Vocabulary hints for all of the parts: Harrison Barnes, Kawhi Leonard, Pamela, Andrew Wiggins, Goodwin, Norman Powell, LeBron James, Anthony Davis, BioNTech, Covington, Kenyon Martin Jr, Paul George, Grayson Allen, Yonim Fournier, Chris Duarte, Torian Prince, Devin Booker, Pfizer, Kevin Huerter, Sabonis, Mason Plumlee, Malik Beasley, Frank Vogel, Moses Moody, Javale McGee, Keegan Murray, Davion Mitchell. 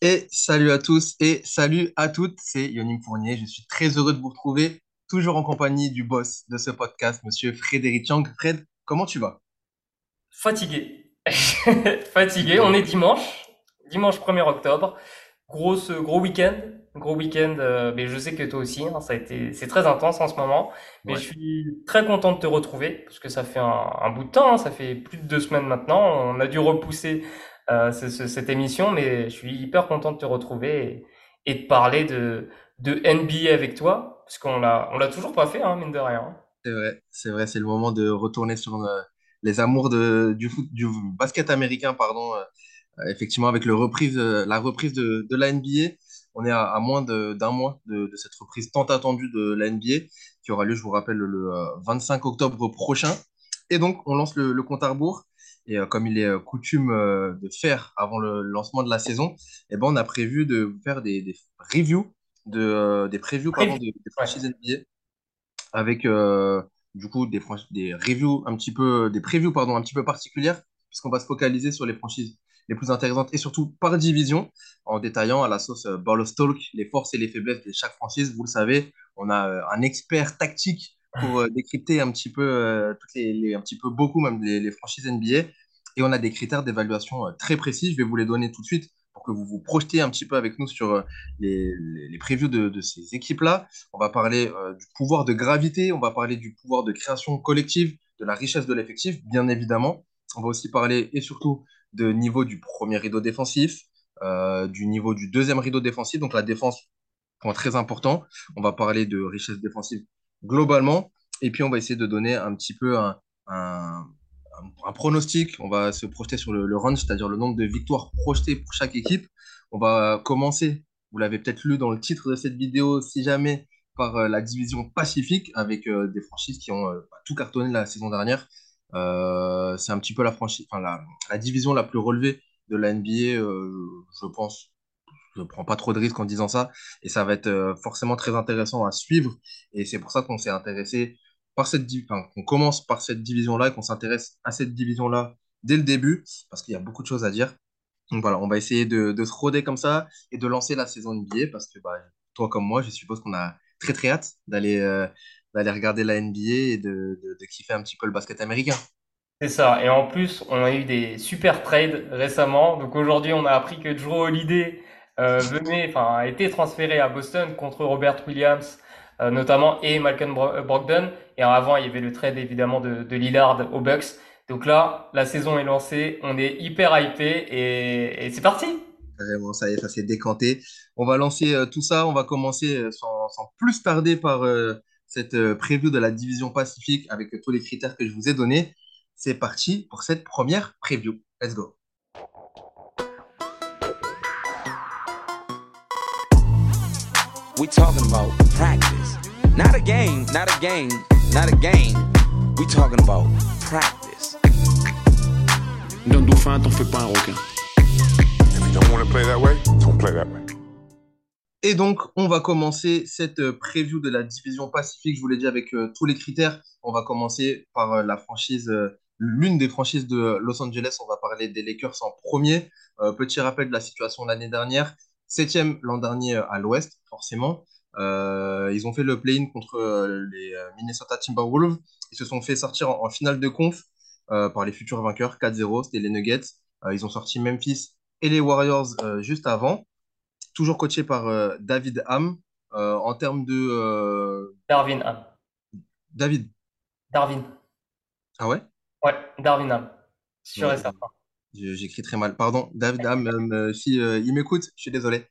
Et salut à tous et salut à toutes, c'est Yannick Fournier. Je suis très heureux de vous retrouver, toujours en compagnie du boss de ce podcast, monsieur Frédéric Yang. Fred, comment tu vas? Fatigué. Fatigué, on est dimanche 1er octobre. Gros week-end, mais je sais que toi aussi, hein, c'est très intense en ce moment. Mais ouais, je suis très content de te retrouver, parce que ça fait un bout de temps, hein, ça fait plus de 2 semaines maintenant. On a dû repousser cette émission, mais je suis hyper content de te retrouver et de parler de NBA avec toi, parce qu'on l'a toujours pas fait, hein, mine de rien. C'est vrai, c'est le moment de retourner sur les amours du basket américain, pardon. Effectivement, avec la reprise de la NBA, on est à moins d'un mois de cette reprise tant attendue de la NBA, qui aura lieu, je vous rappelle, le 25 octobre prochain. Et donc, on lance le compte à rebours. Et comme il est coutume de faire avant le lancement de la saison, eh ben, on a prévu de vous faire des previews, des franchises NBA, avec du coup des previews un petit peu particulières, puisqu'on va se focaliser sur les franchises les plus intéressantes et surtout par division, en détaillant à la sauce Barlos Talk les forces et les faiblesses de chaque franchise. Vous le savez, on a un expert tactique pour décrypter un petit peu, les franchises NBA, et on a des critères d'évaluation très précis. Je vais vous les donner tout de suite pour que vous vous projetiez un petit peu avec nous sur les previews de ces équipes-là. On va parler du pouvoir de gravité, on va parler du pouvoir de création collective, de la richesse de l'effectif, bien évidemment. On va aussi parler et surtout de niveau du premier rideau défensif, du niveau du deuxième rideau défensif, donc la défense, point très important. On va parler de richesse défensive globalement, et puis on va essayer de donner un petit peu un pronostic. On va se projeter sur le run, c'est-à-dire le nombre de victoires projetées pour chaque équipe. On va commencer, vous l'avez peut-être lu dans le titre de cette vidéo, si jamais, par la division Pacifique, avec des franchises qui ont tout cartonné la saison dernière. C'est un petit peu la division la plus relevée de la NBA, je pense. Je ne prends pas trop de risques en disant ça, et ça va être forcément très intéressant à suivre, et c'est pour ça qu'on s'est intéressé qu'on commence par cette division-là et qu'on s'intéresse à cette division-là dès le début, parce qu'il y a beaucoup de choses à dire. Donc voilà, on va essayer de se roder comme ça et de lancer la saison NBA, parce que toi comme moi, je suppose qu'on a très très hâte d'aller regarder la NBA et de kiffer un petit peu le basket américain. C'est ça, et en plus, on a eu des super trades récemment. Donc aujourd'hui, on a appris que Jrue Holiday a été transféré à Boston contre Robert Williams, notamment, et Malcolm Brogdon. Et avant, il y avait le trade évidemment de Lillard aux Bucks. Donc là, la saison est lancée, on est hyper hypé et c'est parti. Vraiment, ça y est, ça s'est décanté. On va lancer tout ça, on va commencer sans plus tarder par cette preview de la division Pacifique avec tous les critères que je vous ai donnés. C'est parti pour cette première preview. Let's go. We talking about practice. Not a game. We talking about practice. D'un dauphin, t'en fais pas un requin. If you don't want to play that way, don't play that way. Et donc, on va commencer cette preview de la division Pacifique, je vous l'ai dit, avec tous les critères. On va commencer par l'une des franchises de Los Angeles. On va parler des Lakers en premier. Petit rappel de la situation l'année dernière. 7e l'an dernier à l'Ouest, forcément. Ils ont fait le play-in contre les Minnesota Timberwolves. Ils se sont fait sortir en finale de conf par les futurs vainqueurs, 4-0, c'était les Nuggets. Ils ont sorti Memphis et les Warriors juste avant. Toujours coaché par David Ham. En termes de... Darwin Ham. David. Darwin. Ah ouais? Ouais, Darwin Ham. Sûr et certain. J'écris très mal, pardon. David Ham, si il m'écoute, je suis désolé.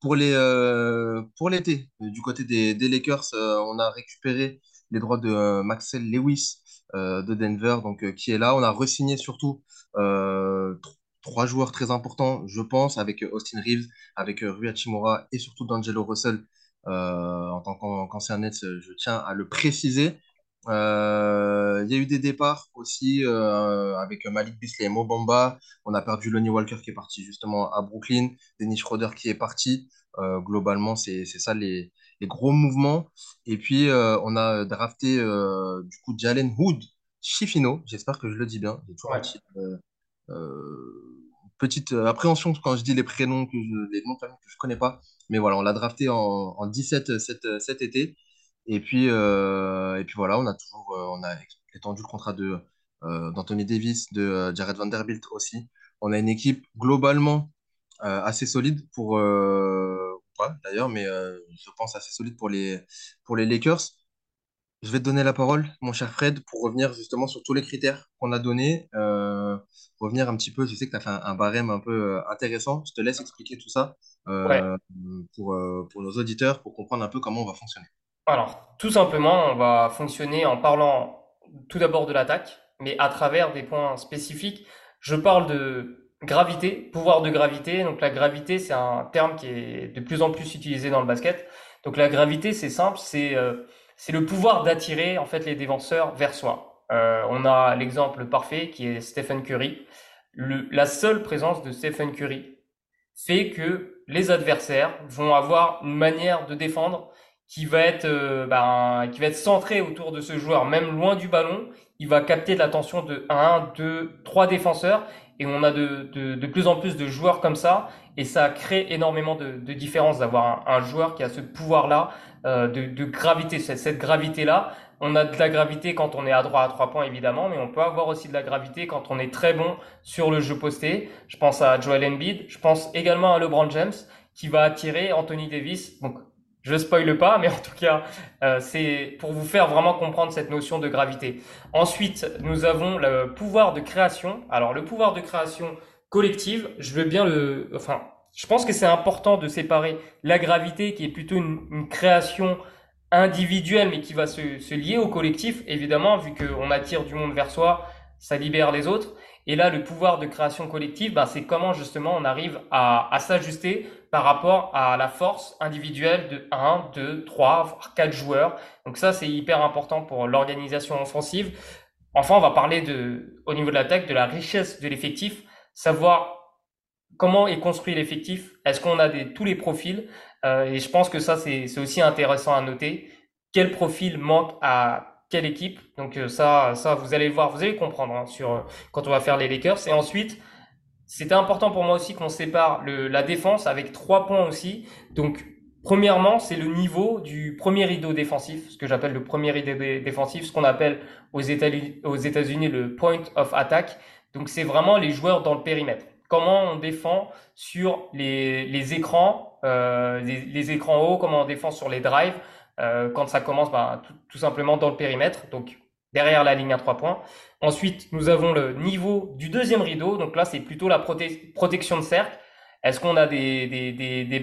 Pour l'été, du côté des Lakers, on a récupéré les droits de Maxwell Lewis de Denver, donc qui est là. On a re-signé surtout trois joueurs très importants, je pense, avec Austin Reeves, avec Rui Hachimura et surtout D'Angelo Russell. En tant qu'ancien Nets, je tiens à le préciser. Il y a eu des départs aussi avec Malik Beasley et Mobamba. On a perdu Lonnie Walker qui est parti justement à Brooklyn, Dennis Schroeder qui est parti. Globalement, c'est ça les gros mouvements. Et puis on a drafté du coup Jalen Hood Schifino, j'espère que je le dis bien. J'ai toujours un petit petite appréhension quand je dis les prénoms, les noms de famille que je ne connais pas. Mais voilà, on l'a drafté en 17 cet été. Et puis voilà, on a étendu le contrat d'Anthony Davis, de Jared Vanderbilt aussi. On a une équipe globalement assez solide pour... pas d'ailleurs, mais je pense assez solide pour les Lakers. Je vais te donner la parole, mon cher Fred, pour revenir justement sur tous les critères qu'on a donnés. Revenir un petit peu, je sais que tu as fait un barème un peu intéressant. Je te laisse expliquer tout ça pour nos auditeurs, pour comprendre un peu comment on va fonctionner. Alors, tout simplement, on va fonctionner en parlant tout d'abord de l'attaque, mais à travers des points spécifiques. Je parle de gravité, pouvoir de gravité. Donc la gravité, c'est un terme qui est de plus en plus utilisé dans le basket. Donc la gravité, c'est simple, c'est le pouvoir d'attirer en fait les défenseurs vers soi. On a l'exemple parfait qui est Stephen Curry. La seule présence de Stephen Curry fait que les adversaires vont avoir une manière de défendre qui va être centrée autour de ce joueur, même loin du ballon. Il va capter de l'attention de 1, 2, 3 défenseurs, et on a de plus en plus de joueurs comme ça, et ça crée énormément de différence d'avoir un joueur qui a ce pouvoir-là de gravité. Cette gravité-là, on a de la gravité quand on est adroit à 3 points évidemment, mais on peut avoir aussi de la gravité quand on est très bon sur le jeu posté. Je pense à Joel Embiid, je pense également à LeBron James qui va attirer Anthony Davis. Donc je spoile pas, mais en tout cas, c'est pour vous faire vraiment comprendre cette notion de gravité. Ensuite, nous avons le pouvoir de création. Alors, le pouvoir de création collective, je pense que c'est important de séparer la gravité qui est plutôt une création individuelle, mais qui va se lier au collectif, évidemment, vu qu'on attire du monde vers soi, ça libère les autres. Et là, le pouvoir de création collective, c'est comment justement on arrive à s'ajuster par rapport à la force individuelle de 1, 2, 3, voire 4 joueurs. Donc ça, c'est hyper important pour l'organisation offensive. Enfin, on va parler au niveau de l'attaque, de la richesse de l'effectif, savoir comment est construit l'effectif, est-ce qu'on a tous les profils, et je pense que ça, c'est aussi intéressant à noter. Quel profil manque à quelle équipe? Donc ça vous allez le voir, vous allez comprendre quand on va faire les Lakers. Et ensuite, c'était important pour moi aussi qu'on sépare la défense avec 3 points aussi. Donc premièrement, c'est le niveau du premier rideau défensif, ce que j'appelle le premier rideau défensif, ce qu'on appelle aux États-Unis le point of attack. Donc c'est vraiment les joueurs dans le périmètre. Comment on défend sur les écrans, les écrans hauts, comment on défend sur les drives. Quand ça commence tout simplement dans le périmètre, donc derrière la ligne à 3 points. Ensuite, nous avons le niveau du deuxième rideau, donc là c'est plutôt la protection de cercle. Est-ce qu'on a des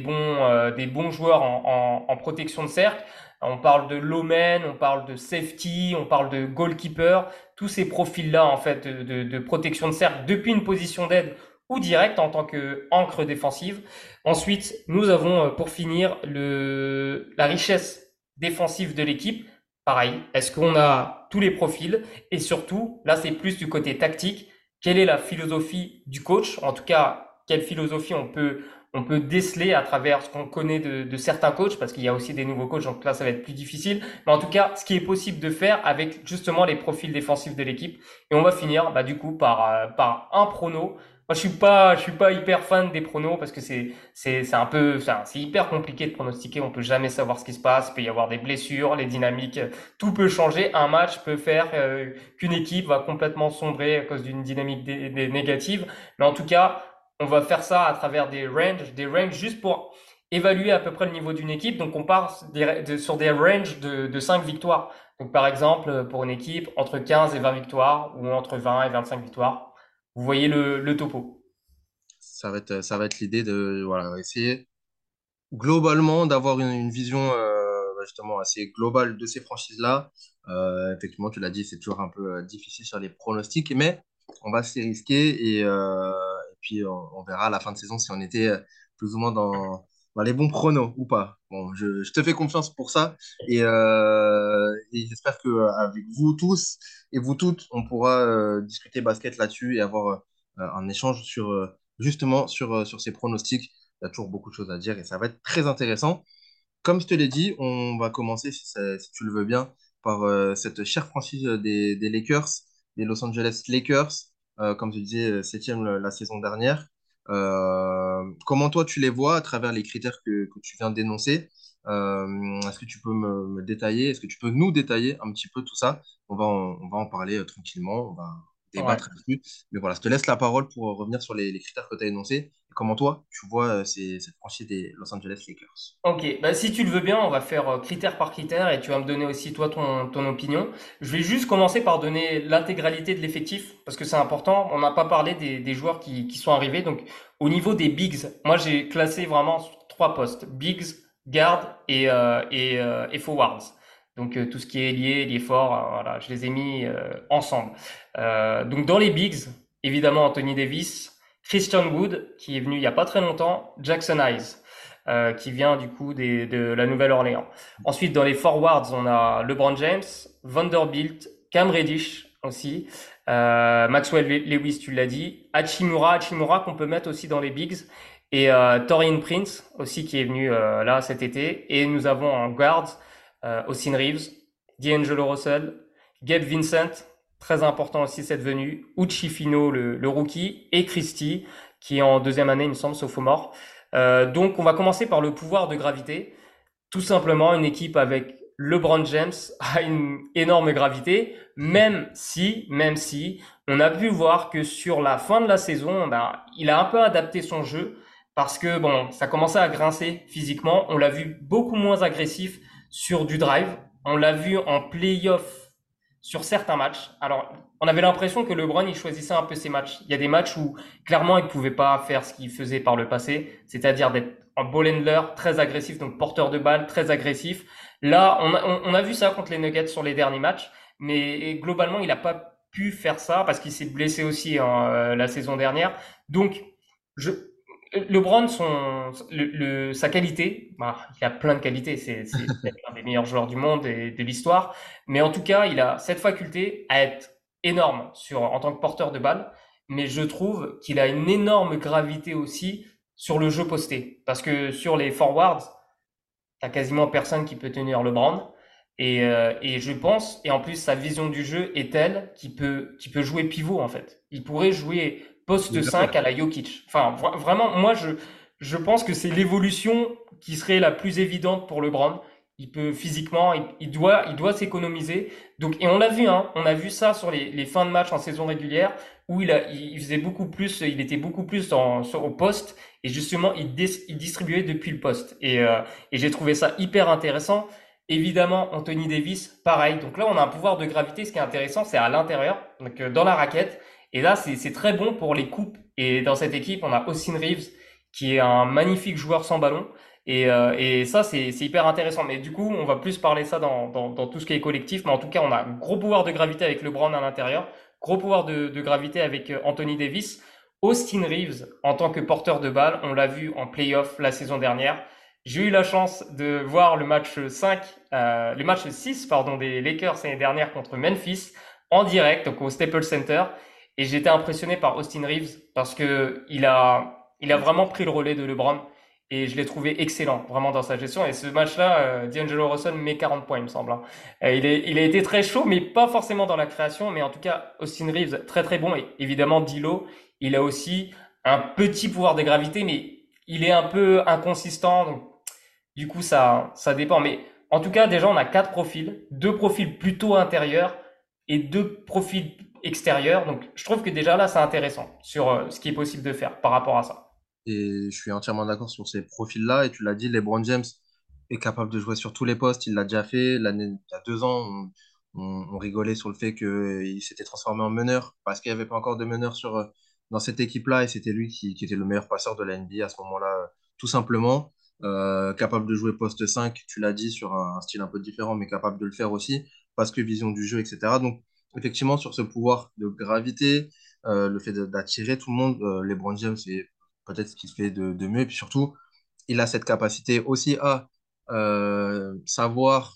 bons joueurs en protection de cercle? On parle de low man, on parle de safety, on parle de goalkeeper, tous ces profils-là en fait de protection de cercle depuis une position d'aide ou direct en tant qu'ancre défensive. Ensuite, nous avons pour finir la richesse défensif de l'équipe, pareil, est-ce qu'on a tous les profils? Et surtout, là c'est plus du côté tactique, quelle est la philosophie du coach? En tout cas, quelle philosophie on peut déceler à travers ce qu'on connaît de certains coachs, parce qu'il y a aussi des nouveaux coachs, donc là ça va être plus difficile. Mais en tout cas, ce qui est possible de faire avec justement les profils défensifs de l'équipe. Et on va finir du coup par un prono. Moi, je suis pas hyper fan des pronos parce que c'est hyper compliqué de pronostiquer. On peut jamais savoir ce qui se passe. Il peut y avoir des blessures, les dynamiques, tout peut changer. Un match peut faire qu'une équipe va complètement sombrer à cause d'une dynamique négative. Mais en tout cas, on va faire ça à travers des ranges juste pour évaluer à peu près le niveau d'une équipe. Donc, on part sur des ranges de 5 victoires. Donc, par exemple, pour une équipe, entre 15 et 20 victoires ou entre 20 et 25 victoires. Vous voyez le topo. Ça va être l'idée de essayer globalement d'avoir une vision justement assez globale de ces franchises-là. Effectivement, tu l'as dit, c'est toujours un peu difficile sur les pronostics, mais on va s'y risquer et puis on verra à la fin de saison si on était plus ou moins dans les bons pronos ou pas. Bon, je te fais confiance pour ça et j'espère qu'avec vous tous et vous toutes, on pourra discuter basket là-dessus et avoir un échange sur ces pronostics. Il y a toujours beaucoup de choses à dire et ça va être très intéressant. Comme je te l'ai dit, on va commencer, si tu le veux bien, par cette chère franchise des Lakers, des Los Angeles Lakers, comme je disais, 7e la saison dernière. Comment toi tu les vois à travers les critères que tu viens d'énoncer? Est-ce que tu peux me détailler, est-ce que tu peux nous détailler un petit peu tout ça? On va en parler tranquillement, on va débattre dessus. Mais voilà, je te laisse la parole pour revenir sur les critères que tu as énoncés. Et comment toi, tu vois cette franchise des Los Angeles Lakers? Ok, bah, si tu le veux bien, on va faire critère par critère et tu vas me donner aussi toi ton opinion. Je vais juste commencer par donner l'intégralité de l'effectif parce que c'est important. On n'a pas parlé des joueurs qui sont arrivés. Donc, au niveau des bigs, moi j'ai classé vraiment trois postes. Bigs, guard et forwards. Donc, tout ce qui est lié fort, voilà, je les ai mis ensemble. Donc, dans les bigs, évidemment, Anthony Davis, Christian Wood, qui est venu il n'y a pas très longtemps, Jaxson Hayes, qui vient du coup de la Nouvelle-Orléans. Ensuite, dans les forwards, on a LeBron James, Vanderbilt, Cam Reddish aussi, Maxwell Lewis, tu l'as dit, Hachimura qu'on peut mettre aussi dans les bigs, et Taurean Prince aussi qui est venu là cet été. Et nous avons en guard, Austin Reeves, D'Angelo Russell, Gabe Vincent, très important aussi cette venue, Uchifino le rookie, et Christie qui est en deuxième année, il me semble, sophomore. Donc on va commencer par le pouvoir de gravité. Tout simplement, une équipe avec LeBron James a une énorme gravité, même si on a pu voir que sur la fin de la saison, il a un peu adapté son jeu parce que ça commençait à grincer physiquement. On l'a vu beaucoup moins agressif sur du drive, on l'a vu en play-off sur certains matchs. Alors, on avait l'impression que LeBron, il choisissait un peu ses matchs. Il y a des matchs où, clairement, il ne pouvait pas faire ce qu'il faisait par le passé, c'est-à-dire d'être un ball handler très agressif, donc porteur de balle très agressif. Là, on a vu ça contre les Nuggets sur les derniers matchs, mais globalement, il n'a pas pu faire ça parce qu'il s'est blessé aussi la saison dernière. Donc, LeBron, sa qualité, il a plein de qualités, c'est l'un des meilleurs joueurs du monde et de l'histoire, mais en tout cas, il a cette faculté à être énorme en tant que porteur de balle, mais je trouve qu'il a une énorme gravité aussi sur le jeu posté, parce que sur les forwards, t'as quasiment personne qui peut tenir LeBron, et je pense, et en plus, sa vision du jeu est telle qu'il peut jouer pivot en fait. Il pourrait jouer poste 5 à la Jokic. Enfin, vraiment, moi, je pense que c'est l'évolution qui serait la plus évidente pour LeBron. Il peut physiquement, il doit s'économiser. Donc, et on l'a vu, on a vu ça sur les fins de match en saison régulière où il était beaucoup plus au poste et justement, il distribuait depuis le poste. Et j'ai trouvé ça hyper intéressant. Évidemment, Anthony Davis, pareil. Donc là, on a un pouvoir de gravité. Ce qui est intéressant, c'est à l'intérieur, donc dans la raquette. Et là, c'est très bon pour les coupes. Et dans cette équipe, on a Austin Reeves, qui est un magnifique joueur sans ballon. Et ça, c'est hyper intéressant. Mais du coup, on va plus parler ça dans tout ce qui est collectif. Mais en tout cas, on a un gros pouvoir de gravité avec LeBron à l'intérieur, gros pouvoir de gravité avec Anthony Davis. Austin Reeves, en tant que porteur de balle, on l'a vu en play-off la saison dernière. J'ai eu la chance de voir le match 6 des Lakers l'année dernière contre Memphis en direct, donc au Staples Center. Et j'étais impressionné par Austin Reeves parce que il a vraiment pris le relais de LeBron et je l'ai trouvé excellent, vraiment dans sa gestion. Et ce match-là, D'Angelo Russell met 40 points, il me semble. Il a été très chaud, mais pas forcément dans la création. Mais en tout cas, Austin Reeves, très très bon. Et évidemment, D'Lo, il a aussi un petit pouvoir de gravité, mais il est un peu inconsistant. Donc, du coup, ça dépend. Mais en tout cas, déjà, on a 4 profils, 2 profils plutôt intérieurs et 2 profils extérieur, donc je trouve que déjà là c'est intéressant sur ce qui est possible de faire par rapport à ça. Et je suis entièrement d'accord sur ces profils là, et tu l'as dit, LeBron James est capable de jouer sur tous les postes, il l'a déjà fait il y a 2 ans, on rigolait sur le fait qu'il s'était transformé en meneur parce qu'il n'y avait pas encore de meneur dans cette équipe là, et c'était lui qui était le meilleur passeur de la NBA à ce moment là, tout simplement. Capable de jouer poste 5, tu l'as dit, sur un style un peu différent, mais capable de le faire aussi parce que vision du jeu, etc. Donc effectivement, sur ce pouvoir de gravité, le fait d'attirer tout le monde, LeBron James, c'est peut-être ce qu'il fait de mieux. Et puis surtout, il a cette capacité aussi à savoir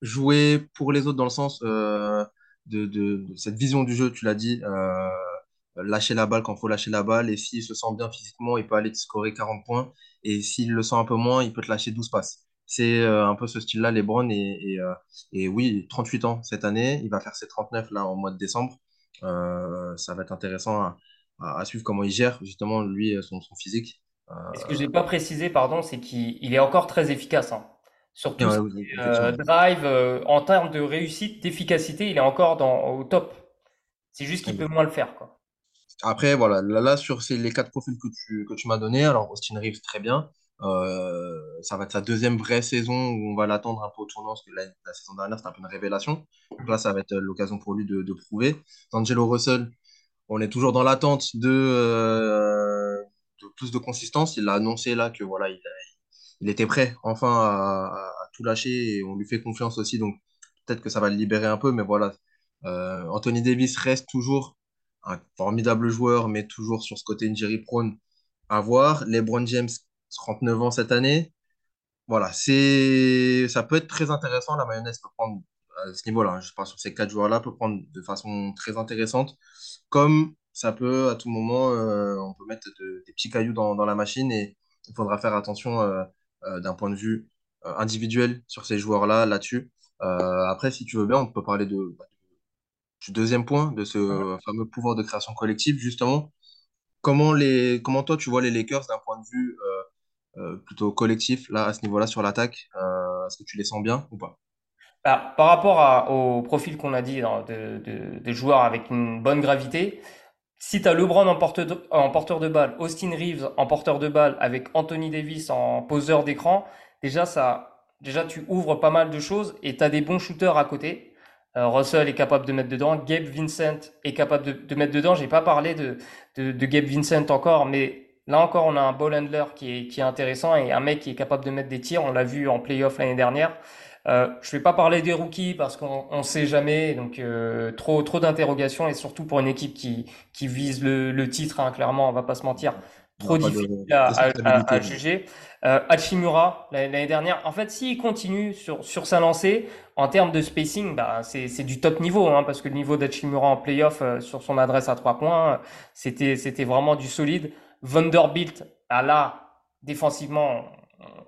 jouer pour les autres, dans le sens de cette vision du jeu, tu l'as dit, lâcher la balle quand il faut lâcher la balle. Et s'il se sent bien physiquement, il peut aller te scorer 40 points. Et s'il le sent un peu moins, il peut te lâcher 12 passes. C'est un peu ce style-là, LeBron, et oui, 38 ans cette année, il va faire ses 39 là en mois de décembre. Ça va être intéressant à suivre comment il gère justement lui son physique. Ce que j'ai pas précisé, pardon, c'est qu'il est encore très efficace. Hein. Surtout drive, en termes de réussite, d'efficacité, il est encore au top. C'est juste qu'il peut moins le faire, quoi. Après, voilà, là sur les quatre profils que tu m'as donnés, alors Austin Reeves, très bien. Ça va être sa deuxième vraie saison où on va l'attendre un peu au tournant, parce que la saison dernière, c'était un peu une révélation. Donc là, ça va être l'occasion pour lui de prouver. D'Angelo Russell, on est toujours dans l'attente de plus de consistance. Il a annoncé là que voilà, il était prêt enfin à tout lâcher, et on lui fait confiance aussi, donc peut-être que ça va le libérer un peu, mais voilà. Anthony Davis reste toujours un formidable joueur, mais toujours sur ce côté injury prone à voir. LeBron James, 39 ans cette année. Voilà, ça peut être très intéressant. La mayonnaise peut prendre à ce niveau-là, hein, je parle sur ces quatre joueurs-là, peut prendre de façon très intéressante, comme ça peut à tout moment, on peut mettre des petits cailloux dans la machine, et il faudra faire attention d'un point de vue individuel sur ces joueurs-là, là-dessus. Après, si tu veux bien, on peut parler du deuxième point, de ce fameux pouvoir de création collective, justement. Comment toi, tu vois les Lakers d'un point de vue plutôt collectif, là, à ce niveau-là, sur l'attaque, est-ce que tu les sens bien ou pas? Alors, par rapport au profil qu'on a dit, hein, de joueurs avec une bonne gravité, si tu as LeBron en porteur de balle, Austin Reeves en porteur de balle, avec Anthony Davis en poseur d'écran, déjà tu ouvres pas mal de choses, et tu as des bons shooters à côté. Russell est capable de mettre dedans, Gabe Vincent est capable de mettre dedans. J'ai pas parlé de Gabe Vincent encore, mais là encore, on a un ball handler qui est intéressant, et un mec qui est capable de mettre des tirs. On l'a vu en playoff l'année dernière. Je vais pas parler des rookies parce qu'on sait jamais, donc trop d'interrogations, et surtout pour une équipe qui vise le titre, hein, clairement, on va pas se mentir, trop difficile à juger. Hachimura l'année dernière, en fait, s'il continue sur sa lancée en termes de spacing, bah c'est du top niveau, hein, parce que le niveau d'Hachimura en playoff sur son adresse à 3 points, c'était vraiment du solide. Vanderbilt, là défensivement,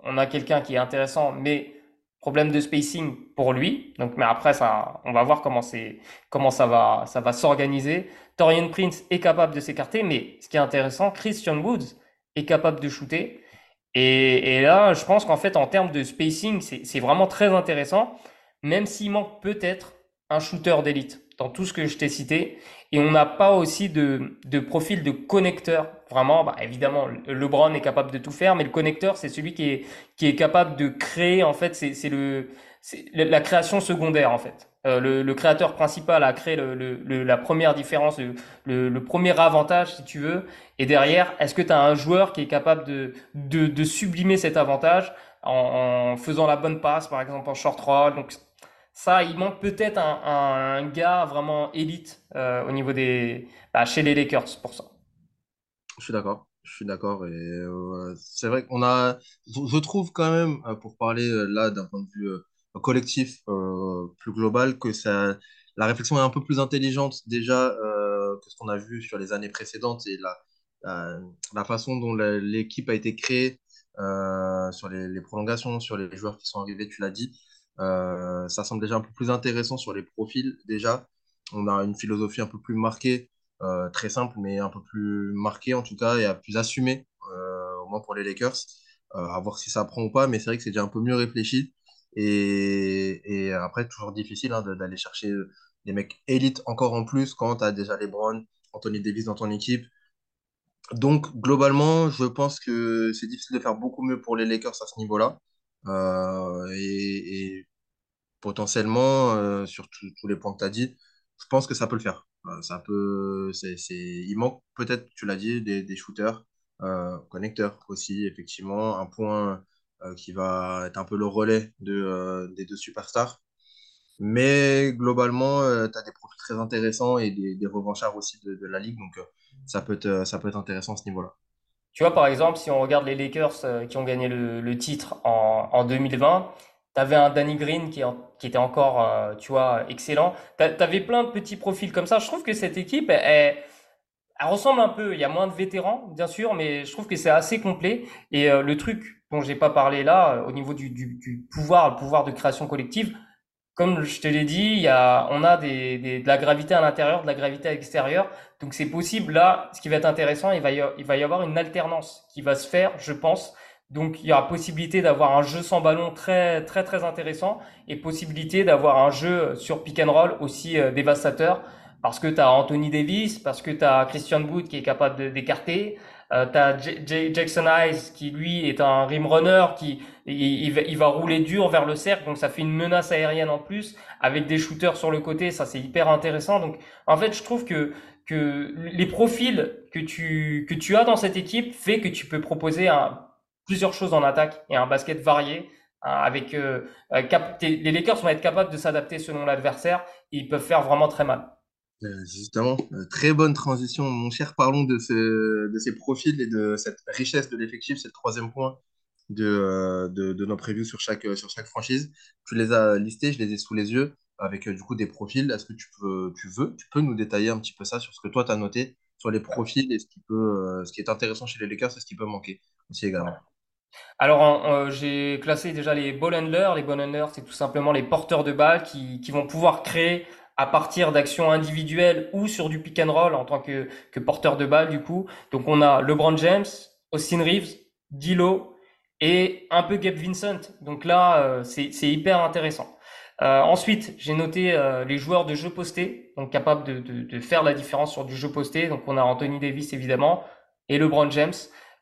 on a quelqu'un qui est intéressant, mais problème de spacing pour lui. Donc, mais après, ça, on va voir comment ça va s'organiser. Torian Prince est capable de s'écarter, mais ce qui est intéressant, Christian Wood est capable de shooter. Et là, je pense qu'en fait, en termes de spacing, c'est vraiment très intéressant, même s'il manque peut-être un shooter d'élite dans tout ce que je t'ai cité. Et on n'a pas aussi de profil de connecteur. Vraiment, bah, évidemment, LeBron est capable de tout faire, mais le connecteur, c'est celui qui est capable de créer. En fait, c'est la création secondaire, en fait. Le créateur principal a créé la première différence, le premier avantage, si tu veux. Et derrière, est-ce que tu as un joueur qui est capable de sublimer cet avantage en faisant la bonne passe, par exemple, en short roll? Donc, ça, il manque peut-être un gars vraiment élite au niveau chez les Lakers pour ça. Je suis d'accord. Et c'est vrai qu'on a, je trouve quand même, pour parler là d'un point de vue collectif plus global, que ça, la réflexion est un peu plus intelligente déjà que ce qu'on a vu sur les années précédentes, et la façon dont l'équipe a été créée sur les prolongations, sur les joueurs qui sont arrivés, tu l'as dit. Ça semble déjà un peu plus intéressant sur les profils. Déjà, on a une philosophie un peu plus marquée, très simple, mais un peu plus marquée en tout cas, et plus assumée, au moins pour les Lakers, à voir si ça prend ou pas, mais c'est vrai que c'est déjà un peu mieux réfléchi. Et après, toujours difficile, hein, d'aller chercher des mecs élites encore en plus quand tu as déjà LeBron, Anthony Davis dans ton équipe. Donc globalement, je pense que c'est difficile de faire beaucoup mieux pour les Lakers à ce niveau-là. Et potentiellement, sur tous les points que tu as dit, je pense que ça peut le faire. Il manque peut-être, tu l'as dit, des shooters, connecteurs aussi, effectivement, un point qui va être un peu le relais des deux superstars. Mais globalement, tu as des profils très intéressants, et des revanchards aussi de la ligue, donc ça peut être intéressant à ce niveau-là. Tu vois, par exemple, si on regarde les Lakers qui ont gagné le titre en 2020, t'avais un Danny Green qui était encore, tu vois, excellent. T'avais plein de petits profils comme ça. Je trouve que cette équipe, elle ressemble un peu. Il y a moins de vétérans, bien sûr, mais je trouve que c'est assez complet. Et le truc dont j'ai pas parlé là, au niveau du pouvoir, le pouvoir de création collective, comme je te l'ai dit, on a de la gravité à l'intérieur, de la gravité à l'extérieur. Donc, c'est possible. Là, ce qui va être intéressant, il va y avoir une alternance qui va se faire, je pense. Donc, il y aura possibilité d'avoir un jeu sans ballon très, très, très intéressant et possibilité d'avoir un jeu sur pick and roll aussi dévastateur, parce que tu as Anthony Davis, parce que tu as Christian Wood qui est capable d'écarter, tu as Jaxson Hayes qui, lui, est un rim runner qui il va rouler dur vers le cercle, donc ça fait une menace aérienne en plus avec des shooters sur le côté, ça c'est hyper intéressant. Donc, en fait, je trouve que les profils que tu as dans cette équipe fait que tu peux proposer plusieurs choses en attaque et un basket varié. Les Lakers vont être capables de s'adapter selon l'adversaire et ils peuvent faire vraiment très mal. Justement, très bonne transition, mon cher. Parlons de ces profils et de cette richesse de l'effectif. C'est le troisième point de nos previews sur chaque franchise. Tu les as listés, je les ai sous les yeux avec du coup des profils. Est-ce que tu peux nous détailler un petit peu ça sur ce que toi tu as noté sur les profils et ce qui est intéressant chez les Lakers et ce qui peut manquer aussi également? Alors, j'ai classé déjà les ball handlers. Les ball handlers, c'est tout simplement les porteurs de balles qui vont pouvoir créer à partir d'actions individuelles ou sur du pick and roll en tant que porteur de balle, du coup. Donc, on a LeBron James, Austin Reeves, D'Lo et un peu Gabe Vincent. Donc là, c'est hyper intéressant. Ensuite, j'ai noté les joueurs de jeu posté, donc capables de faire la différence sur du jeu posté. Donc, on a Anthony Davis, évidemment, et LeBron James.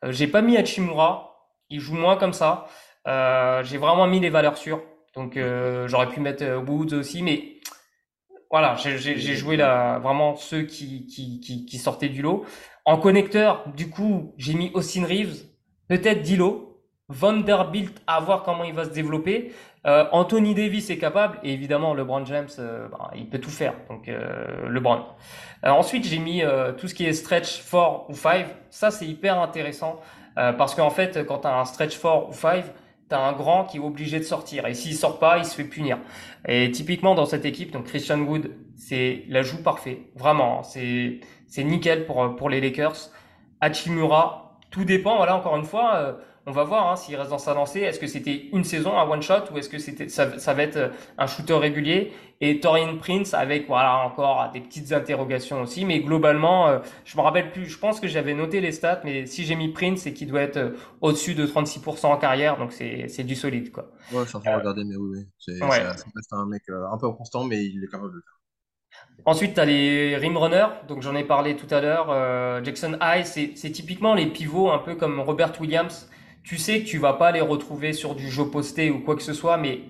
J'ai pas mis Hachimura. Il joue moins comme ça. J'ai vraiment mis les valeurs sûres. Donc, j'aurais pu mettre Woods aussi, mais voilà, j'ai joué vraiment ceux qui sortaient du lot. En connecteur, du coup, j'ai mis Austin Reeves, peut-être D'Lo, Vanderbilt, à voir comment il va se développer. Anthony Davis est capable, et évidemment, LeBron James, il peut tout faire. Donc, LeBron. Ensuite, j'ai mis tout ce qui est stretch 4 ou 5. Ça, c'est hyper intéressant. Parce qu'en fait, quand tu as un stretch 4 ou 5, tu as un grand qui est obligé de sortir. Et s'il sort pas, il se fait punir. Et typiquement, dans cette équipe, donc Christian Wood, c'est la joue parfaite. Vraiment, c'est nickel pour les Lakers. Hachimura, tout dépend. Voilà, encore une fois, on va voir s'il reste dans sa lancée. Est-ce que c'était une saison, un one-shot, ou est-ce que ça va être un shooter régulier? Et Torian Prince avec, voilà, encore des petites interrogations aussi. Mais globalement, je me rappelle plus. Je pense que j'avais noté les stats, mais si j'ai mis Prince, c'est qu'il doit être au-dessus de 36% en carrière. Donc, c'est du solide, quoi. Ouais, je suis en train de regarder, mais oui. C'est un mec un peu constant, mais il est capable de le faire. Ensuite, tu as les rim runners, donc j'en ai parlé tout à l'heure. Jaxson Hayes, c'est typiquement les pivots un peu comme Robert Williams. Tu sais que tu vas pas les retrouver sur du jeu posté ou quoi que ce soit, mais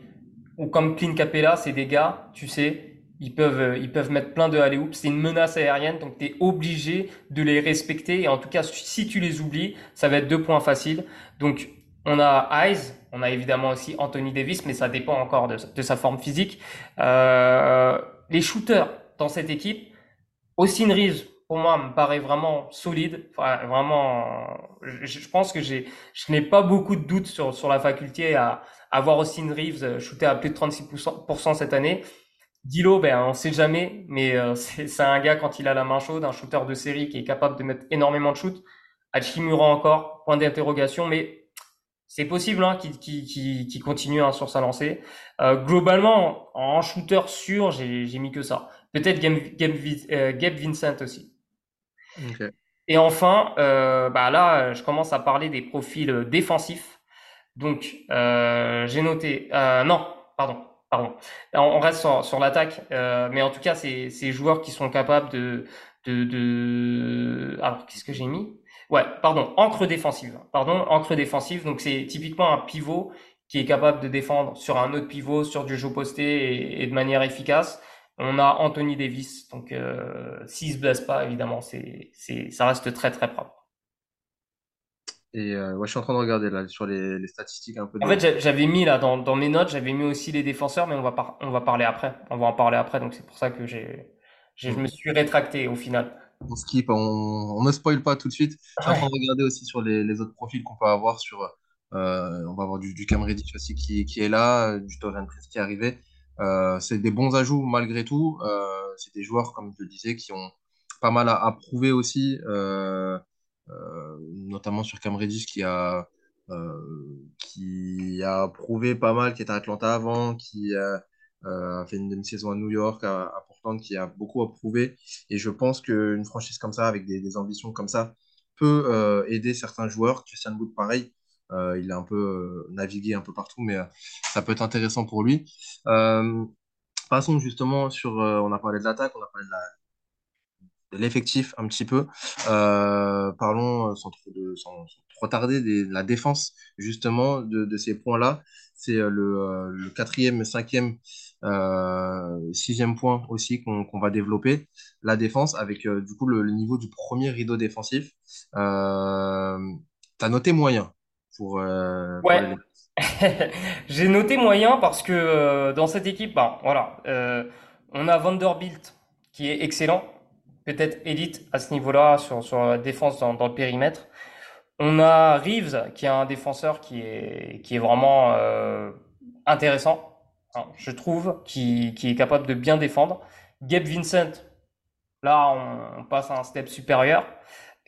ou comme Clint Capela, c'est des gars, tu sais, ils peuvent mettre plein de alley-oops, c'est une menace aérienne, donc tu es obligé de les respecter. Et en tout cas, si tu les oublies, ça va être 2 points faciles. Donc, on a Hayes, on a évidemment aussi Anthony Davis, mais ça dépend encore de sa forme physique. Les shooters dans cette équipe, Austin Reeves, pour moi, me paraît vraiment solide. Enfin, vraiment, je pense que je n'ai pas beaucoup de doutes sur la faculté à voir Austin Reeves shooter à plus de 36% cette année. D'Lo, on sait jamais, mais c'est un gars, quand il a la main chaude, un shooter de série qui est capable de mettre énormément de shoots. Hachimura encore, point d'interrogation, mais c'est possible qu'il continue sur sa lancée. Globalement, en shooter sûr, j'ai mis que ça. Peut-être Gabe Vincent aussi. Okay. Et enfin, là, je commence à parler des profils défensifs. Donc, j'ai noté... Non, pardon. On reste sur l'attaque. Mais en tout cas, ces joueurs qui sont capables Alors, qu'est-ce que j'ai mis ? Ouais, pardon, ancre défensive. Donc, c'est typiquement un pivot qui est capable de défendre sur un autre pivot, sur du jeu posté et de manière efficace. On a Anthony Davis, donc s'il ne se blesse pas, évidemment, ça reste très, très propre. Et je suis en train de regarder là sur les statistiques un peu. En fait, j'avais mis là dans mes notes, j'avais mis aussi les défenseurs, mais on va en parler après. Donc, c'est pour ça que je me suis rétracté au final. On skip, on ne spoil pas tout de suite. Je suis en train de regarder aussi sur les autres profils qu'on peut avoir. On va avoir du Cam Reddish aussi qui est là, du Torian Prince qui est arrivé. C'est des bons ajouts malgré tout. C'est des joueurs, comme je le disais, qui ont pas mal à prouver aussi, notamment sur Cam Reddish qui a prouvé pas mal, qui était à Atlanta avant, a fait une demi-saison à New York, à Portland, qui a beaucoup à prouver. Et je pense qu'une franchise comme ça, avec des ambitions comme ça, peut aider certains joueurs. Christian Wood, pareil, il a un peu navigué un peu partout, mais ça peut être intéressant pour lui. Passons justement sur... on a parlé de l'attaque, on a parlé de l'effectif un petit peu. Parlons sans trop tarder de la défense, justement, de ces points-là. C'est le quatrième, cinquième, sixième point aussi qu'on va développer. La défense avec du coup le niveau du premier rideau défensif. Tu as noté moyen pour... ouais. J'ai noté moyen parce que dans cette équipe, on a Vanderbilt qui est excellent, peut-être élite à ce niveau-là sur la défense dans le périmètre. On a Reeves qui est un défenseur qui est vraiment intéressant, hein, je trouve, qui est capable de bien défendre. Gabe Vincent, là on passe à un step supérieur.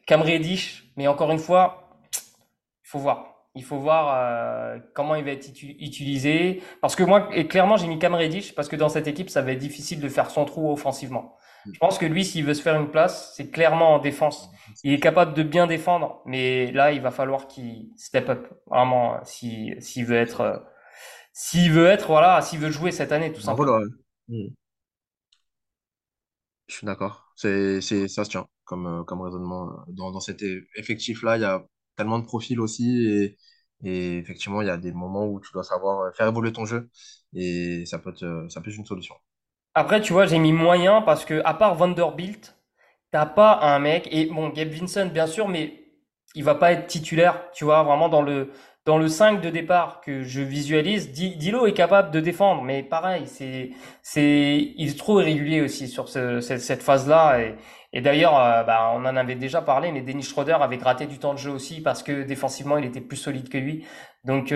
Cam Reddish, mais encore une fois, il faut voir comment il va être utilisé. Parce que moi, et clairement, j'ai mis Cam Reddish parce que dans cette équipe, ça va être difficile de faire son trou offensivement. Je pense que lui, s'il veut se faire une place, c'est clairement en défense. Il est capable de bien défendre, mais là, il va falloir qu'il step up, vraiment, s'il veut jouer cette année, tout simplement. Je suis d'accord. Ça se tient comme raisonnement. Dans cet effectif-là, il y a tellement de profils aussi et effectivement il y a des moments où tu dois savoir faire évoluer ton jeu et ça peut être une solution. Après tu vois, j'ai mis moyen parce que à part Vanderbilt, t'as pas un mec, et bon, Gabe Vincent bien sûr, mais il va pas être titulaire, tu vois, vraiment dans le 5 de départ que je visualise. Dilo est capable de défendre, mais pareil, il est trop irrégulier aussi sur cette phase-là. Et d'ailleurs, on en avait déjà parlé, mais Dennis Schroeder avait raté du temps de jeu aussi parce que défensivement, il était plus solide que lui. Donc,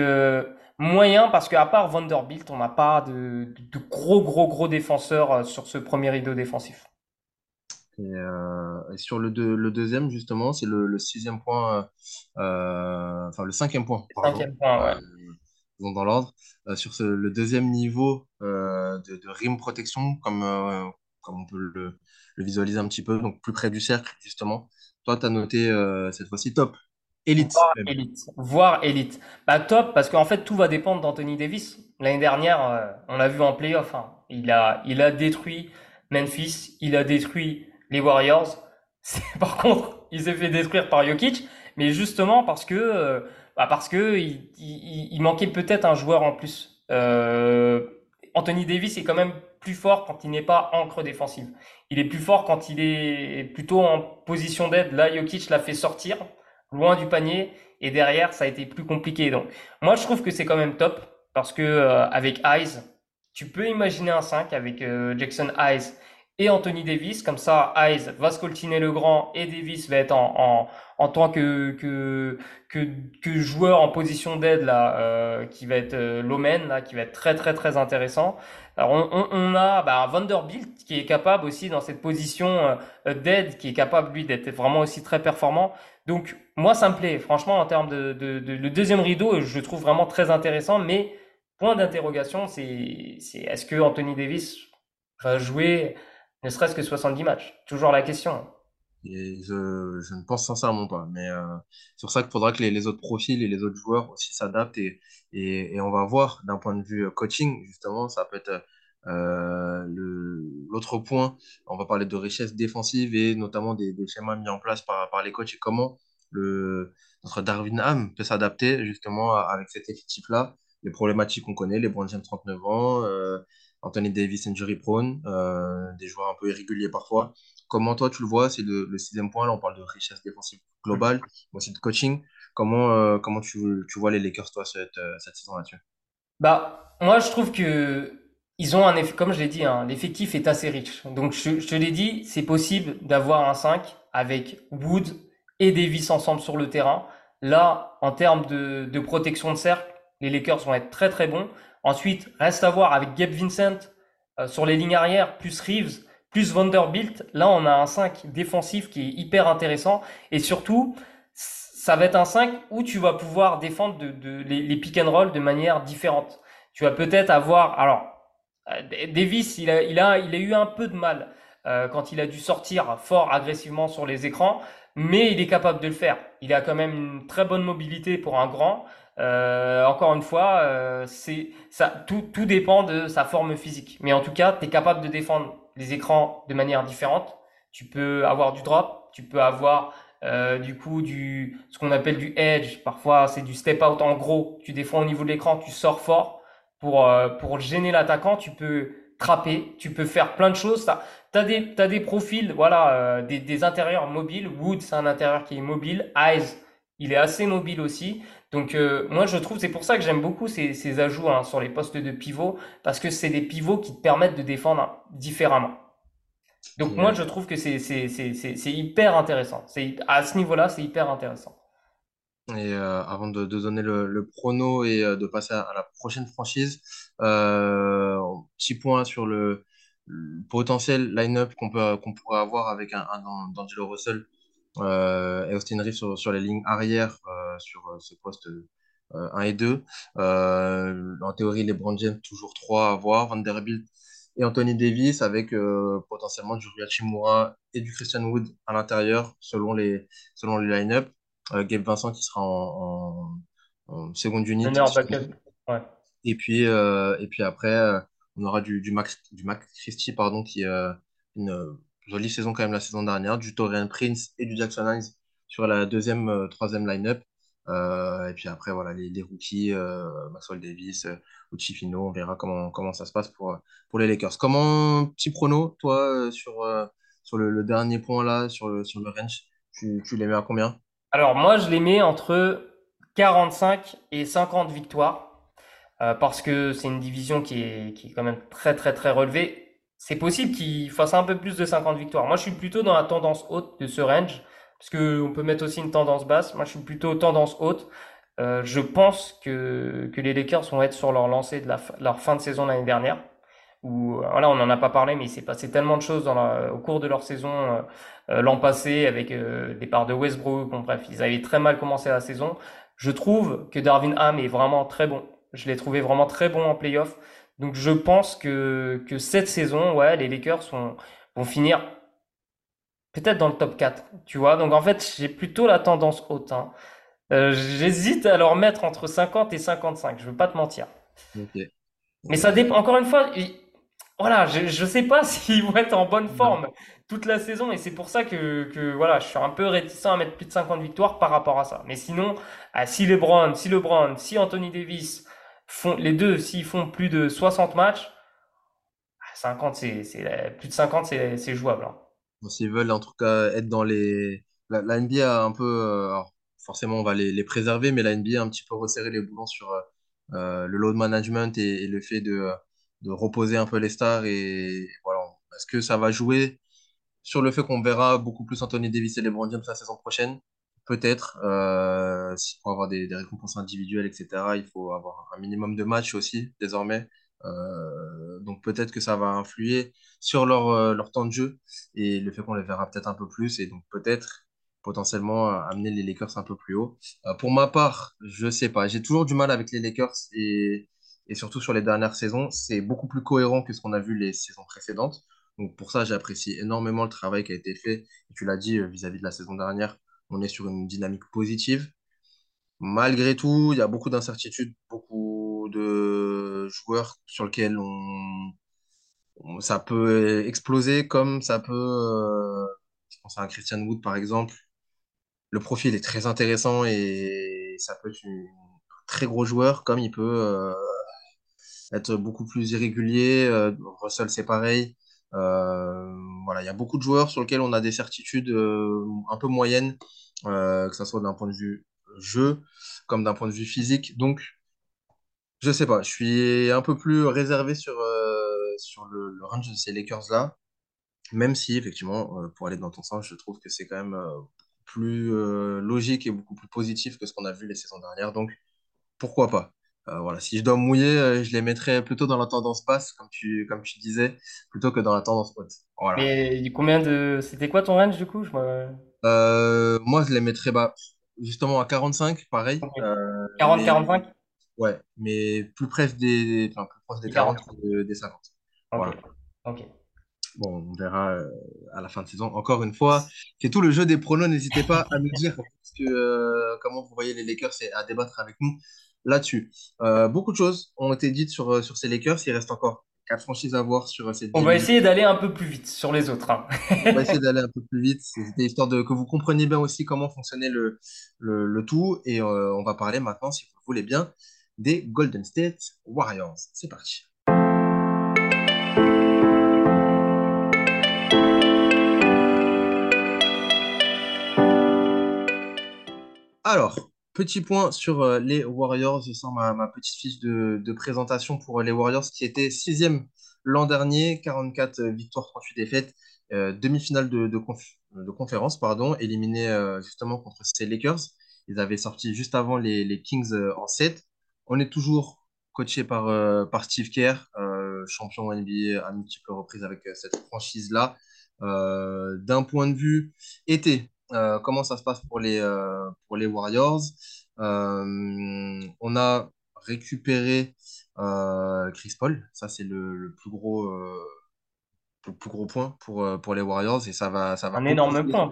moyen, parce qu'à part Vanderbilt, on n'a pas de gros défenseurs sur ce premier rideau défensif. Et sur le deuxième, justement, c'est le sixième point, le cinquième point. Cinquième point, ouais. Dans l'ordre. Sur le deuxième niveau de rim protection, comme on peut le visualiser un petit peu, donc plus près du cercle, justement. Toi, tu as noté cette fois-ci top, élite. Voire élite. Bah, top, parce qu'en fait, tout va dépendre d'Anthony Davis. L'année dernière, on l'a vu en play-off, hein. Il a détruit Memphis, il a détruit les Warriors. Par contre, il s'est fait détruire par Jokic, mais justement parce que il manquait peut-être un joueur en plus. Anthony Davis est quand même plus fort quand il n'est pas ancre défensive. Il est plus fort quand il est plutôt en position d'aide. Là, Jokic l'a fait sortir loin du panier et derrière, ça a été plus compliqué. Donc, moi, je trouve que c'est quand même top parce que avec Hayes, tu peux imaginer un 5 avec Jaxson Hayes et Anthony Davis. Comme ça, Hayes va scoltiner le grand et Davis va être en tant que joueur en position d'aide là, qui va être l'omen là, qui va être très très très intéressant. Alors on a Vanderbilt qui est capable aussi dans cette position d'aide, qui est capable lui d'être vraiment aussi très performant. Donc moi ça me plaît franchement en termes de le deuxième rideau, je le trouve vraiment très intéressant. Mais point d'interrogation, c'est est-ce que Anthony Davis va jouer ne serait-ce que 70 matchs? Toujours la question. Et je ne pense sincèrement pas. Mais c'est pour ça qu'il faudra que les autres profils et les autres joueurs aussi s'adaptent. Et on va voir d'un point de vue coaching, justement, ça peut être l'autre point. On va parler de richesse défensive et notamment des schémas mis en place par les coachs et comment notre Darwin Ham peut s'adapter justement avec cet effectif-là. Les problématiques qu'on connaît, les LeBron James 39 ans, Anthony Davis injury prone, des joueurs un peu irréguliers parfois. Comment toi tu le vois, c'est le sixième point, là on parle de richesse défensive globale, mais aussi de coaching. Comment tu vois les Lakers toi cette saison là-dessus? Moi je trouve que ils ont un effet, comme je l'ai dit, hein, l'effectif est assez riche. Donc je te l'ai dit, c'est possible d'avoir un 5 avec Wood et Davis ensemble sur le terrain. Là, en termes de protection de cercle, les Lakers vont être très très bons. Ensuite, reste à voir avec Gabe Vincent sur les lignes arrière, plus Reeves, plus Vanderbilt. Là, on a un 5 défensif qui est hyper intéressant. Et surtout, ça va être un 5 où tu vas pouvoir défendre les pick and roll de manière différente. Tu vas peut-être avoir... Alors, Davis, il a eu un peu de mal quand il a dû sortir fort agressivement sur les écrans, mais il est capable de le faire. Il a quand même une très bonne mobilité pour un grand. Encore une fois, tout dépend de sa forme physique. Mais en tout cas, tu es capable de défendre les écrans de manière différente. Tu peux avoir du drop, tu peux avoir ce qu'on appelle du edge. Parfois, c'est du step out. En gros, tu défends au niveau de l'écran, tu sors fort pour gêner l'attaquant. Tu peux trapper, tu peux faire plein de choses. T'as des profils, des intérieurs mobiles. Wood, c'est un intérieur qui est mobile. Hayes, il est assez mobile aussi. Donc moi je trouve, c'est pour ça que j'aime beaucoup ces ajouts sur les postes de pivot, parce que c'est des pivots qui te permettent de défendre différemment. Donc moi je trouve que c'est hyper intéressant. À ce niveau-là, c'est hyper intéressant. Et avant de donner le prono et de passer à la prochaine franchise, petit point sur le potentiel line-up qu'on pourrait avoir avec un D'Angelo Russell et Austin Reeves sur les lignes arrière, sur ce poste 1 et 2. En théorie, LeBron James, toujours 3 à avoir, Vanderbilt et Anthony Davis, avec potentiellement du Rui Hachimura et du Christian Wood à l'intérieur, selon les line-up. Gabe Vincent qui sera en seconde unité. Ouais. Et puis après, on aura du Max Christie, qui une jolie saison quand même la saison dernière, du Torian Prince et du Jaxson Hayes sur la deuxième, troisième line-up. Et puis après, les rookies, Maxwell Davis, Uchifino, on verra comment ça se passe pour les Lakers. Petit prono, toi, sur le dernier point là, sur le range, tu les mets à combien? Alors moi, je les mets entre 45 et 50 victoires, parce que c'est une division qui est quand même très, très, très relevée. C'est possible qu'il fasse un peu plus de 50 victoires. Moi, je suis plutôt dans la tendance haute de ce range, parce qu'on peut mettre aussi une tendance basse. Moi, je suis plutôt tendance haute. Je pense que les Lakers vont être sur leur lancée de leur fin de saison l'année dernière. On n'en a pas parlé, mais il s'est passé tellement de choses au cours de leur saison l'an passé, avec le départ de Westbrook. Bon, bref, ils avaient très mal commencé la saison. Je trouve que Darwin Ham est vraiment très bon. Je l'ai trouvé vraiment très bon en playoff. Donc je pense que cette saison, les Lakers vont finir peut-être dans le top 4, tu vois. Donc en fait, j'ai plutôt la tendance haute. J'hésite à leur mettre entre 50 et 55, je ne veux pas te mentir. Okay. Mais ça dépend, encore une fois, je ne sais pas s'ils vont être en bonne forme toute la saison. Et c'est pour ça que je suis un peu réticent à mettre plus de 50 victoires par rapport à ça. Mais sinon, si LeBron, si Anthony Davis... les deux, s'ils font plus de 60 matchs, 50, plus de 50, c'est jouable. S'ils veulent en tout cas être dans les... La NBA a un peu... alors forcément, on va les préserver, mais la NBA a un petit peu resserré les boulons sur le load management et le fait de reposer un peu les stars. Et voilà, est-ce que ça va jouer sur le fait qu'on verra beaucoup plus Anthony Davis et LeBron James la saison prochaine? Peut-être, pour avoir des récompenses individuelles, etc., il faut avoir un minimum de matchs aussi, désormais. Donc peut-être que ça va influer sur leur temps de jeu et le fait qu'on les verra peut-être un peu plus, et donc peut-être, potentiellement, amener les Lakers un peu plus haut. Pour ma part, je sais pas. J'ai toujours du mal avec les Lakers, et surtout sur les dernières saisons. C'est beaucoup plus cohérent que ce qu'on a vu les saisons précédentes. Donc pour ça, j'apprécie énormément le travail qui a été fait. Et tu l'as dit, vis-à-vis de la saison dernière, on est sur une dynamique positive. Malgré tout, il y a beaucoup d'incertitudes, beaucoup de joueurs sur lesquels ça peut exploser, comme ça peut... je pense à un Christian Wood, par exemple. Le profil est très intéressant et ça peut être un très gros joueur, comme il peut être beaucoup plus irrégulier. Russell, c'est pareil. Il y a beaucoup de joueurs sur lesquels on a des certitudes un peu moyennes, que ça soit d'un point de vue jeu comme d'un point de vue physique. Donc je sais pas, je suis un peu plus réservé sur le range de ces Lakers là, même si effectivement, pour aller dans ton sens, je trouve que c'est quand même plus logique et beaucoup plus positif que ce qu'on a vu les saisons dernières. Donc pourquoi pas. Si je dois mouiller, je les mettrais plutôt dans la tendance basse, comme tu disais, plutôt que dans la tendance haute. Voilà. Mais c'était quoi ton range du coup? Moi, je les mettrais justement à 45, pareil. 40-45. Ouais, mais plus proche des 40 que des 50. Voilà. Ok. Bon, on verra à la fin de saison. Encore une fois, c'est tout le jeu des pronos. N'hésitez pas à nous dire parce que, comment vous voyez les Lakers et à débattre avec nous là-dessus. Beaucoup de choses ont été dites sur ces Lakers. Il reste encore 4 franchises à voir sur cette On va essayer d'aller un peu plus vite sur les autres. Hein. On va essayer d'aller un peu plus vite. C'était histoire que vous compreniez bien aussi comment fonctionnait le tout. Et on va parler maintenant, si vous voulez bien, des Golden State Warriors. C'est parti. Alors, petit point sur les Warriors, sans ma petite fiche de présentation pour les Warriors qui étaient 6e l'an dernier, 44 victoires, 38 défaites, demi-finale de conférence, éliminée justement contre ces Lakers. Ils avaient sorti juste avant les Kings en 7. On est toujours coaché par Steve Kerr, champion NBA à multiples reprises avec cette franchise-là. D'un point de vue été, comment ça se passe pour les Warriors? On a récupéré Chris Paul. Ça, c'est le plus gros point pour les Warriors. Et ça va un énorme point.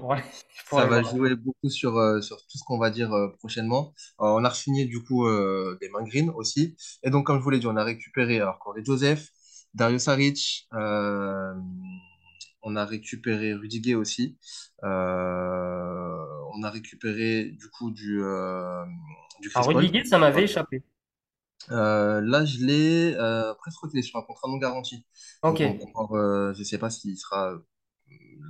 Ça va jouer beaucoup sur tout ce qu'on va dire prochainement. On a re-signé du coup Draymond Green aussi. Et donc, comme je vous l'ai dit, on a récupéré Corey Joseph, Dario Saric, on a récupéré Rudiger aussi. On a récupéré du coup du Chris Paul. Rudiger, ça m'avait échappé. Là, je l'ai presque reculé sur un contrat non garanti. Ok. Donc, je ne sais pas s'il sera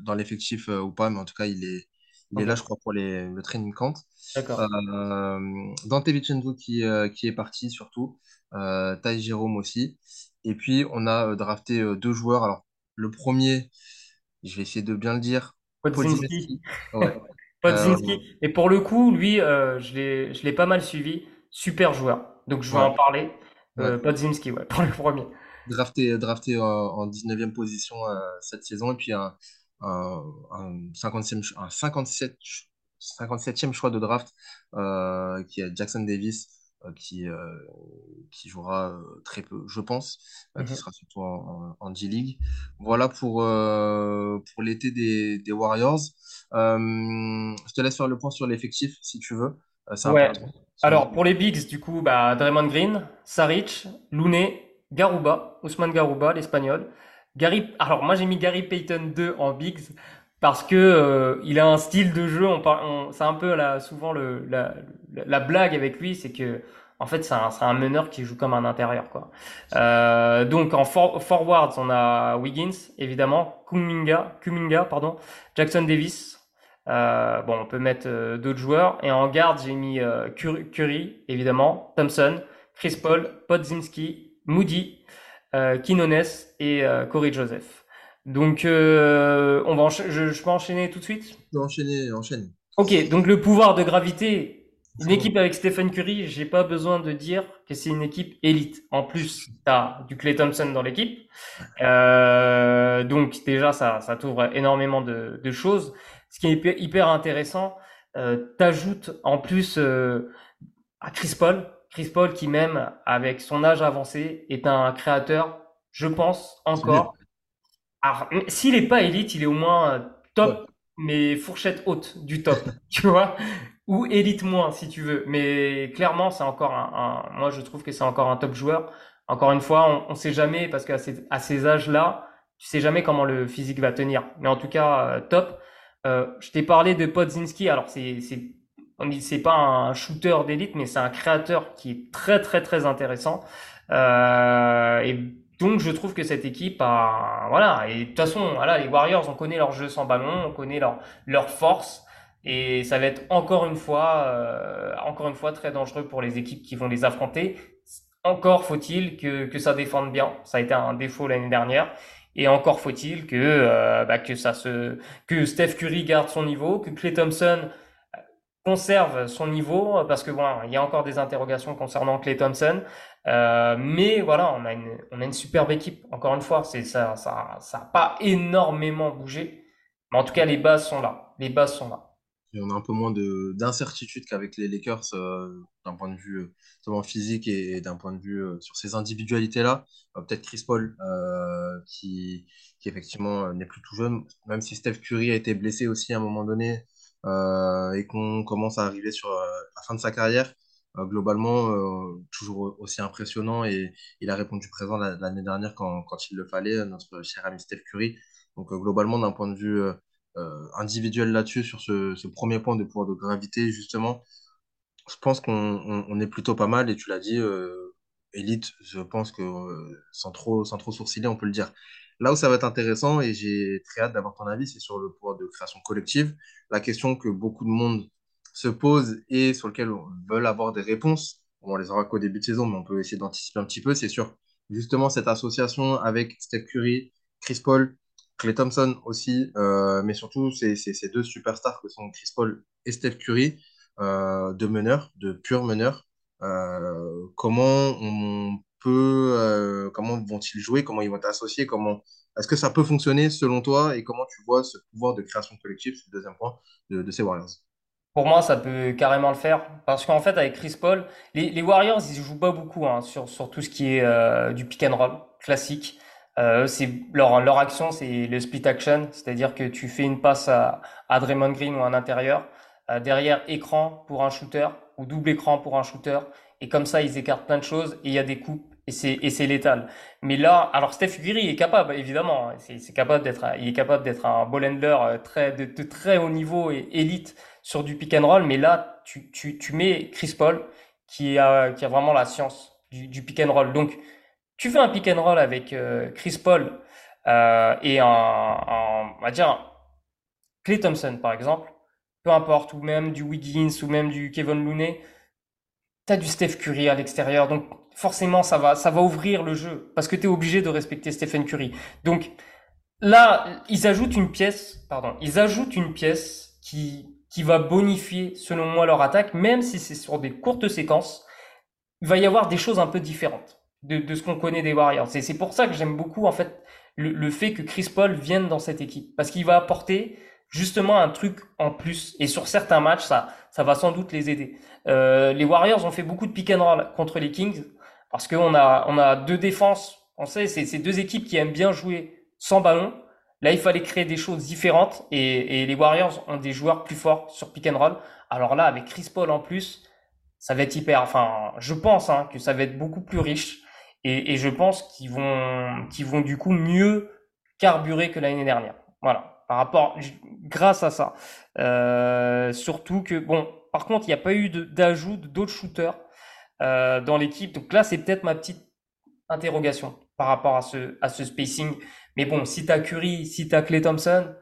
dans l'effectif ou pas, mais en tout cas, il est là, je crois, pour le training camp. D'accord. Dante Vincenzo qui est parti surtout. Ty Jerome aussi. Et puis, on a drafté 2 joueurs. Alors, le premier... je vais essayer de bien le dire. Podziemski. Ouais. Et pour le coup, lui, je l'ai pas mal suivi. Super joueur. Donc, je vais en parler. Podziemski, pour le premier. Drafté en 19e position cette saison. Et puis, un 57e choix de draft qui est Jackson Davis. Qui jouera très peu, je pense, qui sera surtout en G-League. Voilà pour l'été des Warriors. Je te laisse faire le point sur l'effectif, si tu veux. Alors, pour les Bigs, du coup, Draymond Green, Saric, Looney, Garuba, Ousmane Garuba, l'Espagnol. Alors, moi, j'ai mis Gary Payton 2 en Bigs parce qu'il a un style de jeu. C'est un peu souvent la blague avec lui, c'est que en fait c'est un meneur qui joue comme un intérieur, quoi. Donc en forwards on a Wiggins évidemment, Kuminga, Jackson Davis. On peut mettre d'autres joueurs. Et en garde j'ai mis Curry évidemment, Thompson, Chris Paul, Podziemski, Moody, Quinones et Corey Joseph. Donc on va je peux enchaîner tout de suite. Enchaîne. Ok, donc le pouvoir de gravité. Une équipe avec Stephen Curry, j'ai pas besoin de dire que c'est une équipe élite. En plus, t'as du Klay Thompson dans l'équipe. Donc, déjà, ça t'ouvre énormément de choses. Ce qui est hyper intéressant, t'ajoutes en plus, à Chris Paul. Chris Paul qui, même avec son âge avancé, est un créateur, je pense, encore. Alors, s'il est pas élite, il est au moins top, mais fourchette haute du top. Tu vois? Ou élite moins, si tu veux. Mais clairement, c'est encore moi, je trouve que c'est encore un top joueur. Encore une fois, on sait jamais, parce qu'à ces âges-là, tu sais jamais comment le physique va tenir. Mais en tout cas, top. Je t'ai parlé de Podziemski. Alors, c'est pas un shooter d'élite, mais c'est un créateur qui est très, très, très intéressant. Et donc, je trouve que cette équipe et de toute façon, les Warriors, on connaît leur jeu sans ballon, on connaît leur force. Et ça va être encore une fois très dangereux pour les équipes qui vont les affronter. Encore faut-il que ça défende bien. Ça a été un défaut l'année dernière. Et encore faut-il que Steph Curry garde son niveau, que Klay Thompson conserve son niveau, parce que il y a encore des interrogations concernant Klay Thompson. Mais on a une superbe équipe. Encore une fois, ça a pas énormément bougé. Mais en tout cas, les bases sont là. Et on a un peu moins d'incertitude qu'avec les Lakers d'un point de vue physique et d'un point de vue sur ces individualités-là. Peut-être Chris Paul qui effectivement n'est plus tout jeune, même si Steph Curry a été blessé aussi à un moment donné et qu'on commence à arriver sur la fin de sa carrière. Globalement, toujours aussi impressionnant et il a répondu présent l'année dernière quand il le fallait, notre cher ami Steph Curry. Donc globalement, d'un point de vue individuel là-dessus, sur ce premier point de pouvoir de gravité, justement, je pense qu'on est plutôt pas mal, et tu l'as dit, élite, je pense que sans trop sourciller, on peut le dire. Là où ça va être intéressant, et j'ai très hâte d'avoir ton avis, c'est sur le pouvoir de création collective, la question que beaucoup de monde se pose et sur lequel on veut avoir des réponses. Bon, on les aura qu'au début de saison, mais on peut essayer d'anticiper un petit peu, c'est sur justement cette association avec Steph Curry, Chris Paul, Klay Thompson aussi, mais surtout ces deux superstars que sont Chris Paul et Steph Curry, de purs meneurs. Comment vont-ils jouer, comment ils vont être associés, est-ce que ça peut fonctionner selon toi, et comment tu vois ce pouvoir de création collective, c'est le deuxième point de ces Warriors? Pour moi, ça peut carrément le faire, parce qu'en fait, avec Chris Paul, les Warriors, ils jouent pas beaucoup sur tout ce qui est du pick and roll classique. C'est leur action, c'est le split action, c'est-à-dire que tu fais une passe à Draymond Green ou à un intérieur, derrière écran pour un shooter ou double écran pour un shooter, et comme ça ils écartent plein de choses et il y a des coupes et c'est létal. Mais là, alors Steph Curry est capable, évidemment, il est capable d'être un ball handler de très haut niveau et élite sur du pick and roll, mais là tu mets Chris Paul qui a vraiment la science du pick and roll, donc tu fais un pick and roll avec Chris Paul et on va dire Klay Thompson par exemple, peu importe, ou même du Wiggins ou même du Kevin Looney, t'as du Steph Curry à l'extérieur, donc forcément ça va ouvrir le jeu parce que t'es obligé de respecter Stephen Curry. Donc là ils ajoutent une pièce qui va bonifier selon moi leur attaque, même si c'est sur des courtes séquences, il va y avoir des choses un peu différentes de ce qu'on connaît des Warriors. C'est pour ça que j'aime beaucoup en fait le fait que Chris Paul vienne dans cette équipe, parce qu'il va apporter justement un truc en plus, et sur certains matchs ça va sans doute les aider. Les Warriors ont fait beaucoup de pick and roll contre les Kings parce qu'on a deux défenses, on sait c'est deux équipes qui aiment bien jouer sans ballon. Là il fallait créer des choses différentes et les Warriors ont des joueurs plus forts sur pick and roll. Alors là avec Chris Paul en plus, ça va être je pense que ça va être beaucoup plus riche. Et je pense qu'ils vont du coup mieux carburer que l'année dernière. Voilà, grâce à ça. Surtout que par contre, il n'y a pas eu d'ajout d'autres shooters dans l'équipe. Donc là, c'est peut-être ma petite interrogation par rapport à ce spacing. Mais si t'as Curry, si t'as Klay Thompson,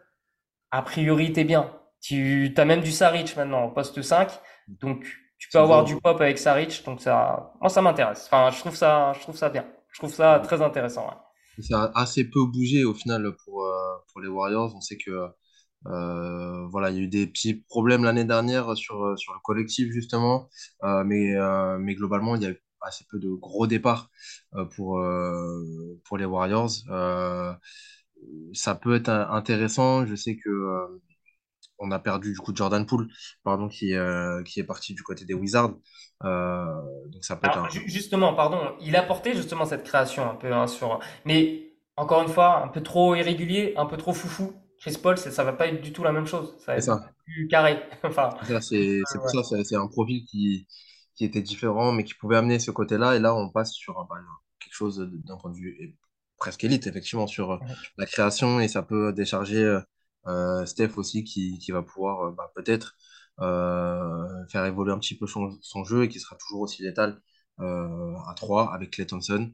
a priori t'es bien. Tu as même du Saric maintenant au poste 5. Donc tu peux avoir du pop avec Saric, donc ça, moi ça m'intéresse. Enfin, je trouve ça bien. Je trouve ça très intéressant. Ouais. Ça a assez peu bougé au final pour les Warriors. On sait que il y a eu des petits problèmes l'année dernière sur le collectif justement, mais globalement il y a eu assez peu de gros départs pour les Warriors. Ça peut être intéressant. Je sais que on a perdu du coup Jordan Poole, qui est parti du côté des Wizards. Donc ça peut être justement, il apportait justement cette création un peu mais encore une fois un peu trop irrégulier, un peu trop foufou. Chris Paul, ça va pas être du tout la même chose. Ça va être plus carré. C'est pour ça. C'est un profil qui était différent, mais qui pouvait amener ce côté-là. Et là, on passe sur quelque chose d'un point de vue presque élite, effectivement, sur la création, et ça peut décharger. Steph aussi qui va pouvoir peut-être faire évoluer un petit peu son jeu, et qui sera toujours aussi létal à 3 avec Klay Thompson,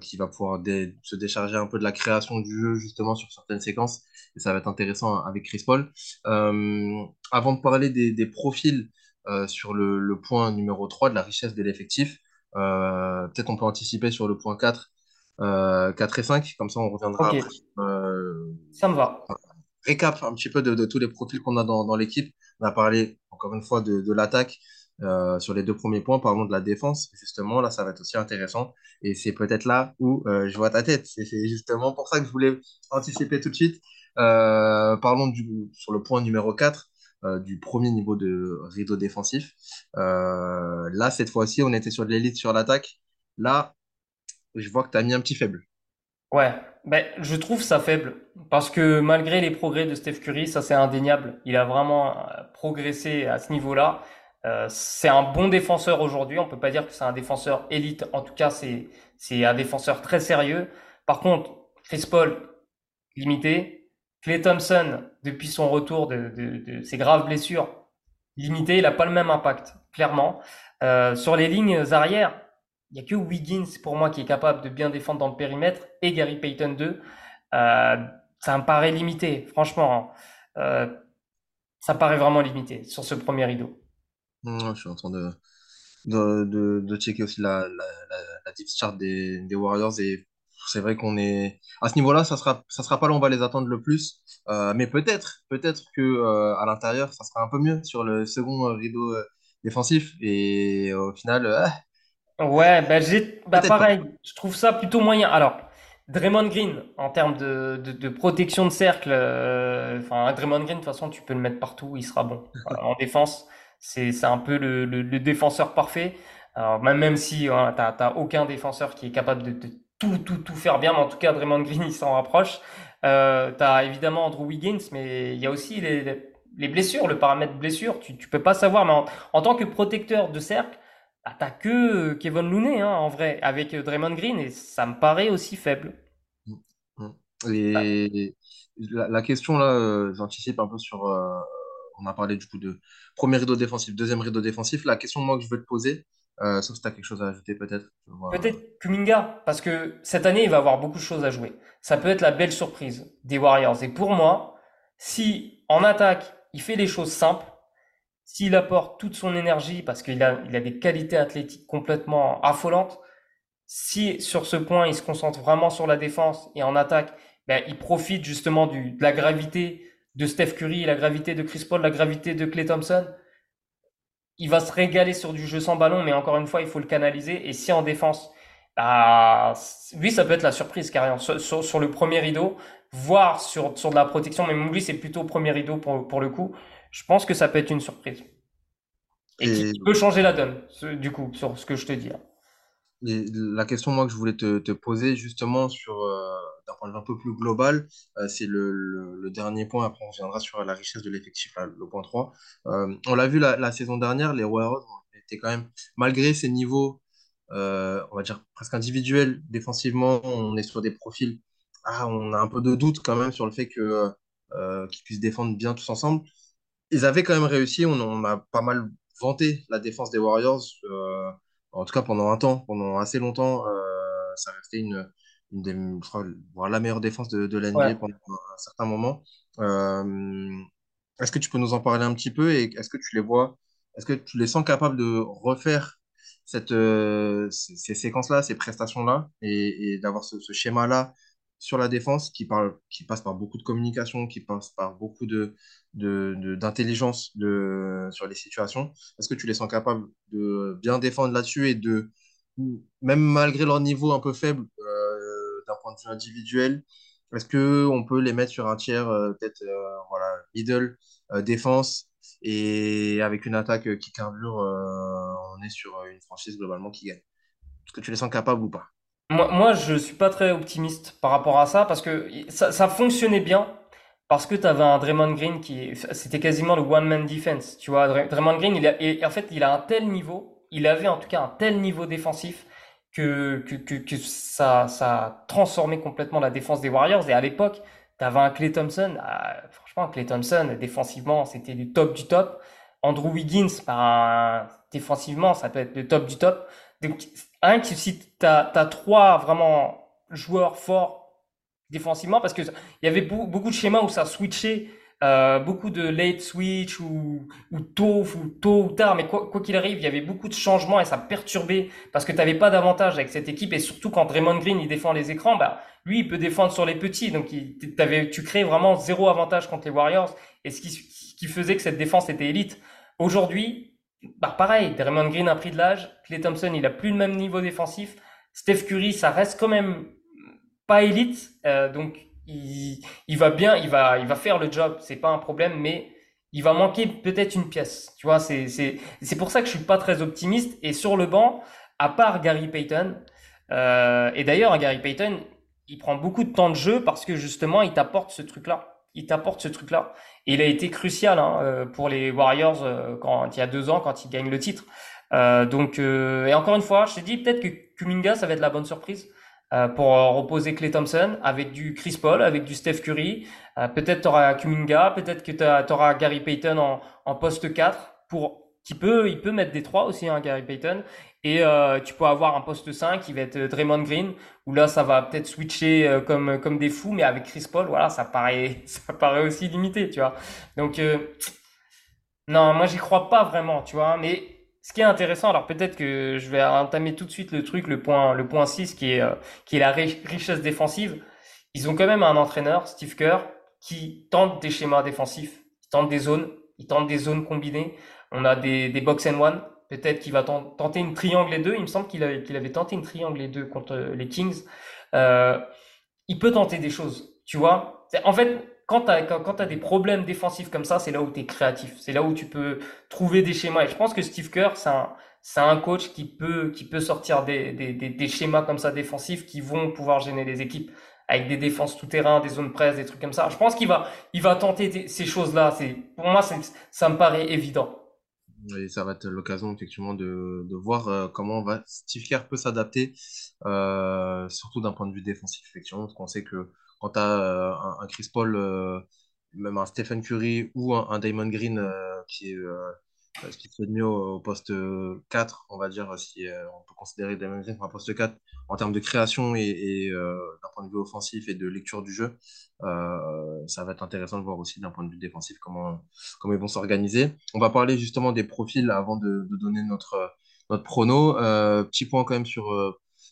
qui va pouvoir se décharger un peu de la création du jeu justement sur certaines séquences, et ça va être intéressant avec Chris Paul. Avant de parler des profils sur le point numéro 3 de la richesse de l'effectif, peut-être on peut anticiper sur le point 4, 4 et 5, comme ça on reviendra après. Ça me va. Récap un petit peu de tous les profils qu'on a dans l'équipe. On a parlé, encore une fois, de l'attaque sur les deux premiers points. Parlons de la défense, justement. Là, ça va être aussi intéressant. Et c'est peut-être là où je vois ta tête. Et c'est justement pour ça que je voulais anticiper tout de suite. Parlons sur le point numéro 4, du premier niveau de rideau défensif. Là, cette fois-ci, on était sur de l'élite sur l'attaque. Là, je vois que tu as mis un petit faible. Ouais, ben, je trouve ça faible parce que malgré les progrès de Steph Curry, ça c'est indéniable. Il a vraiment progressé à ce niveau-là. C'est un bon défenseur aujourd'hui. On peut pas dire que c'est un défenseur élite. En tout cas, c'est un défenseur très sérieux. Par contre, Chris Paul, limité. Klay Thompson, depuis son retour de ses graves blessures, limité. Il n'a pas le même impact, clairement. Sur les lignes arrières, il n'y a que Wiggins, pour moi, qui est capable de bien défendre dans le périmètre, et Gary Payton 2. Ça me paraît limité, franchement. Ça me paraît vraiment limité sur ce premier rideau. Je suis en train de checker aussi la deep chart des Warriors, et c'est vrai qu'on est à ce niveau-là, ça sera pas là où on va les attendre le plus, mais peut-être que à l'intérieur, ça sera un peu mieux sur le second rideau défensif, et au final, ouais, pareil, je trouve ça plutôt moyen. Alors, Draymond Green, en termes de protection de cercle, Draymond Green, de toute façon, tu peux le mettre partout, il sera bon. En défense, c'est un peu le défenseur parfait. Alors, même si t'as aucun défenseur qui est capable de tout faire bien, mais en tout cas, Draymond Green, il s'en rapproche. T'as évidemment Andrew Wiggins, mais il y a aussi les blessures, le paramètre blessure, tu peux pas savoir, mais en tant que protecteur de cercle, t'as que Kevin Looney, hein, en vrai, avec Draymond Green, et ça me paraît aussi faible. Et la question, là, j'anticipe un peu sur... on a parlé du coup de premier rideau défensif, deuxième rideau défensif. La question, moi, que je veux te poser, sauf si t'as quelque chose à ajouter, peut-être. Peut-être Kuminga, parce que cette année, il va avoir beaucoup de choses à jouer. Ça peut être la belle surprise des Warriors. Et pour moi, si en attaque, il fait les choses simples, s'il apporte toute son énergie, parce qu'il a des qualités athlétiques complètement affolantes, si sur ce point, il se concentre vraiment sur la défense et en attaque, ben, il profite justement de la gravité de Steph Curry, la gravité de Chris Paul, la gravité de Klay Thompson, il va se régaler sur du jeu sans ballon, mais encore une fois, il faut le canaliser. Et si en défense, lui, ça peut être la surprise, carrément, sur le premier rideau, voire sur de la protection, mais lui, c'est plutôt premier rideau pour le coup. Je pense que ça peut être une surprise. Et qui peut changer la donne, du coup, sur ce que je te dis. Et la question, moi, que je voulais te poser, justement, sur d'un point de vue un peu plus global, c'est le dernier point. Après, on reviendra sur la richesse de l'effectif, là, le point 3. On l'a vu la saison dernière, les Warriors étaient quand même, malgré ces niveaux, on va dire, presque individuels, défensivement, on est sur des profils. On a un peu de doute quand même sur le fait qu'ils puissent défendre bien tous ensemble. Ils avaient quand même réussi, on a pas mal vanté la défense des Warriors, en tout cas pendant assez longtemps, ça restait la meilleure défense de l'NBA pendant un certain moment. Est-ce que tu peux nous en parler un petit peu, et est-ce que tu les sens capables de refaire ces séquences-là, ces prestations-là, et d'avoir ce schéma-là sur la défense qui passe par beaucoup de communication, qui passe par beaucoup d'intelligence sur les situations? Est-ce que tu les sens capables de bien défendre là-dessus, et de, même malgré leur niveau un peu faible d'un point de vue individuel, est-ce qu'on peut les mettre sur un tiers peut-être middle défense, et avec une attaque qui carbure, on est sur une franchise globalement qui gagne? Est-ce que tu les sens capables ou pas? Moi, je suis pas très optimiste par rapport à ça, parce que ça fonctionnait bien, parce que t'avais un Draymond Green c'était quasiment le one-man defense, tu vois. Draymond Green, il a un tel niveau, il avait en tout cas un tel niveau défensif que ça a transformé complètement la défense des Warriors. Et à l'époque, t'avais un Klay Thompson, franchement, Klay Thompson, défensivement, c'était du top du top. Andrew Wiggins, défensivement, ça peut être le top du top. Donc, rien que si t'as trois vraiment joueurs forts défensivement, parce que il y avait beaucoup de schémas où ça switchait, beaucoup de late switch ou tôt ou tard, mais quoi qu'il arrive, il y avait beaucoup de changements et ça perturbait, parce que t'avais pas d'avantage avec cette équipe, et surtout quand Draymond Green il défend les écrans, lui il peut défendre sur les petits, donc tu crées vraiment zéro avantage contre les Warriors, et ce qui faisait que cette défense était élite. Aujourd'hui, pareil, Draymond Green a pris de l'âge, Klay Thompson il a plus le même niveau défensif, Steph Curry ça reste quand même pas élite, donc il va bien, il va faire le job, c'est pas un problème, mais il va manquer peut-être une pièce. Tu vois, c'est pour ça que je suis pas très optimiste. Et sur le banc, à part Gary Payton, et d'ailleurs Gary Payton, il prend beaucoup de temps de jeu parce que justement, il t'apporte ce truc-là. Et il a été crucial pour les Warriors quand il y a 2 ans, quand ils gagnent le titre. Et encore une fois, je te dis peut-être que Kuminga, ça va être la bonne surprise pour reposer Klay Thompson avec du Chris Paul, avec du Steph Curry. Peut-être t'auras Kuminga, peut-être que t'auras Gary Payton en poste 4 il peut mettre des 3 aussi, Gary Payton. Et tu peux avoir un poste 5 qui va être Draymond Green, où là, ça va peut-être switcher comme des fous, mais avec Chris Paul, voilà, ça paraît aussi limité, tu vois. Donc, non, moi, j'y crois pas vraiment, tu vois. Mais ce qui est intéressant, alors peut-être que je vais entamer tout de suite le point 6, qui est la richesse défensive. Ils ont quand même un entraîneur, Steve Kerr, qui tente des schémas défensifs, qui tente des zones, combinées. On a des box and one. Peut-être qu'il va tenter une triangle et deux. Il me semble qu'il avait tenté une triangle et deux contre les Kings. Il peut tenter des choses, tu vois. En fait, quand t'as des problèmes défensifs comme ça, c'est là où t'es créatif. C'est là où tu peux trouver des schémas. Et je pense que Steve Kerr, c'est un coach qui peut sortir des schémas comme ça défensifs qui vont pouvoir gêner les équipes. Avec des défenses tout-terrain, des zones presse, des trucs comme ça. Je pense qu'il va tenter ces choses-là. Pour moi, ça me paraît évident. Et ça va être l'occasion effectivement de voir comment Steve Kerr peut s'adapter, surtout d'un point de vue défensif. Effectivement, parce qu'on sait que quand tu as un Chris Paul, même un Stephen Curry ou un Draymond Green qui serait mieux au poste 4, on va dire, si on peut considérer Draymond Green comme un poste 4 en termes de création et d'un point de vue offensif et de lecture du jeu, ça va être intéressant de voir aussi d'un point de vue défensif comment ils vont s'organiser. On va parler justement des profils avant de donner notre prono. Petit point quand même sur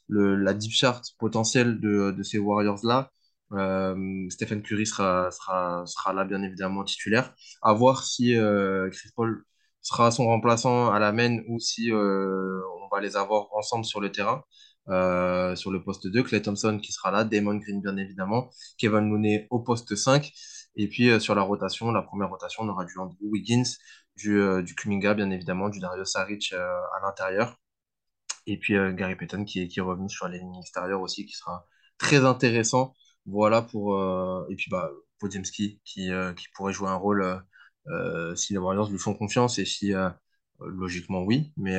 la depth chart potentielle de ces Warriors-là. Stephen Curry sera là bien évidemment titulaire. À voir si Chris Paul sera son remplaçant à la main ou si on va les avoir ensemble sur le terrain. Sur le poste 2, Klay Thompson qui sera là, Draymond Green bien évidemment, Kevin Looney au poste 5, et puis sur la première rotation, on aura du Andrew Wiggins, du Kuminga bien évidemment, du Dario Saric à l'intérieur, et puis Gary Payton qui est revenu sur les lignes extérieures aussi, qui sera très intéressant. Voilà pour et puis Podziemski qui pourrait jouer un rôle si les Warriors lui font confiance, et si logiquement oui, mais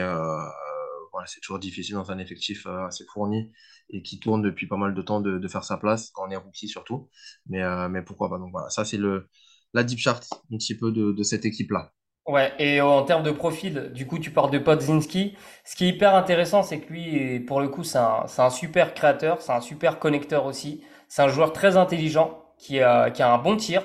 voilà, c'est toujours difficile dans un effectif assez fourni et qui tourne depuis pas mal de temps de faire sa place, quand on est rookie surtout. Mais pourquoi pas. Donc voilà, ça c'est la deep chart un petit peu de cette équipe-là. Ouais, et en termes de profil, du coup tu parles de Podziemski. Ce qui est hyper intéressant, c'est que lui, pour le coup, c'est un super créateur, c'est un super connecteur aussi. C'est un joueur très intelligent qui a un bon tir.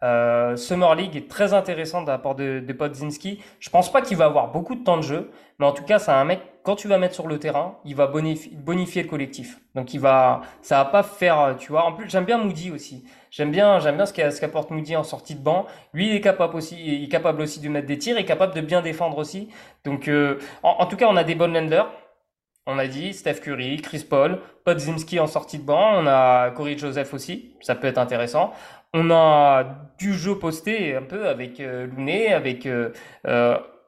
Summer League est très intéressant de la part de Podziemski. Je pense pas qu'il va avoir beaucoup de temps de jeu, mais en tout cas, c'est un mec, quand tu vas mettre sur le terrain, il va bonifier le collectif. Donc ça va pas faire, tu vois. En plus, j'aime bien Moody aussi. J'aime bien ce qu'apporte Moody en sortie de banc. Lui, il est capable aussi de mettre des tirs, il est capable de bien défendre aussi. Donc, en tout cas, on a des bonnes landers. On a dit Steph Curry, Chris Paul, Podziemski en sortie de banc. On a Corey Joseph aussi. Ça peut être intéressant. On a du jeu posté un peu avec Looney, avec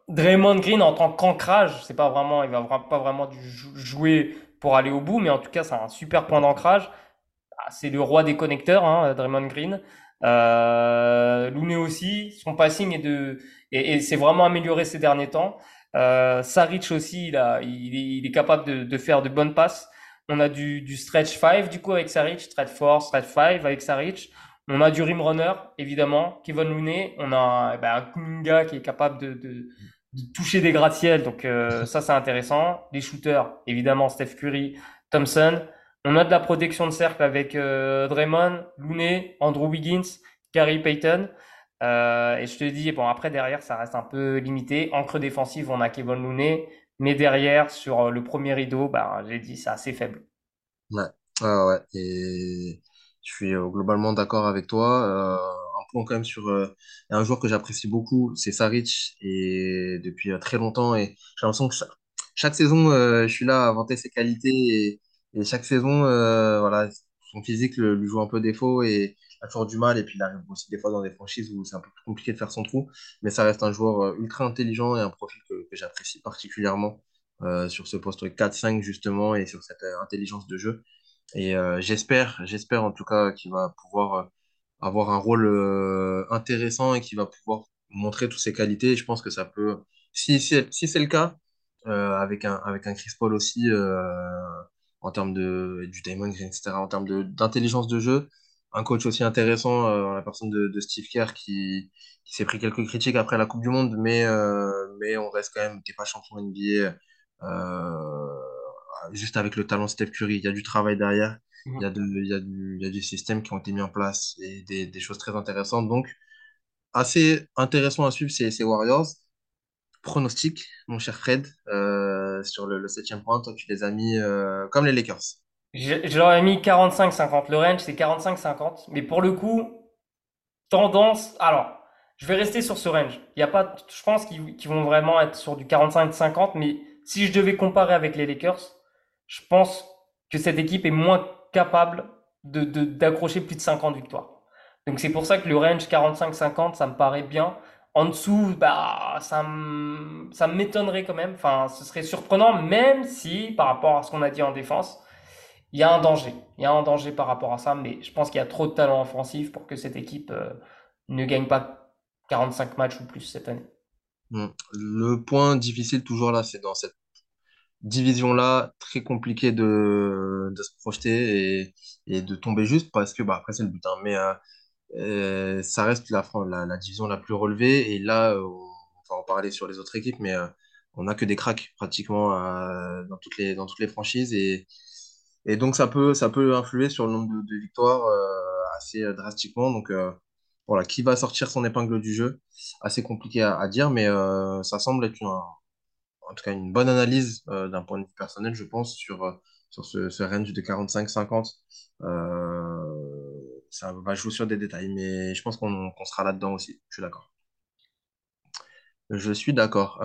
Draymond Green en tant qu'ancrage. C'est pas vraiment, il va pas vraiment jouer pour aller au bout, mais en tout cas, c'est un super point d'ancrage. C'est le roi des connecteurs, Draymond Green. Looney aussi, son passing et s'est vraiment amélioré ces derniers temps. Saric aussi, il est capable de faire de bonnes passes. On a du stretch 5 du coup avec Saric, stretch 4, stretch 5 avec Saric. On a du rim runner, évidemment, Kevin Looney. On a un Kuminga qui est capable de toucher des gratte-ciels. Donc ça, c'est intéressant. Des shooters, évidemment, Steph Curry, Thompson. On a de la protection de cercle avec Draymond, Looney, Andrew Wiggins, Gary Payton. Et je te dis, bon, après, derrière, ça reste un peu limité. En creux défensif, on a Kevin Looney. Mais derrière, sur le premier rideau, j'ai dit, c'est assez faible. Ouais, ouais. Et... je suis globalement d'accord avec toi. Un point quand même sur un joueur que j'apprécie beaucoup, c'est Saric, et depuis très longtemps. Et j'ai l'impression que chaque saison, je suis là à vanter ses qualités, et chaque saison, voilà, son physique lui joue un peu défaut, et a toujours du mal, et puis il arrive aussi des fois dans des franchises où c'est un peu plus compliqué de faire son trou, mais ça reste un joueur ultra intelligent et un profil que j'apprécie particulièrement sur ce poste 4-5 justement, et sur cette intelligence de jeu. Et j'espère en tout cas qu'il va pouvoir avoir un rôle intéressant et qu'il va pouvoir montrer toutes ses qualités. Et je pense que ça peut, si c'est le cas, avec un Chris Paul aussi, en termes du Draymond Green, etc., en termes d'intelligence de jeu, un coach aussi intéressant, la personne de Steve Kerr qui s'est pris quelques critiques après la Coupe du Monde, mais on reste quand même, t'es pas champion NBA juste avec le talent Steph Curry. Il y a du travail derrière, il y a des systèmes qui ont été mis en place et des choses très intéressantes. Donc, assez intéressant à suivre ces Warriors. Pronostic, mon cher Fred, sur le 7e point, toi tu les as mis comme les Lakers. Je leur ai mis 45-50. Le range, c'est 45-50. Mais pour le coup, tendance... Alors, je vais rester sur ce range. Il y a pas, je pense qu'ils vont vraiment être sur du 45-50, mais si je devais comparer avec les Lakers, je pense que cette équipe est moins capable d'accrocher plus de 50 victoires. Donc, c'est pour ça que le range 45-50, ça me paraît bien. En dessous, bah, ça m'étonnerait quand même. Enfin, ce serait surprenant, même si, par rapport à ce qu'on a dit en défense, il y a un danger. Il y a un danger par rapport à ça, mais je pense qu'il y a trop de talent offensif pour que cette équipe ne gagne pas 45 matchs ou plus cette année. Le point difficile, toujours là, c'est dans cette division-là, très compliqué de se projeter et de tomber juste, parce que, bah, après, c'est le but, hein, mais... ça reste la division la plus relevée, et là on va en parler sur les autres équipes, mais on n'a que des cracks pratiquement dans toutes les franchises, et donc ça peut influer sur le nombre de victoires assez drastiquement. Donc voilà, qui va sortir son épingle du jeu, assez compliqué à dire, mais ça semble être en tout cas une bonne analyse d'un point de vue personnel, je pense, sur ce range de 45-50. Ça va jouer sur des détails, mais je pense qu'on sera là-dedans aussi. Je suis d'accord.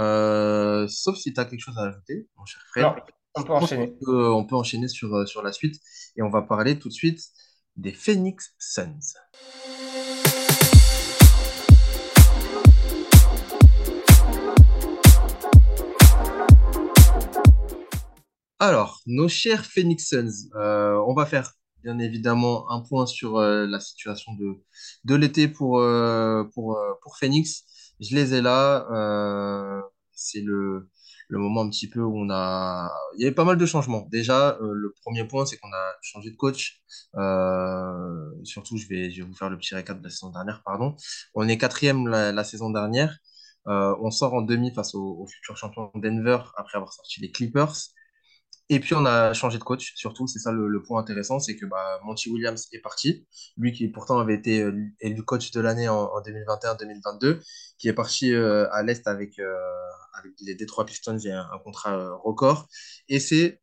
Sauf si tu as quelque chose à ajouter, mon cher frère. Non, on peut enchaîner. On peut enchaîner sur la suite. Et on va parler tout de suite des Phoenix Suns. Alors, nos chers Phoenix Suns, on va faire... Bien évidemment, un point sur la situation de l'été pour Phoenix. Je les ai là. C'est le moment un petit peu où il y avait pas mal de changements. Déjà, le premier point, c'est qu'on a changé de coach. Surtout, je vais vous faire le petit récap de la saison dernière. Pardon. On est 4e la saison dernière. On sort en demi face au futur champion Denver après avoir sorti les Clippers. Et puis, on a changé de coach, surtout. C'est ça le point intéressant, c'est que Monty Williams est parti. Lui qui, pourtant, avait été élu coach de l'année en 2021-2022, qui est parti à l'Est avec les Detroit Pistons et un contrat record. Et c'est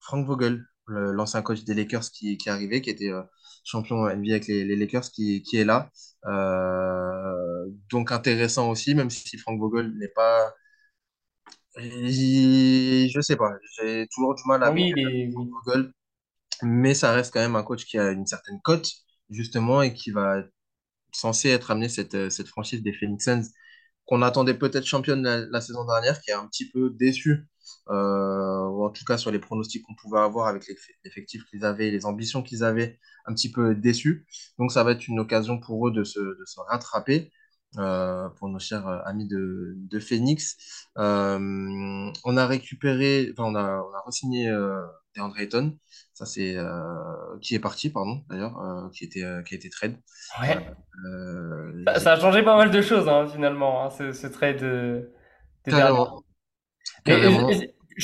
Frank Vogel, l'ancien coach des Lakers qui est arrivé, qui était champion NBA avec les Lakers, qui est là. Donc, intéressant aussi, même si Frank Vogel n'est pas... Je sais pas, j'ai toujours du mal avec Google, mais ça reste quand même un coach qui a une certaine cote, justement, et qui va censé être amené cette franchise des Phoenix Suns, qu'on attendait peut-être championne la saison dernière, qui est un petit peu déçue, ou en tout cas sur les pronostics qu'on pouvait avoir avec l'effectif qu'ils avaient, les ambitions qu'ils avaient, un petit peu déçue. Donc ça va être une occasion pour eux de se rattraper. Pour nos chers amis de Phoenix, on a récupéré, enfin on a re-signé Deandre Ayton, ça c'est qui est parti, pardon, d'ailleurs, qui a été trade. Ouais. Ça a changé pas mal de choses, hein, finalement, hein, ce trade. Je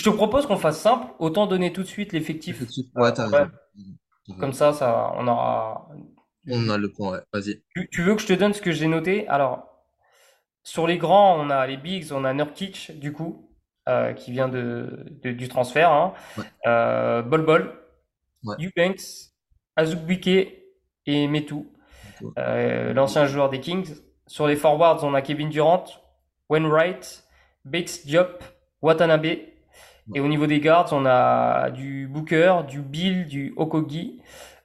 te propose qu'on fasse simple, autant donner tout de suite l'effectif. Ouais, t'as raison. Comme ça, on aura. On a le point, ouais. Vas-y. Tu veux que je te donne ce que j'ai noté? Alors, sur les grands, on a les bigs, on a Nurkic, du coup, qui vient du transfert. Hein. Ouais. Bol, ouais. Eubanks, Azubike et Metu, ouais. L'ancien joueur des Kings. Sur les forwards, on a Kevin Durant, Wainwright, Bates Diop, Watanabe. Ouais. Et au niveau des guards, on a du Booker, du Beal, du Okogie,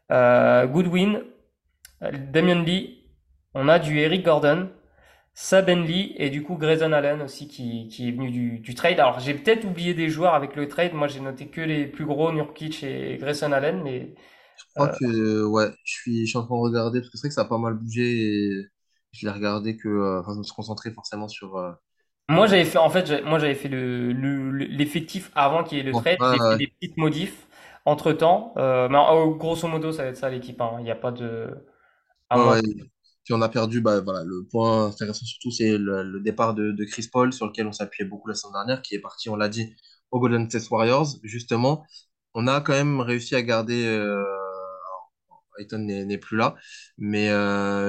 Goodwin, Damian Lee, on a du Eric Gordon, Saben Lee et du coup Grayson Allen aussi qui est venu du trade. Alors j'ai peut-être oublié des joueurs avec le trade, moi j'ai noté que les plus gros, Nurkic et Grayson Allen, mais... Je crois que ouais, je suis en train de regarder parce que c'est vrai que ça a pas mal bougé et je l'ai regardé que... Enfin, je me suis concentré forcément sur... Moi j'avais fait, en fait, j'avais fait l'effectif avant qu'il y ait le trade, j'ai fait des petites modifs entre-temps. Mais, grosso modo, ça va être ça l'équipe, hein. Il n'y a pas de... Si on a perdu, voilà, le point intéressant surtout, c'est le départ de Chris Paul, sur lequel on s'appuyait beaucoup la semaine dernière, qui est parti, on l'a dit, au Golden State Warriors. Justement, on a quand même réussi à garder... Ayton n'est plus là, mais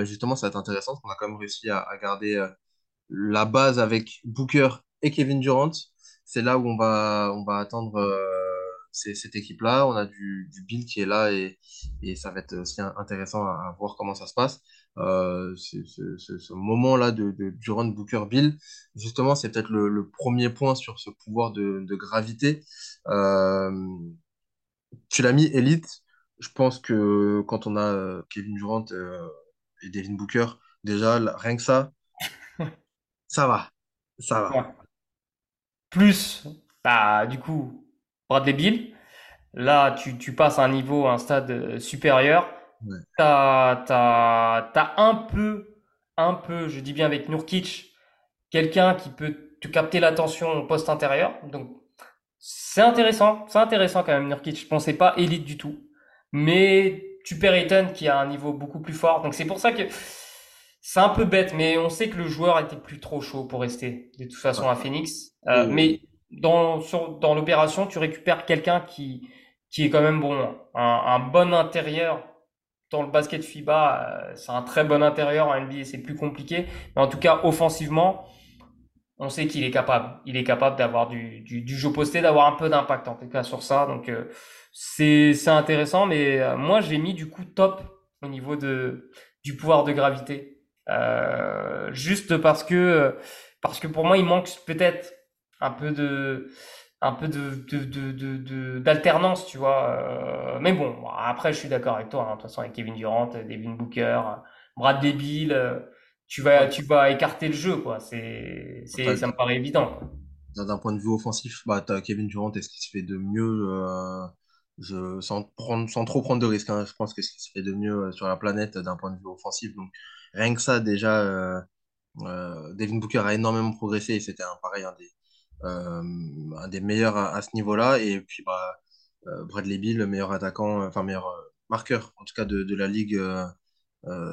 justement, ça va être intéressant, parce qu'on a quand même réussi à garder la base avec Booker et Kevin Durant. C'est là où on va attendre cette équipe-là. On a du Bill qui est là, et ça va être aussi intéressant à voir comment ça se passe. Ce moment-là de Durant, Booker, Bill, justement, c'est peut-être le premier point sur ce pouvoir de gravité. Tu l'as mis élite. Je pense que quand on a Kevin Durant et Devin Booker, déjà, rien que ça, ça va. Ouais. Plus, du coup, Bradley Beal, là, tu passes à un niveau, à un stade supérieur. Ouais. T'as un peu, je dis bien avec Nurkic, quelqu'un qui peut te capter l'attention au poste intérieur. Donc, c'est intéressant quand même, Nurkic. Je pensais pas élite du tout. Mais tu perds Ayton qui a un niveau beaucoup plus fort. Donc, c'est pour ça que c'est un peu bête, mais on sait que le joueur était plus trop chaud pour rester de toute façon à Phoenix. Mais dans l'opération, tu récupères quelqu'un qui est quand même bon, un bon intérieur. Dans le basket FIBA, c'est un très bon intérieur. En NBA, c'est plus compliqué. Mais en tout cas, offensivement, on sait qu'il est capable. Il est capable d'avoir du jeu posté, d'avoir un peu d'impact en tout cas sur ça. Donc, c'est intéressant. Mais moi, j'ai mis du coup top au niveau du pouvoir de gravité. Juste parce que pour moi, il manque peut-être un peu de d'alternance, tu vois. Mais bon, après, je suis d'accord avec toi, hein. De toute façon, avec Kevin Durant, Devin Booker, Bradley Beal, tu vas écarter le jeu, quoi. Ça me paraît évident, quoi. D'un point de vue offensif, t'as Kevin Durant, est-ce qu'il se fait de mieux sans trop prendre de risques, hein. Je pense que ce qui se fait de mieux sur la planète d'un point de vue offensif. Donc, rien que ça, déjà, Devin Booker a énormément progressé et c'était un des meilleurs à ce niveau-là, et puis Bradley Beal, le meilleur attaquant, enfin meilleur marqueur en tout cas de la ligue,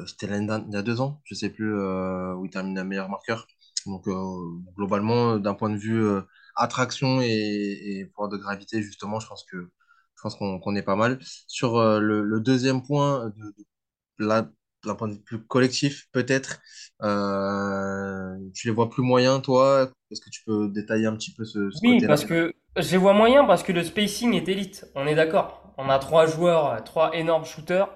c'était il y a 2 ans, je sais plus, où il termine le meilleur marqueur. Donc globalement, d'un point de vue attraction et pouvoir de gravité, justement, je pense qu'on est pas mal. Sur le deuxième point, d'un point de vue plus collectif, peut-être, tu les vois plus moyens, toi? Est-ce que tu peux détailler un petit peu ce côté-là? Oui, parce que je les vois moyens parce que le spacing est élite, on est d'accord. On a 3 joueurs, 3 énormes shooters,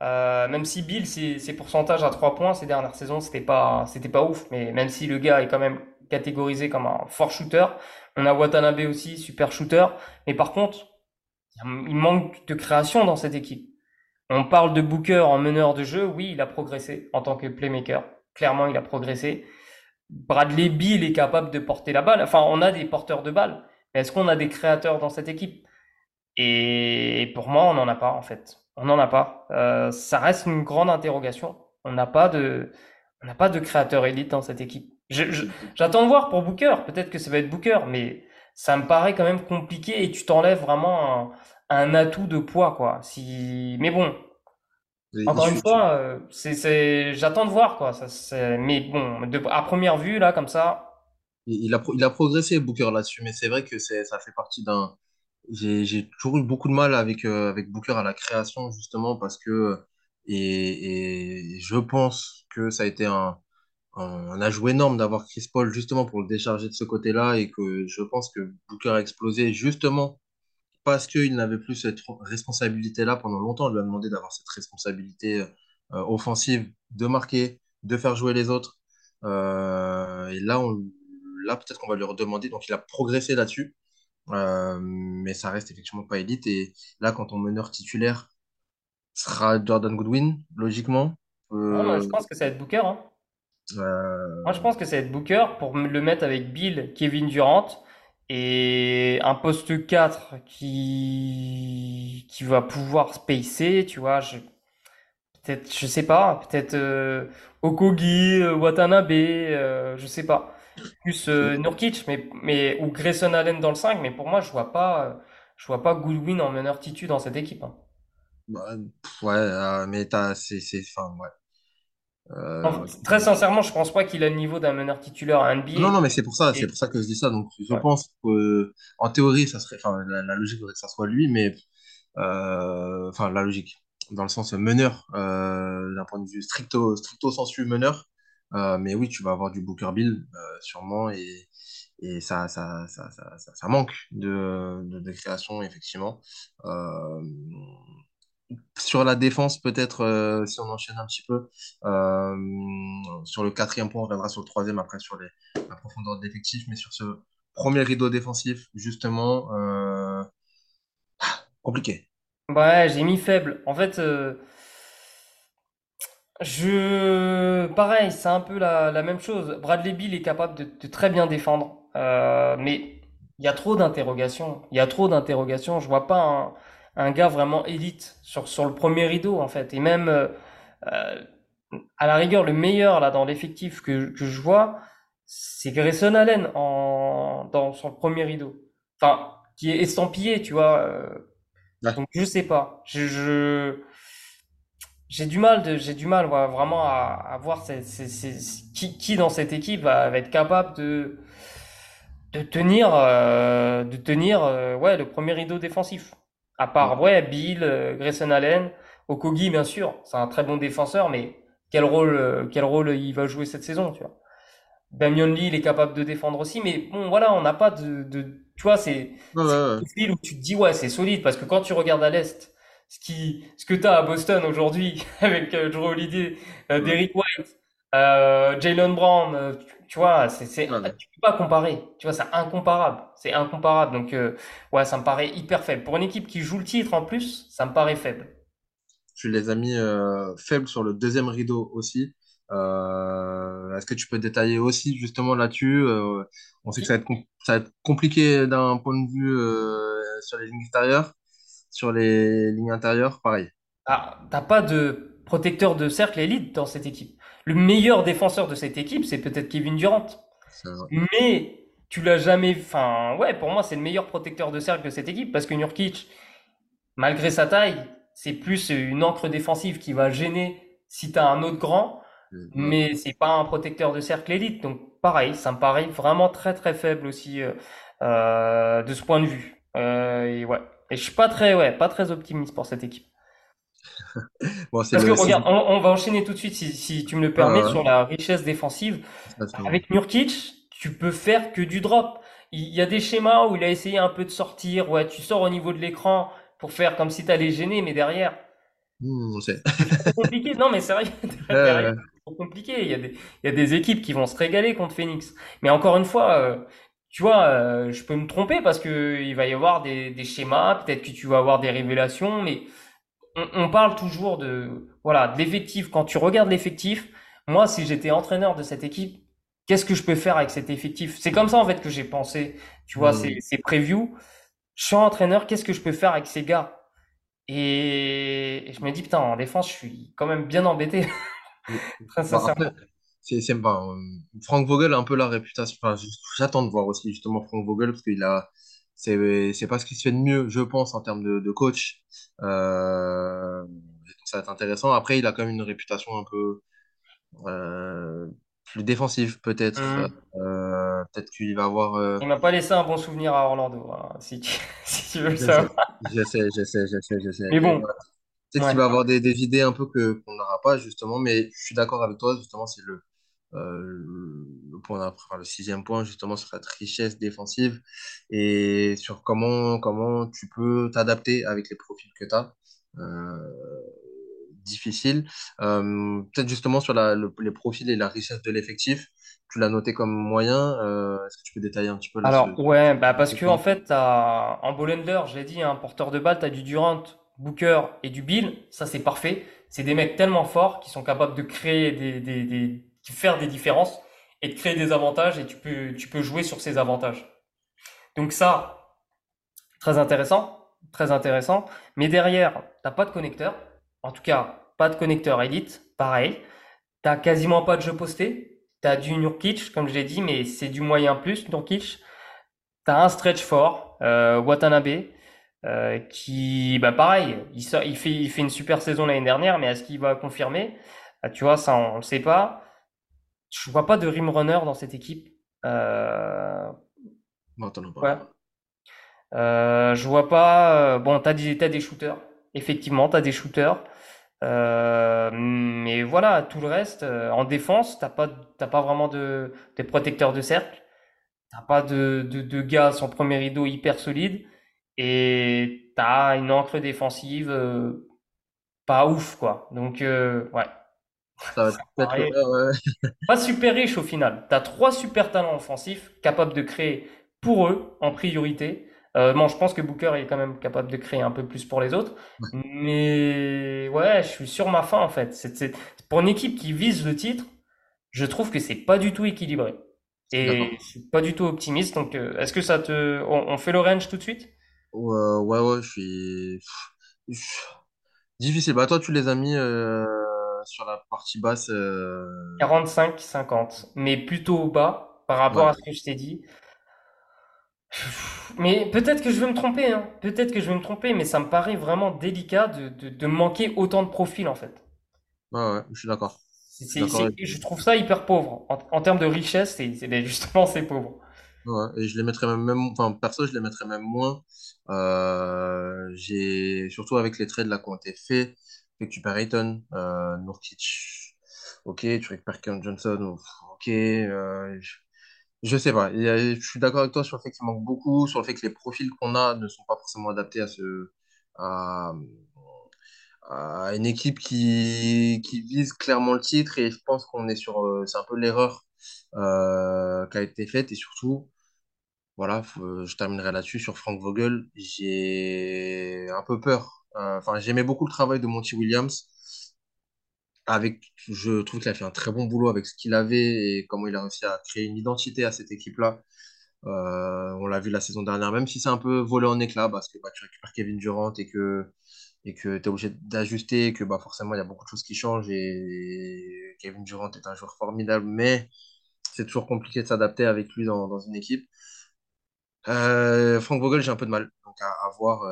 même si Bill, ses pourcentages à 3 points ces dernières saisons, c'était pas ouf, mais même si le gars est quand même catégorisé comme un fort shooter, on a Watanabe aussi, super shooter, mais par contre, il manque de création dans cette équipe. On parle de Booker en meneur de jeu. Oui, il a progressé en tant que playmaker. Clairement, il a progressé. Bradley Beal est capable de porter la balle. Enfin, on a des porteurs de balles. Mais est-ce qu'on a des créateurs dans cette équipe? Et pour moi, on n'en a pas, en fait. On n'en a pas. Ça reste une grande interrogation. On n'a pas de créateur élite dans cette équipe. J'attends de voir pour Booker. Peut-être que ça va être Booker, mais ça me paraît quand même compliqué et tu t'enlèves vraiment un atout de poids, quoi. Mais bon, encore une fois, j'attends de voir, quoi. Mais bon, à première vue, là, comme ça... Il a progressé, Booker, là-dessus, mais c'est vrai que ça fait partie d'un... J'ai toujours eu beaucoup de mal avec Booker à la création, justement, parce que... Et je pense que ça a été un ajout énorme d'avoir Chris Paul, justement, pour le décharger de ce côté-là, et que je pense que Booker a explosé, justement, parce qu'il n'avait plus cette responsabilité-là pendant longtemps. On lui a demandé d'avoir cette responsabilité offensive, de marquer, de faire jouer les autres. Et là, peut-être qu'on va lui redemander. Donc, il a progressé là-dessus. Mais ça reste effectivement pas élite. Et là, quand ton meneur titulaire sera Jordan Goodwin, logiquement, Moi, je pense que ça va être Booker. Hein. Moi, je pense que ça va être Booker pour le mettre avec Bill, Kevin Durant et un poste 4 qui va pouvoir spacer, tu vois. Peut-être, je sais pas, peut-être Okogi, Watanabe, je sais pas. Plus Nurkic, mais, ou Grayson Allen dans le 5, mais pour moi, je vois pas Goodwin en meneur titu dans cette équipe. Hein. Ouais, mais c'est fin, ouais. En fait, très sincèrement, je pense pas qu'il a le niveau d'un meneur titulaire à NBA. Non, mais c'est pour ça que je dis ça. Donc, je pense que, en théorie, ça serait, enfin, la logique voudrait que ça soit lui, mais, enfin, la logique, dans le sens meneur, d'un point de vue stricto sensu meneur. Mais oui, tu vas avoir du Booker Bill, sûrement, et ça manque de création, effectivement. Sur la défense, peut-être, si on enchaîne un petit peu, sur le quatrième point, on reviendra sur le troisième, après sur la profondeur d'effectif, mais sur ce premier rideau défensif, justement, compliqué. Ouais, j'ai mis faible. En fait, pareil, c'est un peu la même chose. Bradley Beal est capable de très bien défendre, mais il y a trop d'interrogations. Je vois pas un gars vraiment élite sur le premier rideau, en fait. Et même, à la rigueur, le meilleur là dans l'effectif que je vois, c'est Grayson Allen sur le premier rideau. Enfin, qui est estampillé, tu vois. Ouais. Donc, je sais pas. J'ai du mal, vraiment à voir qui dans cette équipe va être capable de tenir, le premier rideau défensif. À part, Bill, Grayson Allen, Okogi, bien sûr, c'est un très bon défenseur, mais quel rôle il va jouer cette saison, tu vois. Damian Lee, il est capable de défendre aussi, mais bon, voilà, on n'a pas tu vois, c'est une ville où tu te dis, ouais, c'est solide, parce que quand tu regardes à l'Est, ce que t'as à Boston aujourd'hui, avec Drew Holiday, Derrick White, Jaylen Brown, tu vois, tu peux pas comparer. Tu vois, c'est incomparable. Donc, ça me paraît hyper faible. Pour une équipe qui joue le titre en plus, ça me paraît faible. Tu les as mis faibles sur le deuxième rideau aussi. Est-ce que tu peux détailler aussi justement là-dessus on sait que ça va être compliqué d'un point de vue sur les lignes extérieures, sur les lignes intérieures, pareil. Ah, t'as pas de protecteur de cercle élite dans cette équipe. Le meilleur défenseur de cette équipe, c'est peut-être Kevin Durant. Mais tu l'as jamais... Enfin, ouais, pour moi, c'est le meilleur protecteur de cercle de cette équipe parce que Nurkic, malgré sa taille, c'est plus une ancre défensive qui va gêner si tu as un autre grand, mais c'est pas un protecteur de cercle élite. Donc, pareil, ça me paraît vraiment très, très faible aussi de ce point de vue. Et je suis pas très optimiste pour cette équipe. Bon, regarde, on va enchaîner tout de suite si tu me le permets sur la richesse défensive. Avec Nurkic, tu peux faire que du drop. Il y a des schémas où il a essayé un peu de sortir. Ouais, tu sors au niveau de l'écran pour faire comme si tu allais gêner, mais derrière. C'est compliqué. Non, mais sérieux, derrière, c'est trop compliqué. Il y a des équipes qui vont se régaler contre Phoenix. Mais encore une fois, tu vois, je peux me tromper parce que il va y avoir des schémas. Peut-être que tu vas avoir des révélations, mais. On parle toujours de l'effectif. Quand tu regardes l'effectif, moi, si j'étais entraîneur de cette équipe, qu'est-ce que je peux faire avec cet effectif? C'est comme ça, en fait, que j'ai pensé, tu vois, ces previews. Je suis entraîneur, qu'est-ce que je peux faire avec ces gars? Et je me dis, putain, en défense, je suis quand même bien embêté. Très sincèrement. Après, Frank Vogel a un peu la réputation. Enfin, j'attends de voir aussi, justement, Frank Vogel, parce qu'il a... C'est pas ce qui se fait de mieux, je pense, en termes de coach. Donc ça va être intéressant. Après, il a quand même une réputation un peu plus défensive, peut-être. Peut-être qu'il va avoir... Il m'a pas laissé un bon souvenir à Orlando, hein, si tu veux le savoir. J'essaie. Mais bon. Voilà. Peut-être qu'il va avoir des idées un peu qu'on n'aura pas, justement. Mais je suis d'accord avec toi, justement, c'est le sixième point justement sur cette richesse défensive et sur comment tu peux t'adapter avec les profils que tu as difficile peut-être justement sur les profils et la richesse de l'effectif. Tu l'as noté comme moyen, est-ce que tu peux détailler un petit peu là, parce que en fait t'as un ball handler, je l'ai dit, un porteur de balle, t'as du Durant, Booker et du Beal, ça c'est parfait. C'est des mecs tellement forts qui sont capables de créer de faire des différences et de créer des avantages, et tu peux jouer sur ces avantages. Donc ça, très intéressant. Mais derrière, t'as pas de connecteur, en tout cas pas de connecteur élite, pareil. T'as quasiment pas de jeu posté. T'as du Nurkic, comme je l'ai dit, mais c'est du moyen plus Nurkic. T'as un stretch fort, Watanabe. Qui, bah pareil, il fait une super saison l'année dernière, mais est-ce qu'il va confirmer? Tu vois, ça on le sait pas. Je vois pas de rim runner dans cette équipe. Non, t'en as pas. Ouais. Je vois pas. Bon, t'as des shooters. Effectivement, t'as des shooters. Mais voilà, tout le reste en défense, t'as pas vraiment de protecteurs de cercle. T'as pas de gars sans premier rideau hyper solide. Et t'as une ancre défensive pas ouf, quoi. Donc, ouais. Ça va être pas super riche au final. T'as trois super talents offensifs capables de créer pour eux en priorité. Bon, je pense que Booker est quand même capable de créer un peu plus pour les autres. Ouais. Mais ouais, je suis sur ma faim, en fait. Pour une équipe qui vise le titre, je trouve que c'est pas du tout équilibré. Et d'accord. Je suis pas du tout optimiste. Donc, est-ce que ça te. On fait le range tout de suite? Ouais, je suis difficile. Bah, toi, tu les as mis sur la partie basse. 45-50, mais plutôt au bas par rapport à ce que je t'ai dit. Mais peut-être que je vais me tromper, hein. Mais ça me paraît vraiment délicat de manquer autant de profils, en fait. Ouais, je suis d'accord. Je trouve ça hyper pauvre. En termes de richesse, justement, c'est pauvre. Ouais, et je les mettrais même enfin, perso, je les mettrais même moins. Surtout avec les trades là qui ont été faits, tu récupères Payton, Nurkic, ok, tu récupères Cam Johnson, ok, je sais pas. Je suis d'accord avec toi sur le fait qu'il manque beaucoup, sur le fait que les profils qu'on a ne sont pas forcément adaptés à une équipe qui vise clairement le titre, et je pense qu'on est c'est un peu l'erreur qui a été faite. Et surtout, voilà, je terminerai là-dessus sur Frank Vogel. J'ai un peu peur. J'aimais beaucoup le travail de Monty Williams. Je trouve qu'il a fait un très bon boulot avec ce qu'il avait et comment il a réussi à créer une identité à cette équipe-là. On l'a vu la saison dernière, même si c'est un peu volé en éclats, parce que tu récupères Kevin Durant et que tu es obligé d'ajuster, que forcément il y a beaucoup de choses qui changent, et Kevin Durant est un joueur formidable, mais c'est toujours compliqué de s'adapter avec lui dans une équipe. Frank Vogel, j'ai un peu de mal, donc à voir,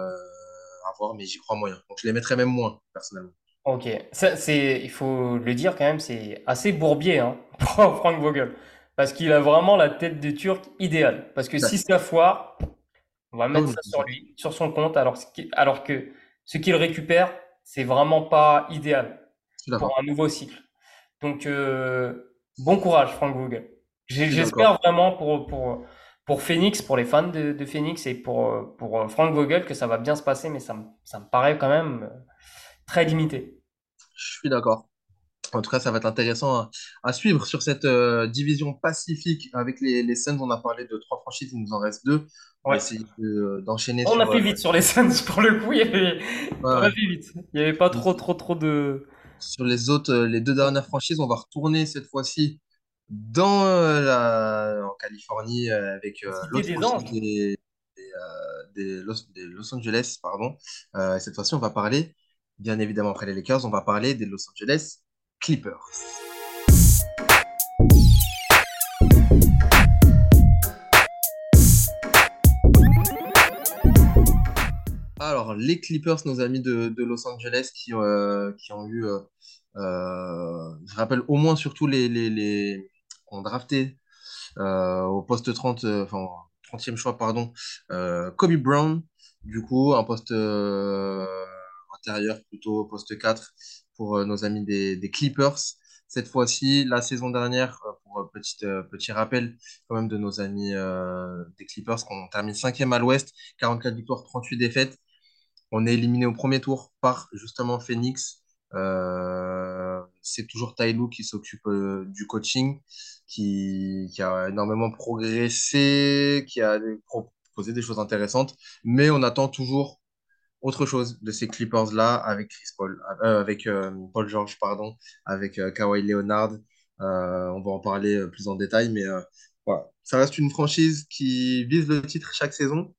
mais j'y crois moyen. Donc je les mettrais même moins, personnellement. Ok, ça, il faut le dire quand même, c'est assez bourbier, hein, pour Frank Vogel, parce qu'il a vraiment la tête de Turc idéale. Parce que si ça foire, on va mettre ça sur lui, sur son compte, alors que ce qu'il récupère, c'est vraiment pas idéal pour un nouveau cycle. Donc, bon courage, Frank Vogel. J'espère vraiment pour Phoenix, pour les fans de Phoenix, et pour Frank Vogel, que ça va bien se passer, mais ça me paraît quand même très limité. Je suis d'accord. En tout cas, ça va être intéressant à suivre sur cette division pacifique avec les Suns. On a parlé de 3 franchises, il nous en reste 2. On va essayer d'enchaîner. On a fait vite sur les Suns, pour le coup. Il n'y avait pas trop de... Sur les autres, les 2 dernières franchises, on va retourner cette fois-ci en Californie avec des Los Angeles. Pardon. Et cette fois-ci, on va parler, bien évidemment après les Lakers, on va parler des Los Angeles Clippers. Alors, les Clippers, nos amis de Los Angeles, qui ont eu, je rappelle, au moins surtout les qu'on drafté au poste 30e choix, pardon, Kobe Brown, du coup, un poste intérieur, plutôt poste 4, pour nos amis des Clippers. Cette fois-ci, la saison dernière, pour petit rappel quand même de nos amis des Clippers, qu'on termine 5e à l'Ouest, 44 victoires, 38 défaites. On est éliminé au premier tour par justement Phoenix. C'est toujours Ty Lue qui s'occupe du coaching, qui a énormément progressé, qui a proposé des choses intéressantes, mais on attend toujours autre chose de ces Clippers-là avec Paul George, pardon, avec Kawhi Leonard. On va en parler plus en détail, mais voilà. Ça reste une franchise qui vise le titre chaque saison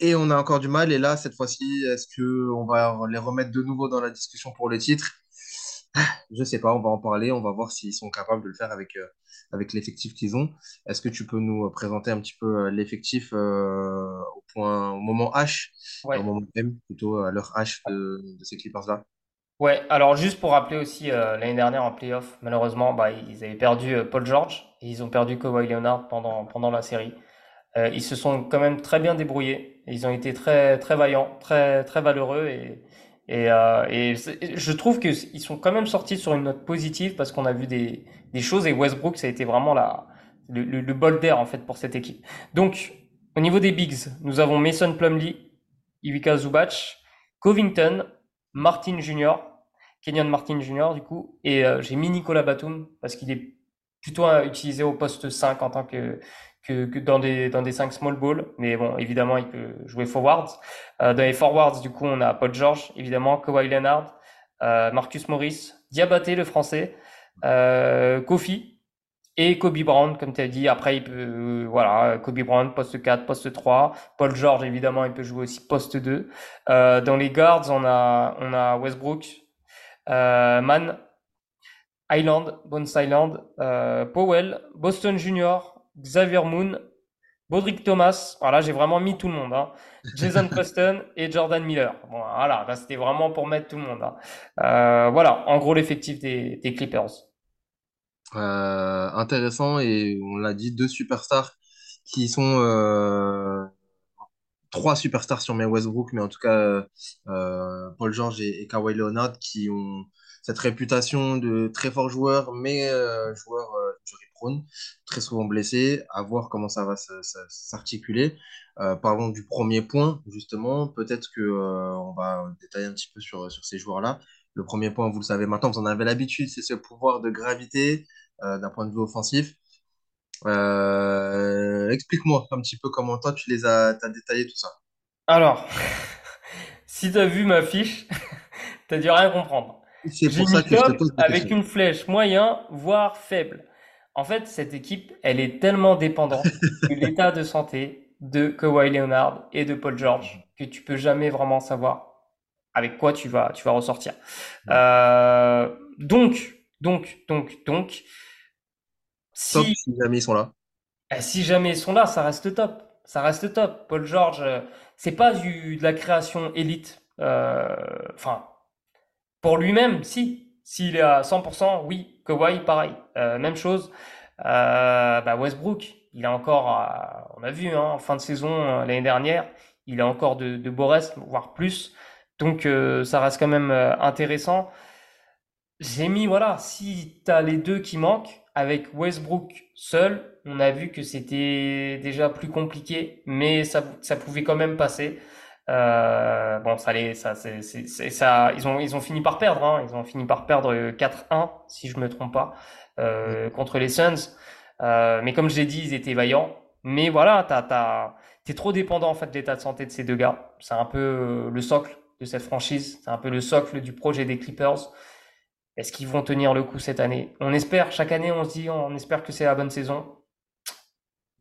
et on a encore du mal. Et là, cette fois-ci, est-ce qu'on va les remettre de nouveau dans la discussion pour le titre? Je sais pas, on va en parler, on va voir s'ils sont capables de le faire avec l'effectif qu'ils ont. Est-ce que tu peux nous présenter un petit peu l'effectif au moment H, ouais. Au moment M, plutôt à l'heure H de ces Clippers-là? Ouais, alors juste pour rappeler aussi, l'année dernière en play-off, malheureusement, ils avaient perdu Paul George et ils ont perdu Kawhi Leonard pendant la série. Ils se sont quand même très bien débrouillés, ils ont été très, très vaillants, très, très valeureux et je trouve qu'ils sont quand même sortis sur une note positive parce qu'on a vu des choses et Westbrook, ça a été vraiment le bol d'air en fait pour cette équipe. Donc, au niveau des bigs, nous avons Mason Plumlee, Ivica Zubac, Covington, Kenyon Martin Jr. Du coup, et j'ai mis Nicolas Batum parce qu'il est plutôt utilisé au poste 5 en tant que dans des 5 small ball, mais bon, évidemment, il peut jouer forward. Dans les forwards, du coup, on a Paul George, évidemment, Kawhi Leonard, Marcus Morris, Diabaté, le français, Kofi et Kobe Brown, comme tu as dit. Après, il peut, Kobe Brown, poste 4, poste 3. Paul George, évidemment, il peut jouer aussi poste 2. Dans les guards, on a Westbrook, Mann, Bones Island, Powell, Boston Junior, Xavier Moon, Broderick Thomas, voilà, j'ai vraiment mis tout le monde, hein. Jason Preston et Jordan Miller. Bon, voilà, là, c'était vraiment pour mettre tout le monde, hein. Voilà, en gros, l'effectif des Clippers. Intéressant, et on l'a dit, trois superstars sur mes Westbrook, mais en tout cas, Paul George et Kawhi Leonard qui ont cette réputation de très fort joueur, mais joueur jury prone, très souvent blessé, à voir comment ça va s'articuler. Parlons du premier point, justement, peut-être qu'on va détailler un petit peu sur ces joueurs-là. Le premier point, vous le savez maintenant, vous en avez l'habitude, c'est ce pouvoir de gravité d'un point de vue offensif. Explique-moi un petit peu comment toi, tu les as détaillé tout ça. Alors, si tu as vu ma fiche, tu as dû rien comprendre. C'est pour ça que je te pose avec une flèche moyen, voire faible. En fait, cette équipe, elle est tellement dépendante de l'état de santé de Kawhi Leonard et de Paul George que tu peux jamais vraiment savoir avec quoi tu vas ressortir. Donc, top, si jamais ils sont là. Si jamais ils sont là, ça reste top. Paul George, c'est pas de la création élite. Pour lui-même, si. S'il est à 100%, oui. Kawhi, pareil. Même chose. Westbrook, il a encore, on a vu, hein, en fin de saison l'année dernière, il a encore de beaux restes, voire plus. Donc, ça reste quand même intéressant. J'ai mis, si tu as les deux qui manquent, avec Westbrook seul, on a vu que c'était déjà plus compliqué, mais ça pouvait quand même passer. Ils ont fini par perdre, hein. Ils ont fini par perdre 4-1, si je me trompe pas, contre les Suns. Mais comme je l'ai dit, ils étaient vaillants. Mais voilà, t'es trop dépendant, en fait, de l'état de santé de ces deux gars. C'est un peu le socle de cette franchise. C'est un peu le socle du projet des Clippers. Est-ce qu'ils vont tenir le coup cette année? On espère, chaque année, on se dit, on espère que c'est la bonne saison.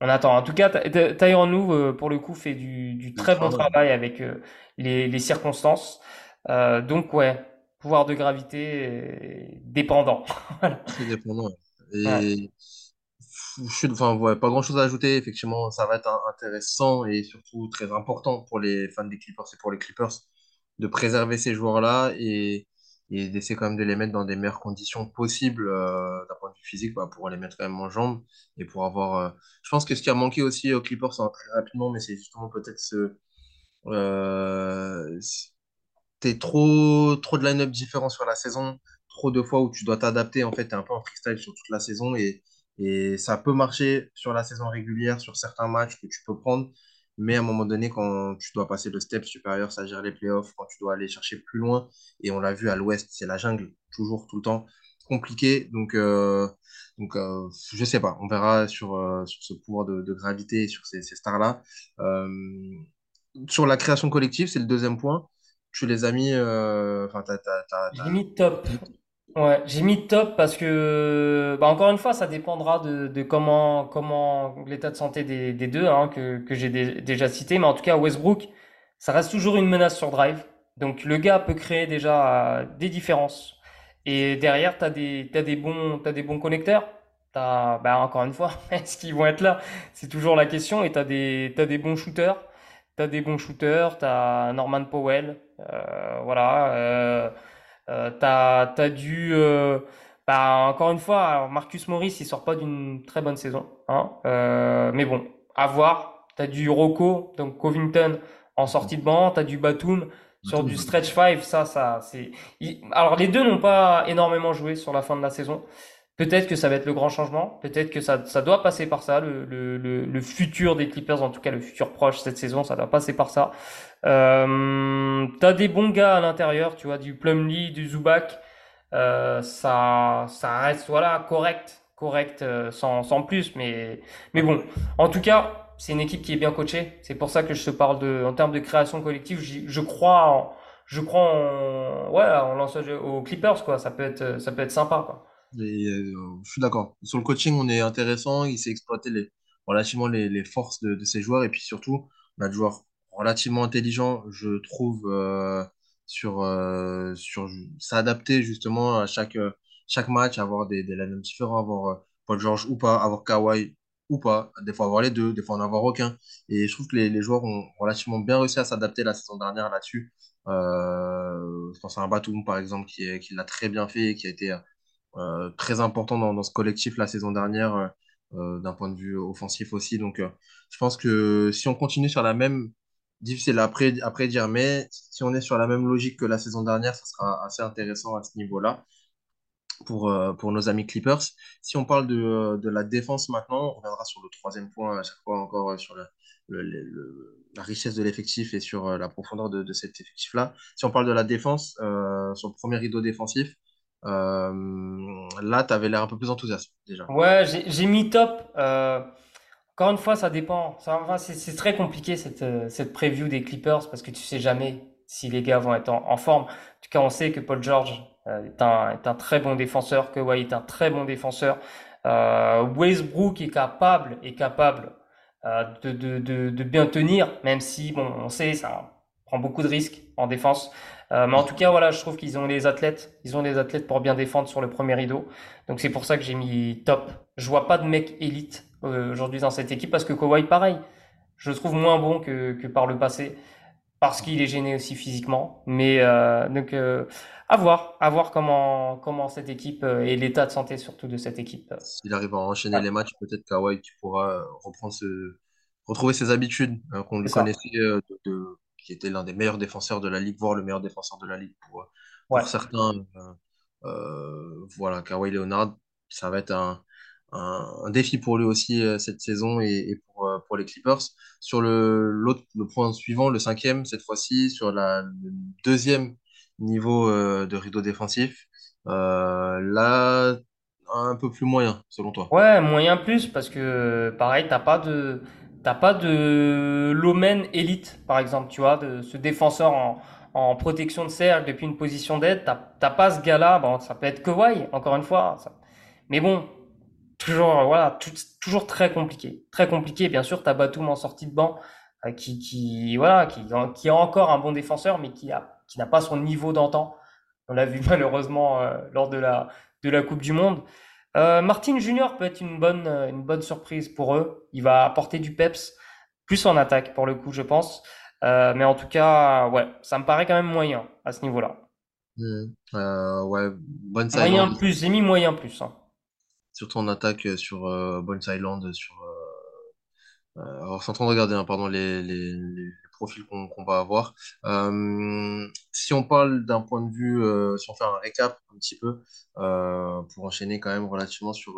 On attend. En tout cas, Tyronn Lue, pour le coup, fait du très bon travail avec les circonstances. Donc, ouais, pouvoir de gravité dépendant. Très dépendant. Et ouais. Pas grand-chose à ajouter. Effectivement, ça va être intéressant et surtout très important pour les fans des Clippers et pour les Clippers de préserver ces joueurs-là et d'essayer quand même de les mettre dans des meilleures conditions possibles d'un point de vue physique, pour les mettre quand même en jambes et pour avoir... Je pense que ce qui a manqué aussi aux Clippers, très rapidement, mais c'est justement peut-être t'es trop de line-up différent sur la saison, trop de fois où tu dois t'adapter, en fait, t'es un peu en freestyle sur toute la saison et ça peut marcher sur la saison régulière, sur certains matchs que tu peux prendre, mais à un moment donné, quand tu dois passer le step supérieur, ça gère les playoffs, quand tu dois aller chercher plus loin, et on l'a vu à l'ouest, c'est la jungle, toujours, tout le temps, compliqué, donc, je sais pas, on verra sur ce pouvoir de gravité, sur ces stars-là. sur la création collective, c'est le deuxième point. Tu les as mis. J'ai mis top. Ouais, j'ai mis top parce que, encore une fois, ça dépendra de comment l'état de santé des deux que j'ai déjà cité. Mais en tout cas, Westbrook, ça reste toujours une menace sur drive. Donc, le gars peut créer déjà des différences. Et derrière, t'as des bons connecteurs. Encore une fois, est-ce qu'ils vont être là? C'est toujours la question. Et t'as des bons shooters. T'as Norman Powell. Voilà. T'as dû... encore une fois, alors Marcus Morris, il sort pas d'une très bonne saison. Mais bon, à voir. T'as du Rocco, donc Covington, en sortie de banc. T'as du Batum sur du stretch 5. Ça c'est... Alors, les deux n'ont pas énormément joué sur la fin de la saison. Peut-être que ça va être le grand changement. Peut-être que ça doit passer par ça. Le futur des Clippers, en tout cas le futur proche cette saison, ça doit passer par ça. T'as des bons gars à l'intérieur, tu vois, du Plumlee, du Zubac. Ça reste, voilà, correct, sans plus. Mais bon, en tout cas, c'est une équipe qui est bien coachée. C'est pour ça que je te parle en termes de création collective, je crois en lançage aux Clippers, quoi. Ça peut être sympa, quoi. Et, je suis d'accord. Sur le coaching, on est intéressant. Il sait exploiter relativement les forces de ses joueurs. Et puis surtout, on a des joueurs relativement intelligents, je trouve, sur s'adapter justement à chaque match, avoir des lineups différents, avoir Paul George ou pas, avoir Kawhi ou pas, des fois avoir les deux, des fois en avoir aucun. Et je trouve que les joueurs ont relativement bien réussi à s'adapter la saison dernière là-dessus. Je pense à un Batum, par exemple, qui l'a très bien fait et qui a été... très important dans ce collectif la saison dernière, d'un point de vue offensif aussi. Donc je pense que si on continue sur la même, difficile à prédire, mais si on est sur la même logique que la saison dernière, ça sera assez intéressant à ce niveau-là pour nos amis Clippers. Si on parle de la défense maintenant, on reviendra sur le troisième point à chaque fois encore, sur la richesse de l'effectif et sur la profondeur de cet effectif-là. Si on parle de la défense, sur le premier rideau défensif, là, tu avais l'air un peu plus enthousiaste déjà. Ouais, j'ai mis top. Encore une fois, ça dépend. C'est très compliqué cette preview des Clippers parce que tu sais jamais si les gars vont être en forme. En tout cas, on sait que Paul George est un très bon défenseur, que Kawhi est un très bon défenseur. Westbrook est capable de bien tenir, même si on sait ça prend beaucoup de risques en défense. Mais en tout cas, voilà, je trouve qu'ils ont les athlètes. Ils ont les athlètes pour bien défendre sur le premier rideau. Donc, c'est pour ça que j'ai mis top. Je vois pas de mec élite aujourd'hui dans cette équipe parce que Kawhi, pareil, je le trouve moins bon que par le passé parce qu'il est gêné aussi physiquement. Mais donc, à voir comment cette équipe et l'état de santé surtout de cette équipe. S'il arrive à enchaîner les matchs, peut-être Kawhi qui pourra retrouver ses habitudes qu'on lui connaissait qui était l'un des meilleurs défenseurs de la Ligue, voire le meilleur défenseur de la Ligue pour certains. Voilà, Kawhi Leonard, ça va être un défi pour lui aussi cette saison et pour les Clippers. Sur le point suivant, le cinquième, cette fois-ci, sur le deuxième niveau de rideau défensif, là, un peu plus moyen, selon toi. Ouais, moyen plus, parce que, pareil, t'as pas de l'Omen élite, par exemple, tu vois, de ce défenseur en protection de cercle depuis une position d'aide. T'as pas ce gars-là. Ça peut être Kawhi, encore une fois. Ça. Mais bon, toujours, voilà, toujours très compliqué. Très compliqué, bien sûr. T'as Batum en sortie de banc, qui est encore un bon défenseur, mais qui n'a pas son niveau d'antan. On l'a vu malheureusement lors de la Coupe du Monde. Martin Junior peut être une bonne surprise pour eux. Il va apporter du peps, plus en attaque pour le coup, je pense. Mais en tout cas, ouais, ça me paraît quand même moyen à ce niveau-là. Ouais, Bones Island. Moyen plus, j'ai mis moyen plus. Surtout en attaque sur Bones Island, sur. Alors, c'est en train de regarder, pardon, les profils qu'on va avoir. Si on parle d'un point de vue, si on fait un récap un petit peu, pour enchaîner quand même relativement sur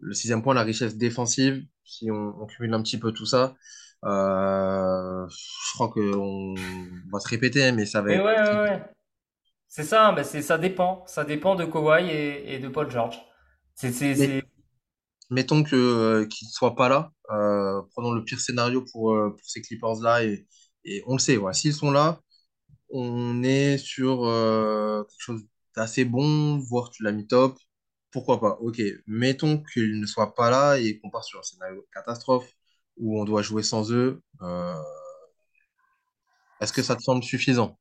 le sixième point, la richesse défensive, si on cumule un petit peu tout ça, je crois qu'on va se répéter, mais ça va être... Ouais. C'est ça, ça dépend. Ça dépend de Kawhi et de Paul George. Mettons qu'ils ne soient pas là. Prenons le pire scénario pour ces Clippers-là et, Et on le sait, voilà, s'ils sont là, on est sur quelque chose d'assez bon, voire tu l'as mis top, pourquoi pas. Ok, mettons qu'ils ne soient pas là et qu'on part sur un scénario catastrophe où on doit jouer sans eux. Est-ce que ça te semble suffisant?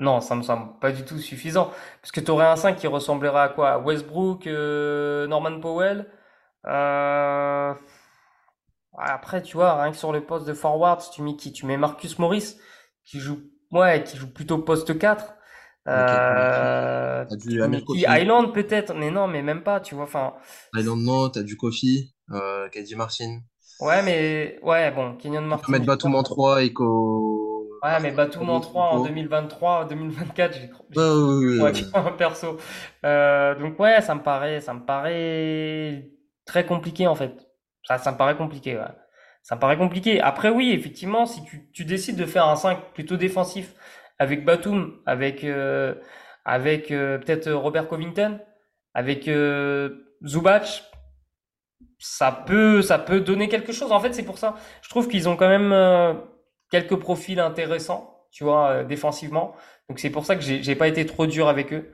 Non, ça me semble pas du tout suffisant. Parce que tu aurais un 5 qui ressemblerait à quoi? À Westbrook, Norman Powell. Euh, Après, tu vois, rien que sur le poste de forward, tu mets qui? Tu mets Marcus Morris, qui joue plutôt poste 4. T'as du Amir Kofi. Island peut-être, mais non, mais même pas, tu vois. Enfin, Island, non, t'as du Kofi, Kenyon Martin. Kenyon Martin. Tu peux mettre Batum en 3 et Ko. Ouais, mais Batum en 3 en 2023, 2024, perso. Donc, ouais, ça me paraît très compliqué, en fait. Ça me paraît compliqué, ouais. Ça me paraît compliqué. Après, oui, effectivement, si tu décides de faire un 5 plutôt défensif avec Batum, avec peut-être Robert Covington, avec Zubac, ça peut donner quelque chose. En fait, c'est pour ça. Je trouve qu'ils ont quand même quelques profils intéressants, tu vois, défensivement. Donc, c'est pour ça que j'ai pas été trop dur avec eux.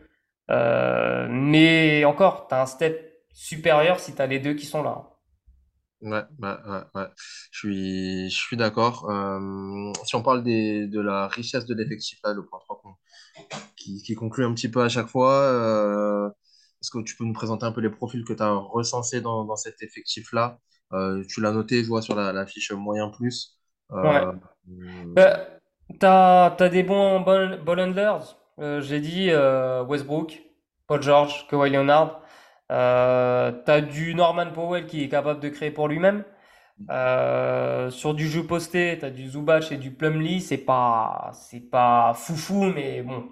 Mais encore, t'as un step supérieur si t'as les deux qui sont là. Ouais. Je suis d'accord. Si on parle de la richesse de l'effectif, là, le point 3 qui conclut un petit peu à chaque fois, est-ce que tu peux nous présenter un peu les profils que tu as recensés dans cet effectif-là? Tu l'as noté, je vois, sur la fiche moyen plus. T'as des bons ball handlers. J'ai dit Westbrook, Paul George, Kawhi Leonard. T'as du Norman Powell qui est capable de créer pour lui-même. Sur du jeu posté, t'as du Zubac et du Plumlee. C'est pas foufou, mais bon,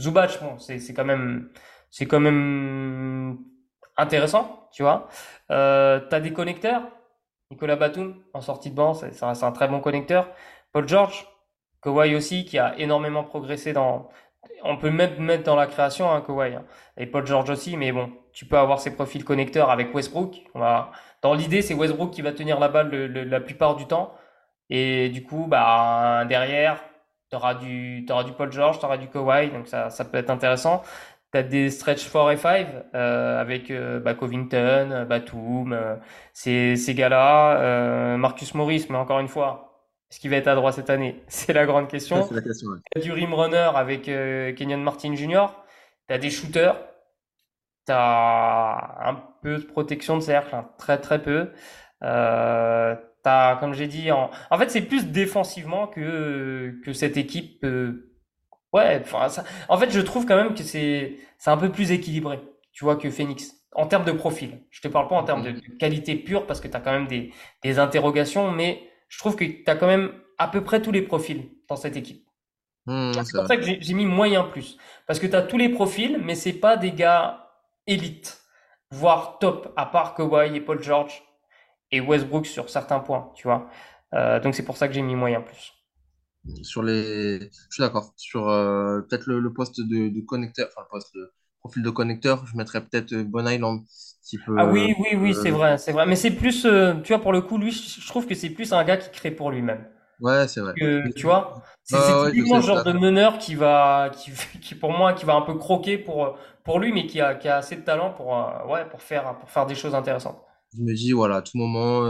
Zubac, bon, c'est quand même intéressant, tu vois. T'as des connecteurs, Nicolas Batum en sortie de banc, c'est un très bon connecteur. Paul George, Kawhi aussi, qui a énormément progressé dans. On peut même mettre dans la création, hein, Kawhi, hein. Et Paul George aussi, mais bon, tu peux avoir ces profils connecteurs avec Westbrook. Dans l'idée, c'est Westbrook qui va tenir la balle la plupart du temps. Et du coup, bah, derrière, t'auras du Paul George, t'auras du Kawhi, donc ça peut être intéressant. T'as des stretch 4 et 5 avec Covington, Batum, ces gars-là. Marcus Morris, mais encore une fois, est-ce qu'il va être à droit cette année? C'est la grande question. C'est la question, ouais. T'as du rim runner avec Kenyon Martin Jr. T'as des shooters. T'as un peu de protection de cercle, hein, très très peu. T'as, comme j'ai dit, en fait c'est plus défensivement que cette équipe. En fait je trouve quand même que c'est un peu plus équilibré, tu vois, que Phoenix. En termes de profil, je te parle pas en termes de qualité pure parce que t'as quand même des interrogations, mais je trouve que tu as quand même à peu près tous les profils dans cette équipe. C'est pour ça que j'ai mis moyen plus. Parce que tu as tous les profils, mais c'est pas des gars élites, voire top, à part Kawhi et Paul George et Westbrook sur certains points, tu vois. Donc c'est pour ça que j'ai mis moyen plus. Je suis d'accord. Sur peut-être le poste de connecteur, enfin le profil de connecteur, je mettrais peut-être Bon Island. Ah oui, c'est vrai. Mais c'est plus, tu vois, pour le coup, lui, je trouve que c'est plus un gars qui crée pour lui-même. Ouais, c'est vrai. Tu vois, c'est typiquement le genre de meneur qui pour moi, qui va un peu croquer pour lui, mais qui a assez de talent pour faire des choses intéressantes. Je me dis, voilà, à tout moment,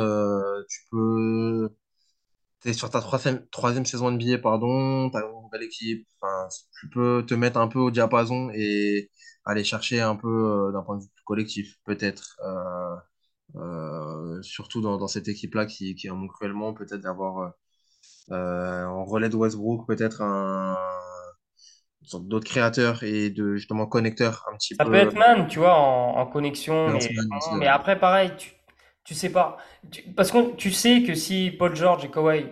t'es sur ta troisième saison NBA, pardon, t'as une belle équipe, enfin, tu peux te mettre un peu au diapason et aller chercher un peu d'un point de vue collectif, peut-être. Surtout dans cette équipe-là qui en manque cruellement, peut-être d'avoir en relais de Westbrook, peut-être une sorte d'autres créateurs et de justement connecteurs un petit peu. Ça peut être man, tu vois, en connexion. Mais après, pareil, tu sais pas. Parce que tu sais que si Paul George et Kawhi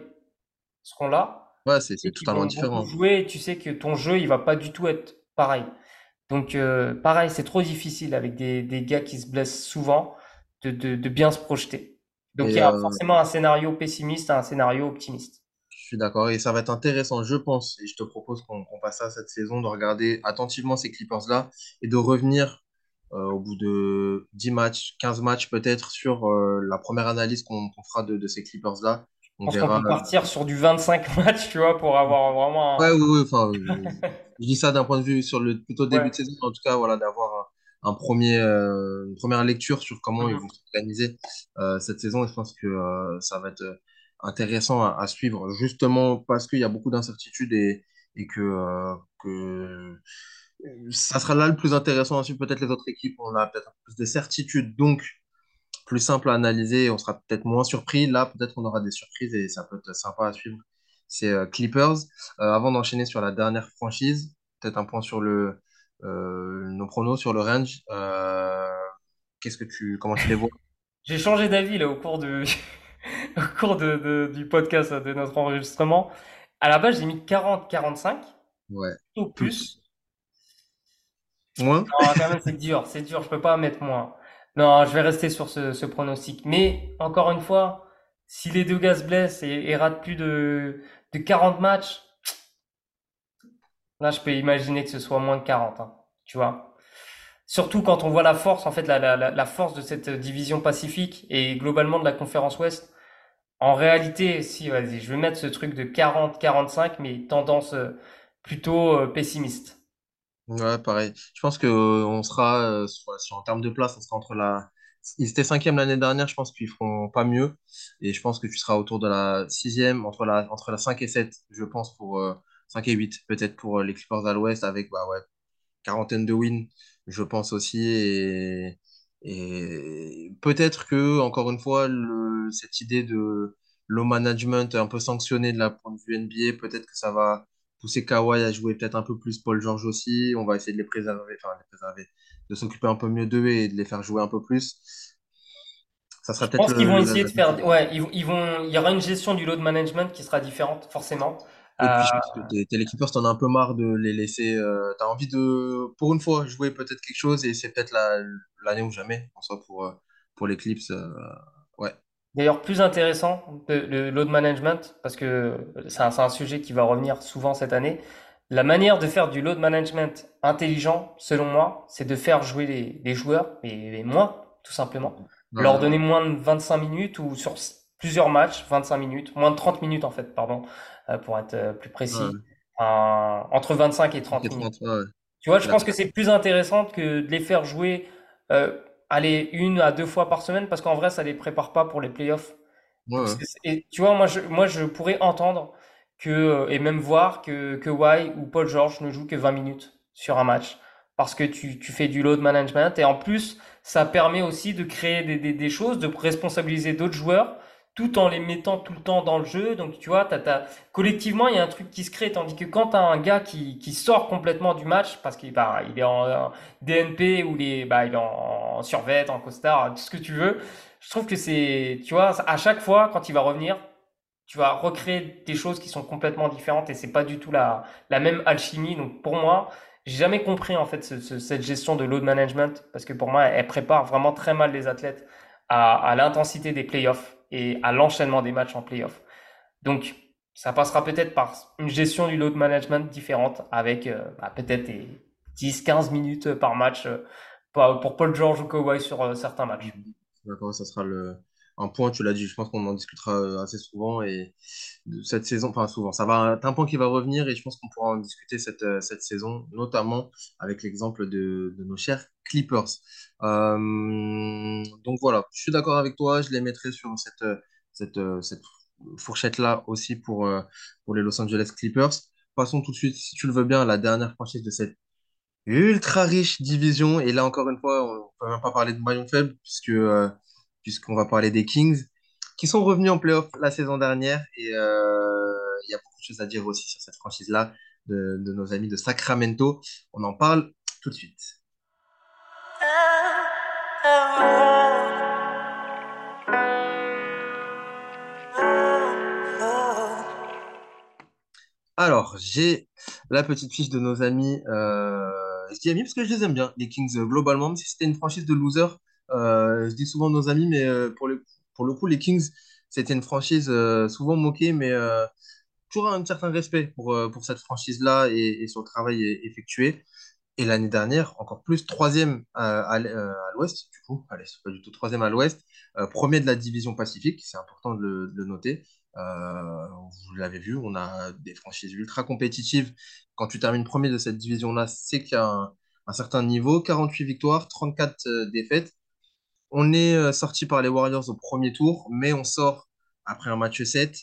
seront là, ouais, c'est totalement différent. Jouer, tu sais que ton jeu, il va pas du tout être pareil. Donc, pareil, c'est trop difficile avec des gars qui se blessent souvent de bien se projeter. Donc, il y a forcément un scénario pessimiste et un scénario optimiste. Je suis d'accord. Et ça va être intéressant, je pense. Et je te propose qu'on passe à cette saison, de regarder attentivement ces Clippers-là et de revenir au bout de 10 matchs, 15 matchs peut-être, sur la première analyse qu'on fera de ces Clippers-là On pense qu'on peut partir sur du 25 matchs, tu vois, pour avoir vraiment... Un... Ouais. Enfin, je dis ça d'un point de vue sur le plutôt début de saison, en tout cas, voilà, d'avoir une première lecture sur comment ils vont s'organiser cette saison. Et je pense que ça va être intéressant à suivre, justement parce qu'il y a beaucoup d'incertitudes et que ça sera là le plus intéressant à suivre. Peut-être les autres équipes, on a peut-être plus de certitudes, donc plus simple à analyser, on sera peut-être moins surpris. Là, peut-être qu'on aura des surprises et ça peut être sympa à suivre. C'est Clippers. Avant d'enchaîner sur la dernière franchise, peut-être un point sur nos pronos, sur le range. Comment tu les vois? J'ai changé d'avis là, au cours du podcast, de notre enregistrement. À la base, j'ai mis 40-45. Ouais. Ou plus. Moins. Non, quand même, c'est dur, je peux pas mettre moins. Non, je vais rester sur ce pronostic. Mais encore une fois, si les deux gars se blessent et ratent plus de 40 matchs, là, je peux imaginer que ce soit moins de 40, hein, tu vois. Surtout quand on voit la force, en fait, la force de cette division Pacifique et globalement de la conférence Ouest. En réalité, si, vas-y, je vais mettre ce truc de 40-45, mais tendance plutôt pessimiste. Ouais, pareil. Je pense que on sera, en termes de place, on sera entre ils étaient 5e l'année dernière, je pense qu'ils feront pas mieux. Et je pense que tu seras autour de la 6e, entre la 5 et 7, je pense, pour 5 et 8, peut-être pour les Clippers à l'Ouest, avec, quarantaine de wins, je pense aussi. Et peut-être que, encore une fois, cette idée de low management un peu sanctionné de la point de vue NBA, peut-être que ça va pousser Kawhi à jouer peut-être un peu plus, Paul George aussi. On va essayer de les préserver, de s'occuper un peu mieux d'eux et de les faire jouer un peu plus. Ça sera peut-être. Je pense qu'ils vont essayer de faire. Ouais, il y aura une gestion du load management qui sera différente, forcément. Et puis, je pense que les Clippers, t'en as un peu marre de les laisser. T'as envie de, pour une fois, jouer peut-être quelque chose, et c'est peut-être l'année ou jamais, en soi, pour les Clips. Ouais. D'ailleurs, plus intéressant, le load management, parce que c'est un sujet qui va revenir souvent cette année. La manière de faire du load management intelligent, selon moi, c'est de faire jouer les joueurs, et moins, tout simplement. Leur donner moins de 25 minutes, ou sur plusieurs matchs, 25 minutes, moins de 30 minutes en fait, pardon, pour être plus précis, entre 25 et 30 minutes. Ouais. Tu vois, je pense que c'est plus intéressant que de les faire jouer... aller une à deux fois par semaine, parce qu'en vrai, ça les prépare pas pour les playoffs. Ouais. Et tu vois, moi, je pourrais entendre et même voir que Kawhi ou Paul George ne jouent que 20 minutes sur un match, parce que tu fais du load management, et en plus, ça permet aussi de créer des choses, de responsabiliser d'autres joueurs, tout en les mettant tout le temps dans le jeu. Donc, tu vois, collectivement, il y a un truc qui se crée, tandis que quand t'as un gars qui sort complètement du match, parce qu'il il est en DNP, ou il est en survêt, en costard, tout ce que tu veux, je trouve que c'est, tu vois, à chaque fois, quand il va revenir, tu vas recréer des choses qui sont complètement différentes, et c'est pas du tout la même alchimie. Donc, pour moi, j'ai jamais compris, en fait, cette gestion de load management, parce que pour moi, elle prépare vraiment très mal les athlètes à l'intensité des playoffs et à l'enchaînement des matchs en play-off. Donc, ça passera peut-être par une gestion du load management différente, avec peut-être 10-15 minutes par match pour Paul George ou Kawhi sur certains matchs. D'accord, ça sera un point, tu l'as dit, je pense qu'on en discutera assez souvent, et cette saison, enfin souvent, ça va être un point qui va revenir, et je pense qu'on pourra en discuter cette saison, notamment avec l'exemple de nos chers Clippers. Donc voilà, je suis d'accord avec toi, je les mettrai sur cette fourchette-là aussi pour les Los Angeles Clippers. Passons tout de suite, si tu le veux bien, à la dernière franchise de cette ultra riche division, et là encore une fois, on peut même pas parler de maillon faible, puisqu'on va parler des Kings, qui sont revenus en play-off la saison dernière, et il y a beaucoup de choses à dire aussi sur cette franchise-là de nos amis de Sacramento. On en parle tout de suite. Alors, j'ai la petite fiche de nos amis, je dis amis parce que je les aime bien, les Kings, globalement, même si c'était une franchise de losers. Je dis souvent nos amis, mais pour le coup, les Kings, c'était une franchise souvent moquée, mais toujours un certain respect pour cette franchise-là et sur le travail effectué. Et l'année dernière, encore plus, 3e à l'Ouest, du coup, allez, c'est pas du tout 3e à l'Ouest, 1er de la division Pacifique, c'est important de le noter, Vous l'avez vu, on a des franchises ultra compétitives. Quand tu termines premier de cette division-là, c'est qu'il y a un certain niveau. 48 victoires, 34 défaites. On est sorti par les Warriors au premier tour, mais on sort après un match 7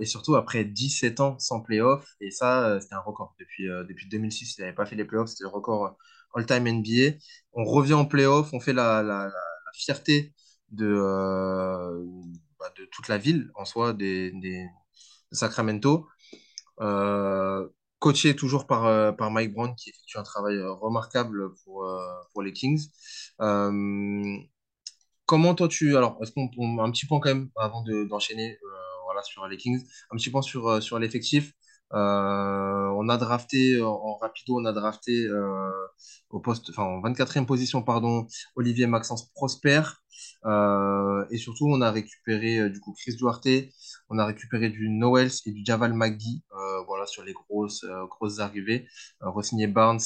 et surtout après 17 ans sans play-off. Et ça, c'était un record. Depuis 2006, ils n'avaient pas fait les play-offs. C'était le record all-time NBA. On revient en play-off, on fait la fierté de toute la ville en soi, de Sacramento, coaché toujours par Mike Brown, qui effectue un travail remarquable pour les Kings. Comment toi tu... Alors, est-ce qu'on un petit point quand même, avant d'enchaîner sur les Kings, un petit point sur l'effectif. On a drafté en rapido, au poste, enfin en 24e position, pardon, Olivier Maxence Prosper, et surtout on a récupéré du coup Chris Duarte, on a récupéré du Noels et du Javal McGee, sur les grosses arrivées, re-signé Barnes,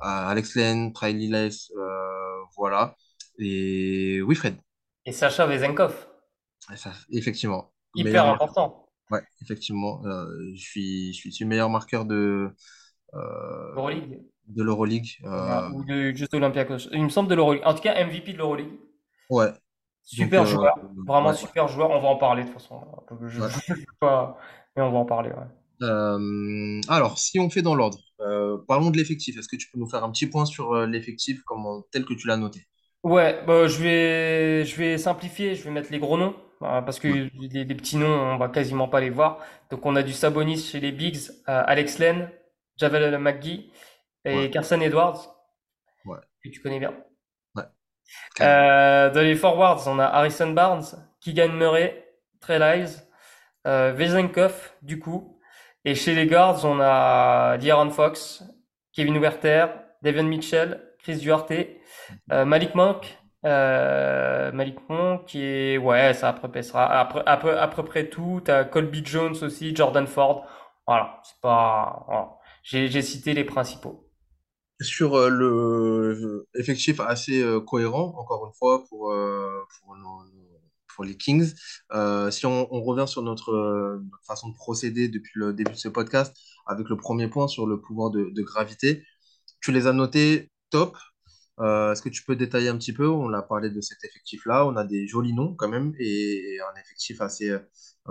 Alex Len, Trail Liles, et Wilfred. Et Sacha Vezenkov. Effectivement. Hyper important. Ouais, effectivement, je suis le meilleur marqueur de l'Euroleague. Ou de juste Olympiakos. Il me semble de l'Euroleague. En tout cas, MVP de l'Euroleague. Ouais. Super joueur. Vraiment super joueur. On va en parler de toute façon. Je sais pas, mais on va en parler. Ouais. Alors, si on fait dans l'ordre, parlons de l'effectif. Est-ce que tu peux nous faire un petit point sur l'effectif tel que tu l'as noté? Ouais, je vais simplifier. Je vais mettre les gros noms. Parce que les petits noms, on va quasiment pas les voir. Donc, on a du Sabonis chez les Bigs, Alex Len, Javel McGee et Carson Edwards, que tu connais bien. Ouais. Dans les forwards, on a Harrison Barnes, Keegan Murray, Trey Lyles, Vezenkov, du coup. Et chez les guards, on a De'Aaron Fox, Kevin Huerter, Devin Mitchell, Chris Duarte, Malik Monk qui est ça à peu près tout. T'as Colby Jones aussi, Jordan Ford, j'ai cité les principaux sur le effectif assez cohérent encore une fois pour les Kings. Si on revient sur notre façon de procéder depuis le début de ce podcast avec le premier point sur le pouvoir de gravité, tu les as notés top. Est-ce que tu peux détailler un petit peu? On a parlé de cet effectif-là, on a des jolis noms quand même et un effectif assez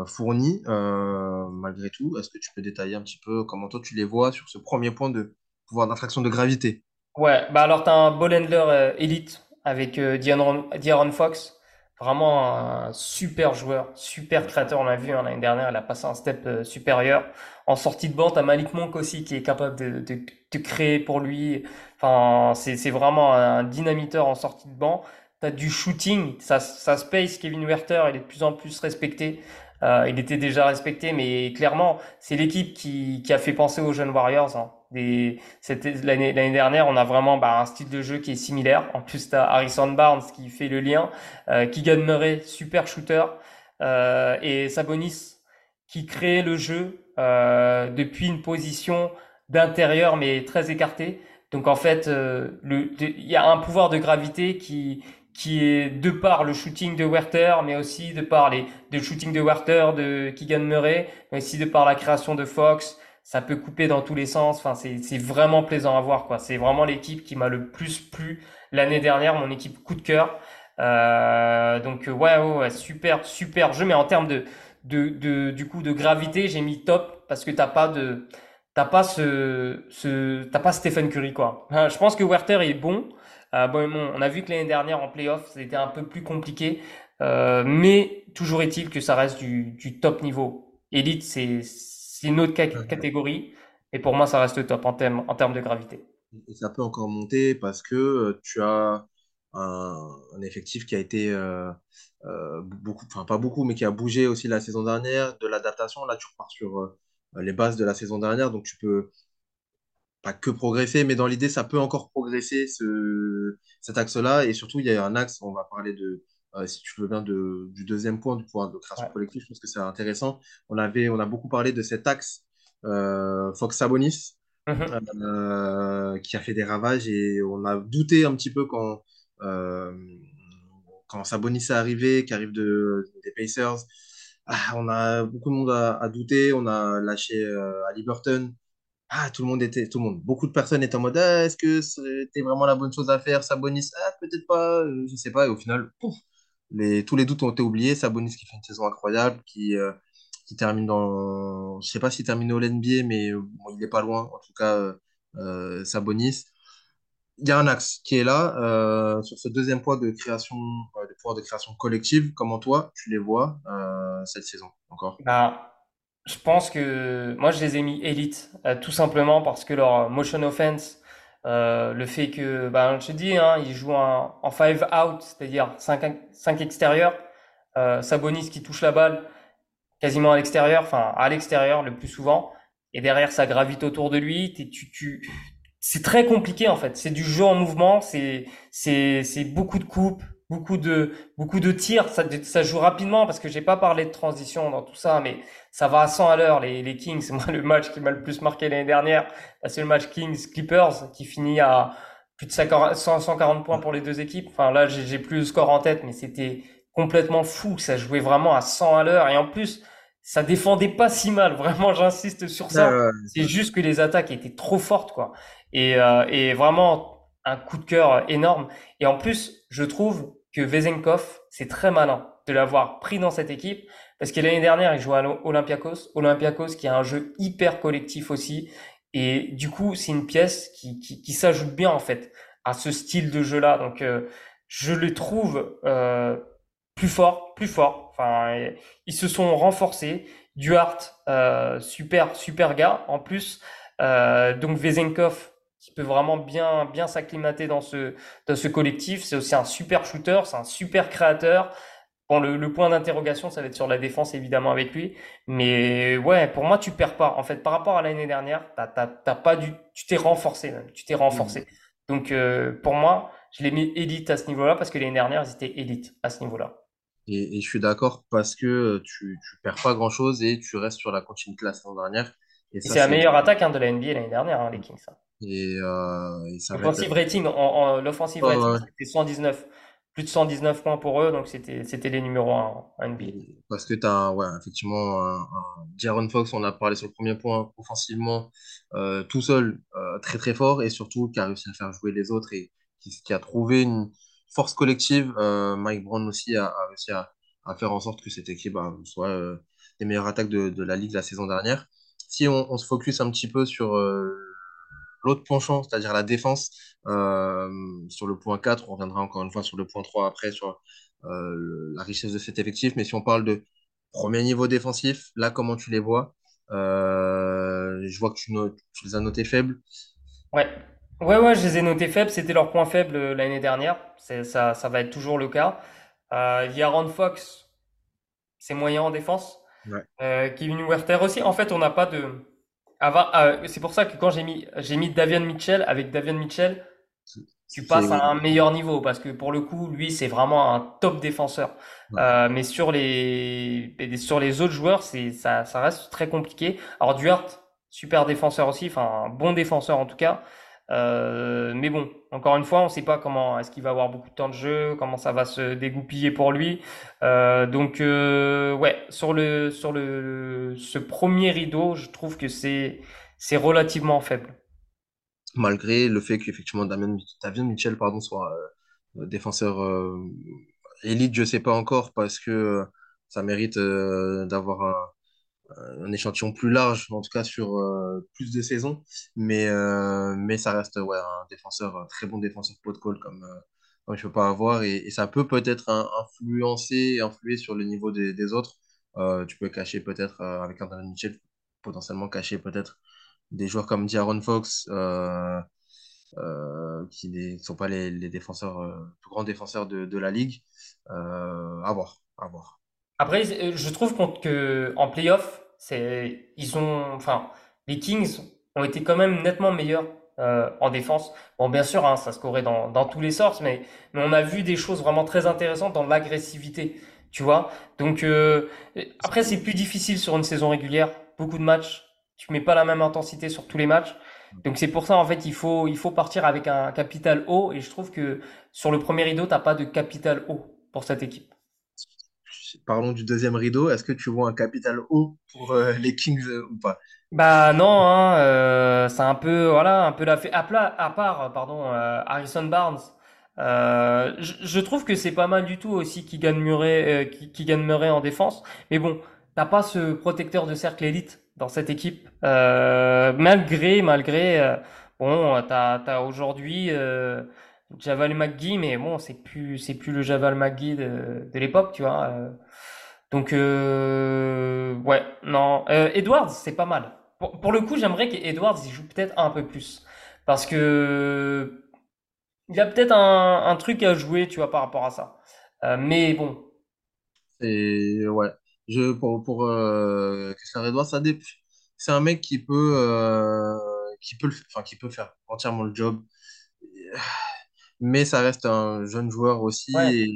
fourni malgré tout. Est-ce que tu peux détailler un petit peu comment toi tu les vois sur ce premier point de pouvoir d'attraction de gravité? Ouais, alors tu as un ball handler élite avec De'Aaron Fox, vraiment un super joueur, super créateur. On l'a vu l'année dernière, il a passé un step supérieur. En sortie de banc, tu as Malik Monk aussi qui est capable de créer pour lui. Enfin, c'est vraiment un dynamiteur en sortie de banc. Tu as du shooting, ça space. Kevin Huerter, il est de plus en plus respecté. Il était déjà respecté, mais clairement, c'est l'équipe qui a fait penser aux jeunes Warriors. Hein. L'année dernière, on a vraiment un style de jeu qui est similaire. En plus, t'as Harrison Barnes qui fait le lien, Keegan Murray, super shooter, et Sabonis qui crée le jeu depuis une position d'intérieur mais très écartée. Donc en fait, il y a un pouvoir de gravité qui est de par le shooting de Huerter, mais aussi de par le shooting de Huerter, de Keegan Murray, mais aussi de par la création de Fox. Ça peut couper dans tous les sens. Enfin, c'est vraiment plaisant à voir, quoi. C'est vraiment l'équipe qui m'a le plus plu l'année dernière, mon équipe coup de cœur. Super jeu. Mais en termes de gravité, j'ai mis top parce que t'as pas Stephen Curry, quoi. Je pense que Huerter est bon. On a vu que l'année dernière en playoff, c'était un peu plus compliqué. Mais toujours est-il que ça reste du top niveau. Élite, c'est une autre catégorie, et pour moi, ça reste top en termes de gravité. Et ça peut encore monter parce que tu as un effectif qui a été qui a bougé aussi la saison dernière, de l'adaptation. Là, tu repars sur les bases de la saison dernière, donc tu peux pas que progresser, mais dans l'idée, ça peut encore progresser cet axe-là. Et surtout, il y a un axe, on va parler de... si tu veux bien, du deuxième point, du pouvoir de création collective, je pense que c'est intéressant. On a beaucoup parlé de cet axe Fox Sabonis, qui a fait des ravages, et on a douté un petit peu quand Sabonis est arrivé, qui arrive des Pacers, on a beaucoup de monde à douter. On a lâché Haliburton. Beaucoup de personnes étaient en mode est-ce que c'était vraiment la bonne chose à faire, Sabonis? Peut-être pas, je sais pas. Et au final, tous les doutes ont été oubliés. Sabonis qui fait une saison incroyable, qui termine dans, je sais pas s'il termine au NBA, mais il est pas loin. En tout cas, Sabonis. Il y a un axe qui est là sur ce deuxième point de création, le pouvoir de création collective. Comment toi tu les vois cette saison encore? Je pense que moi, je les ai mis élite, tout simplement parce que leur motion offense, le fait que, je te dis, ils jouent en 5 out, c'est-à-dire 5 extérieurs, Sabonis qui touche la balle quasiment à l'extérieur le plus souvent, et derrière ça gravite autour de lui, c'est très compliqué en fait, c'est du jeu en mouvement, c'est beaucoup de coupes, beaucoup de tirs, ça joue rapidement parce que j'ai pas parlé de transition dans tout ça, mais ça va à 100 à l'heure, les Kings. C'est moi le match qui m'a le plus marqué l'année dernière. Là, c'est le match Kings-Clippers qui finit à plus de 140 points pour les deux équipes. Enfin, là, j'ai plus le score en tête, mais c'était complètement fou. Ça jouait vraiment à 100 à l'heure. Et en plus, ça défendait pas si mal. Vraiment, j'insiste sur ça. C'est juste que les attaques étaient trop fortes, quoi. Et vraiment, un coup de cœur énorme. Et en plus, je trouve que Vezenkov, c'est très malin de l'avoir pris dans cette équipe, parce que l'année dernière, il jouait à Olympiakos qui a un jeu hyper collectif aussi, et du coup, c'est une pièce qui s'ajoute bien en fait à ce style de jeu-là. Donc, je les trouve plus forts. Enfin, ils se sont renforcés. Duarte, super gars en plus. Donc Vezenkov, qui peut vraiment bien s'acclimater dans ce collectif. C'est aussi un super shooter, c'est un super créateur. Bon, le point d'interrogation, ça va être sur la défense, évidemment, avec lui. Mais ouais, pour moi, tu perds pas. En fait, par rapport à l'année dernière, tu t'es renforcé même. Tu t'es renforcé. Donc, pour moi, je l'ai mis élite à ce niveau-là parce que l'année dernière, ils étaient élites à ce niveau-là. Et je suis d'accord parce que tu perds pas grand-chose et tu restes sur la continuité de la saison dernière. Et ça, c'est la meilleure attaque de la NBA l'année dernière, les Kings. Et ça l'offensive rating, rating, c'était 119. Plus de 119 points pour eux, donc c'était les numéros 1 en NBA. Parce que tu as effectivement un De'Aaron Fox, on a parlé sur le premier point, offensivement, tout seul, très très fort, et surtout qui a réussi à faire jouer les autres et qui a trouvé une force collective. Mike Brown aussi a réussi à faire en sorte que cette équipe soit les meilleures attaques de la Ligue la saison dernière. Si on se focus un petit peu sur l'autre penchant, c'est-à-dire la défense, sur le point 4, on reviendra encore une fois sur le point 3 après, sur la richesse de cet effectif. Mais si on parle de premier niveau défensif, là, comment tu les vois? Je vois que tu les as notés faibles. Ouais, je les ai notés faibles. C'était leur point faible l'année dernière. Ça va être toujours le cas. De'Aaron Fox, c'est moyen en défense. Ouais. Kevin Huerter aussi. En fait, on n'a pas de... c'est pour ça que quand j'ai mis Davion Mitchell, avec Davion Mitchell, tu passes à un meilleur niveau parce que pour le coup, lui, c'est vraiment un top défenseur. Ouais. Mais sur les autres joueurs, ça reste très compliqué. Alors Duarte, super défenseur aussi, enfin un bon défenseur en tout cas. Mais bon, encore une fois, on ne sait pas comment est-ce qu'il va avoir beaucoup de temps de jeu, comment ça va se dégoupiller pour lui. Donc, sur ce premier rideau, je trouve que c'est relativement faible. Malgré le fait qu'effectivement Davion Mitchell soit défenseur élite, je ne sais pas encore parce que ça mérite d'avoir un échantillon plus large, en tout cas sur plus de saisons, mais ça reste un défenseur, un très bon défenseur pot de colle comme je peux pas avoir, et ça peut peut-être influer sur le niveau des autres. Tu peux cacher peut-être avec Anthony Mitchell, potentiellement cacher peut-être des joueurs comme De'Aaron Fox qui ne sont pas les défenseurs, plus grands défenseurs de la ligue. À voir. Après, je trouve qu'en playoff, les Kings ont été quand même nettement meilleurs en défense. Bon, bien sûr, ça scorait dans tous les sorts, mais on a vu des choses vraiment très intéressantes dans l'agressivité, tu vois. Donc, après, c'est plus difficile sur une saison régulière. Beaucoup de matchs, tu mets pas la même intensité sur tous les matchs. Donc, c'est pour ça, en fait, il faut partir avec un capital haut. Et je trouve que sur le premier rideau, t'as pas de capital haut. pour cette équipe. Parlons du deuxième rideau. Est-ce que tu vois un capital haut pour les Kings ou pas? Bah non, hein, c'est un peu voilà, un peu la fête à part Harrison Barnes. Je trouve que c'est pas mal du tout aussi qui gagne Murray en défense, mais bon, t'as pas ce protecteur de cercle élite dans cette équipe. Malgré, t'as aujourd'hui Javal McGee, mais bon, c'est plus le Javal McGee de l'époque, tu vois. Donc, Edwards, c'est pas mal. Pour le coup, j'aimerais qu'Edwards y joue peut-être un peu plus, parce que il y a peut-être un truc à jouer, tu vois, par rapport à ça. Mais bon. Et ouais, pour Christian Edwards, ça dépend. C'est un mec qui peut faire entièrement le job. Mais ça reste un jeune joueur aussi, ouais.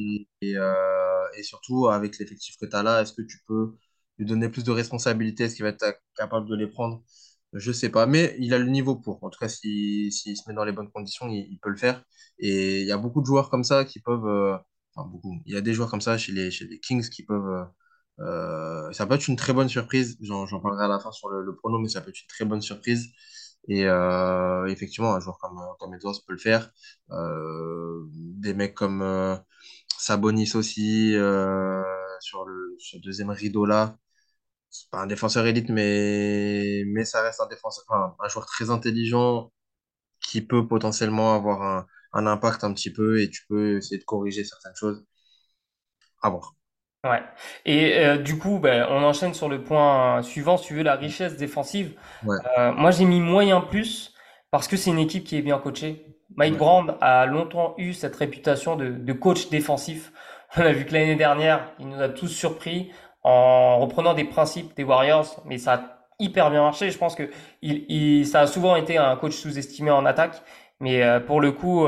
Et surtout avec l'effectif que tu as là, est-ce que tu peux lui donner plus de responsabilités? Est-ce qu'il va être capable de les prendre? Je sais pas, mais il a le niveau pour. En tout cas, s'il se met dans les bonnes conditions, il peut le faire. Et il y a beaucoup de joueurs comme ça qui peuvent... Il y a des joueurs comme ça chez les Kings qui peuvent... ça peut être une très bonne surprise. J'en parlerai à la fin sur le prono, mais ça peut être une très bonne surprise. Et effectivement, un joueur comme Edwards peut le faire. Des mecs comme Sabonis aussi, sur ce deuxième rideau-là. C'est pas un défenseur élite, mais ça reste un défenseur, un joueur très intelligent qui peut potentiellement avoir un impact un petit peu, et tu peux essayer de corriger certaines choses. À voir. Ouais. Et du coup, on enchaîne sur le point suivant, si tu veux, la richesse défensive. Ouais. Moi, j'ai mis moyen plus parce que c'est une équipe qui est bien coachée. Mike Brand a longtemps eu cette réputation de coach défensif. On a vu que l'année dernière, il nous a tous surpris en reprenant des principes des Warriors, mais ça a hyper bien marché. Je pense que ça a souvent été un coach sous-estimé en attaque, mais pour le coup,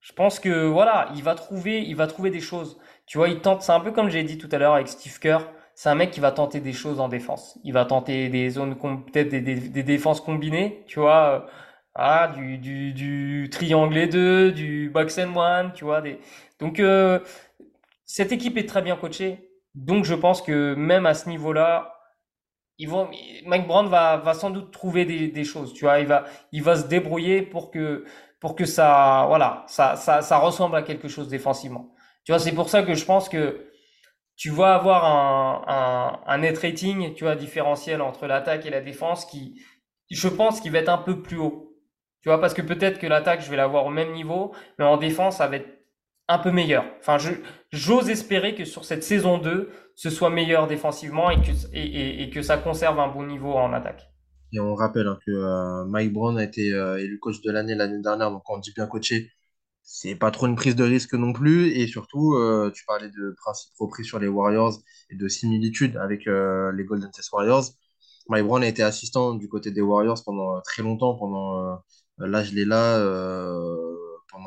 je pense que voilà, il va trouver des choses. Tu vois, il tente, c'est un peu comme j'ai dit tout à l'heure avec Steve Kerr, c'est un mec qui va tenter des choses en défense. Il va tenter des zones, peut-être des défenses combinées, tu vois, du triangle et deux, du box and one, tu vois. Donc, cette équipe est très bien coachée, donc je pense que même à ce niveau-là, Mike Brown va sans doute trouver des choses, tu vois. Il va se débrouiller pour que ça, voilà, ça ressemble à quelque chose défensivement. Tu vois, c'est pour ça que je pense que tu vas avoir un net rating, tu vois, différentiel entre l'attaque et la défense qui, je pense, qu'il va être un peu plus haut. Tu vois, parce que peut-être que l'attaque, je vais l'avoir au même niveau, mais en défense, ça va être un peu meilleur. Enfin, j'ose espérer que sur cette saison 2, ce soit meilleur défensivement et que ça conserve un bon niveau en attaque. Et on rappelle que Mike Brown a été élu coach de l'année dernière, donc on dit bien coaché. C'est pas trop une prise de risque non plus, et surtout, tu parlais de principes repris sur les Warriors et de similitudes avec les Golden State Warriors. Mike Brown a été assistant du côté des Warriors pendant très longtemps, pendant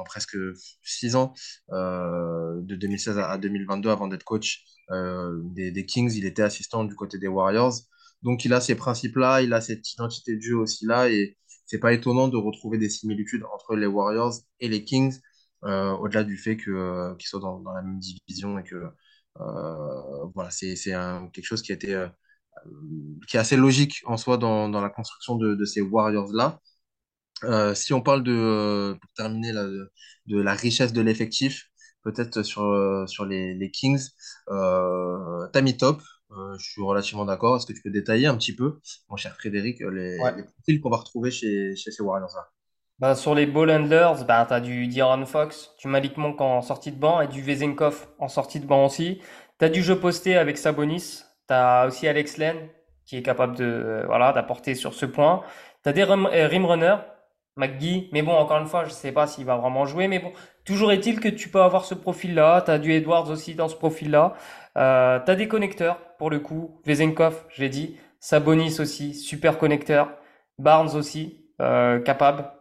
presque 6 ans, de 2016 à 2022, avant d'être coach des Kings. Il était assistant du côté des Warriors, donc il a ces principes-là, il a cette identité de jeu aussi-là, et c'est pas étonnant de retrouver des similitudes entre les Warriors et les Kings, au-delà du fait qu'ils soient dans la même division, et que voilà, c'est quelque chose qui est assez logique en soi dans la construction de ces Warriors-là. Si on parle pour terminer, de la richesse de l'effectif, peut-être sur les Kings, Tammy Top, je suis relativement d'accord. Est-ce que tu peux détailler un petit peu, mon cher Frédéric, les profils qu'on va retrouver chez ces Warriors-là? Sur les ball handlers, tu as du De'Aaron Fox, du Malik Monk en sortie de banc et du Vezenkov en sortie de banc aussi. Tu as du jeu posté avec Sabonis. Tu as aussi Alex Len qui est capable d'apporter sur ce point. Tu as des rim runners, McGee. Mais bon, encore une fois, je ne sais pas s'il va vraiment jouer. Mais bon, toujours est-il que tu peux avoir ce profil-là. Tu as du Edwards aussi dans ce profil-là. T'as des connecteurs, pour le coup. Vezenkov, j'ai dit. Sabonis aussi, super connecteur. Barnes aussi, capable.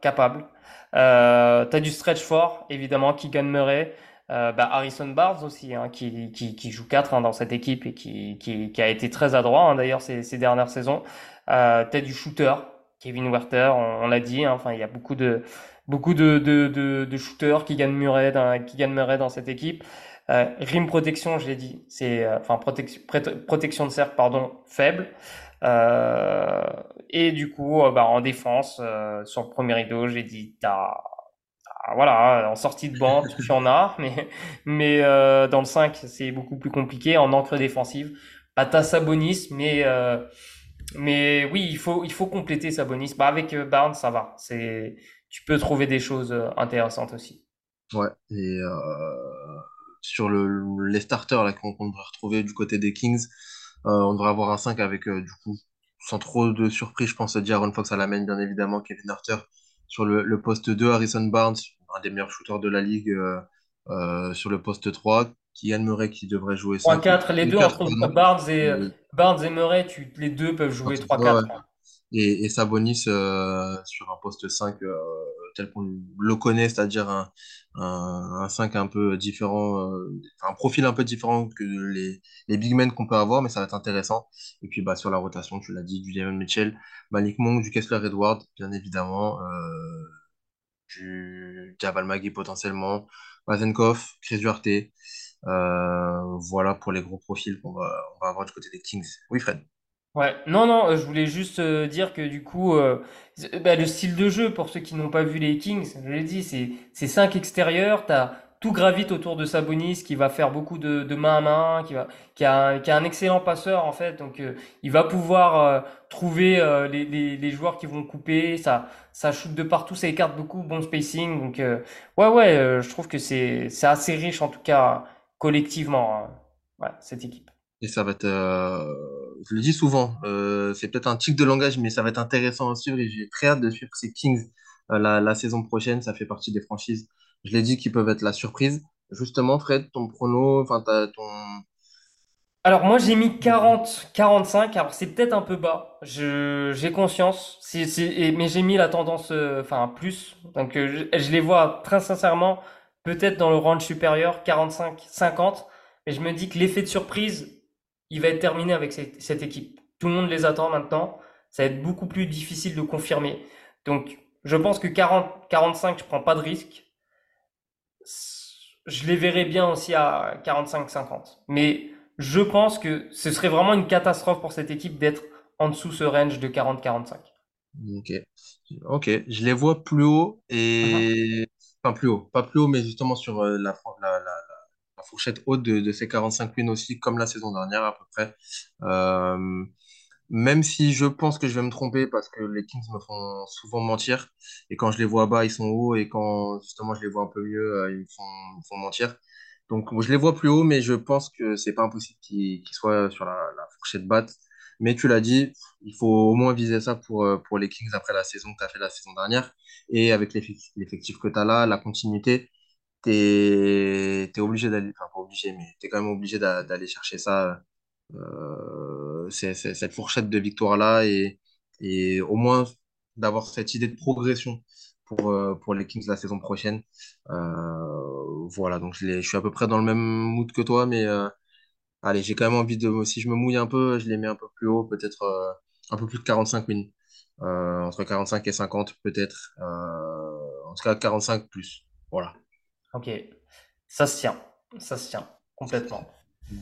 T'as du stretch fort, évidemment, Keegan Murray. Harrison Barnes aussi, hein, qui joue 4 dans cette équipe, et qui a été très adroit, hein, d'ailleurs, ces dernières saisons. T'as du shooter, Kevin Huerter, on l'a dit, hein, enfin, il y a beaucoup de shooters qui gagnent Murray dans cette équipe. Rim protection, je l'ai dit, c'est protection de cercle, pardon, faible. Et du coup, en défense, sur le premier rideau, j'ai dit, voilà, en sortie de banc, tu en as, mais dans le 5, c'est beaucoup plus compliqué. En ancre défensive, pas ta Sabonis, mais oui, il faut compléter Sabonis. Avec Barnes, ça va. Tu peux trouver des choses intéressantes aussi. Ouais, et sur les starters là, qu'on devrait retrouver du côté des Kings, on devrait avoir un 5 avec, du coup, sans trop de surprise, je pense, De'Aaron Fox à la main, bien évidemment, Kevin Huerter sur le poste 2, Harrison Barnes, un des meilleurs shooters de la ligue, sur le poste 3, Kylian Murray qui devrait jouer 5. 3-4, les deux, entre Barnes et Murray, les deux peuvent jouer 3-4. Ouais. Et Sabonis sur un poste 5 tel qu'on le connaît, c'est-à-dire un 5 un peu différent, un profil un peu différent que les big men qu'on peut avoir, mais ça va être intéressant. Et puis sur la rotation, tu l'as dit, du Damon Mitchell, Malik Monk, du Kessler Edward, bien évidemment, du Javal Magui potentiellement, Vazenkov, Chris Duarte. Voilà pour les gros profils qu'on va avoir du côté des Kings. Oui, Fred? Ouais, non, je voulais juste dire que du coup, le style de jeu, pour ceux qui n'ont pas vu les Kings, je l'ai dit, c'est 5 extérieurs, tout gravite autour de Sabonis, qui va faire beaucoup de main à main, qui a un excellent passeur en fait, donc il va pouvoir trouver les joueurs qui vont couper, ça shoot de partout, ça écarte beaucoup, bon spacing, donc ouais, je trouve que c'est assez riche en tout cas collectivement, cette équipe. Et ça va être, je le dis souvent, c'est peut-être un tic de langage, mais ça va être intéressant à suivre et j'ai très hâte de suivre ces Kings la saison prochaine. Ça fait partie des franchises, je l'ai dit, qui peuvent être la surprise. Justement, Fred, ton prono, Alors moi j'ai mis 40-45, alors c'est peut-être un peu bas, j'ai conscience, mais j'ai mis la tendance, plus, donc je les vois très sincèrement peut-être dans le range supérieur, 45-50, mais je me dis que l'effet de surprise, il va être terminé avec cette équipe. Tout le monde les attend maintenant. Ça va être beaucoup plus difficile de confirmer. Donc, je pense que 40-45, je prends pas de risque. Je les verrai bien aussi à 45-50. Mais je pense que ce serait vraiment une catastrophe pour cette équipe d'être en dessous ce range de 40-45. Ok. Je les vois plus haut et... Enfin, plus haut. Pas plus haut, mais justement sur la fourchette haute de ces 45 wins aussi, comme la saison dernière à peu près. Même si je pense que je vais me tromper parce que les Kings me font souvent mentir. Et quand je les vois bas, ils sont hauts. Et quand justement je les vois un peu mieux, ils me font mentir. Donc je les vois plus haut, mais je pense que c'est pas impossible qu'ils soient sur la fourchette basse. Mais tu l'as dit, il faut au moins viser ça pour les Kings après la saison que tu as fait la saison dernière. Et avec l'effectif que tu as là, la continuité, t'es obligé d'aller, enfin pas obligé, mais t'es quand même obligé d'aller chercher ça, cette fourchette de victoire là, et au moins d'avoir cette idée de progression pour les Kings la saison prochaine. Voilà, donc je suis à peu près dans le même mood que toi, mais allez, j'ai quand même envie si je me mouille un peu, je les mets un peu plus haut, peut-être un peu plus de 45 wins, entre 45 et 50 peut-être, en tout cas 45 plus, voilà. Ok, ça se tient complètement.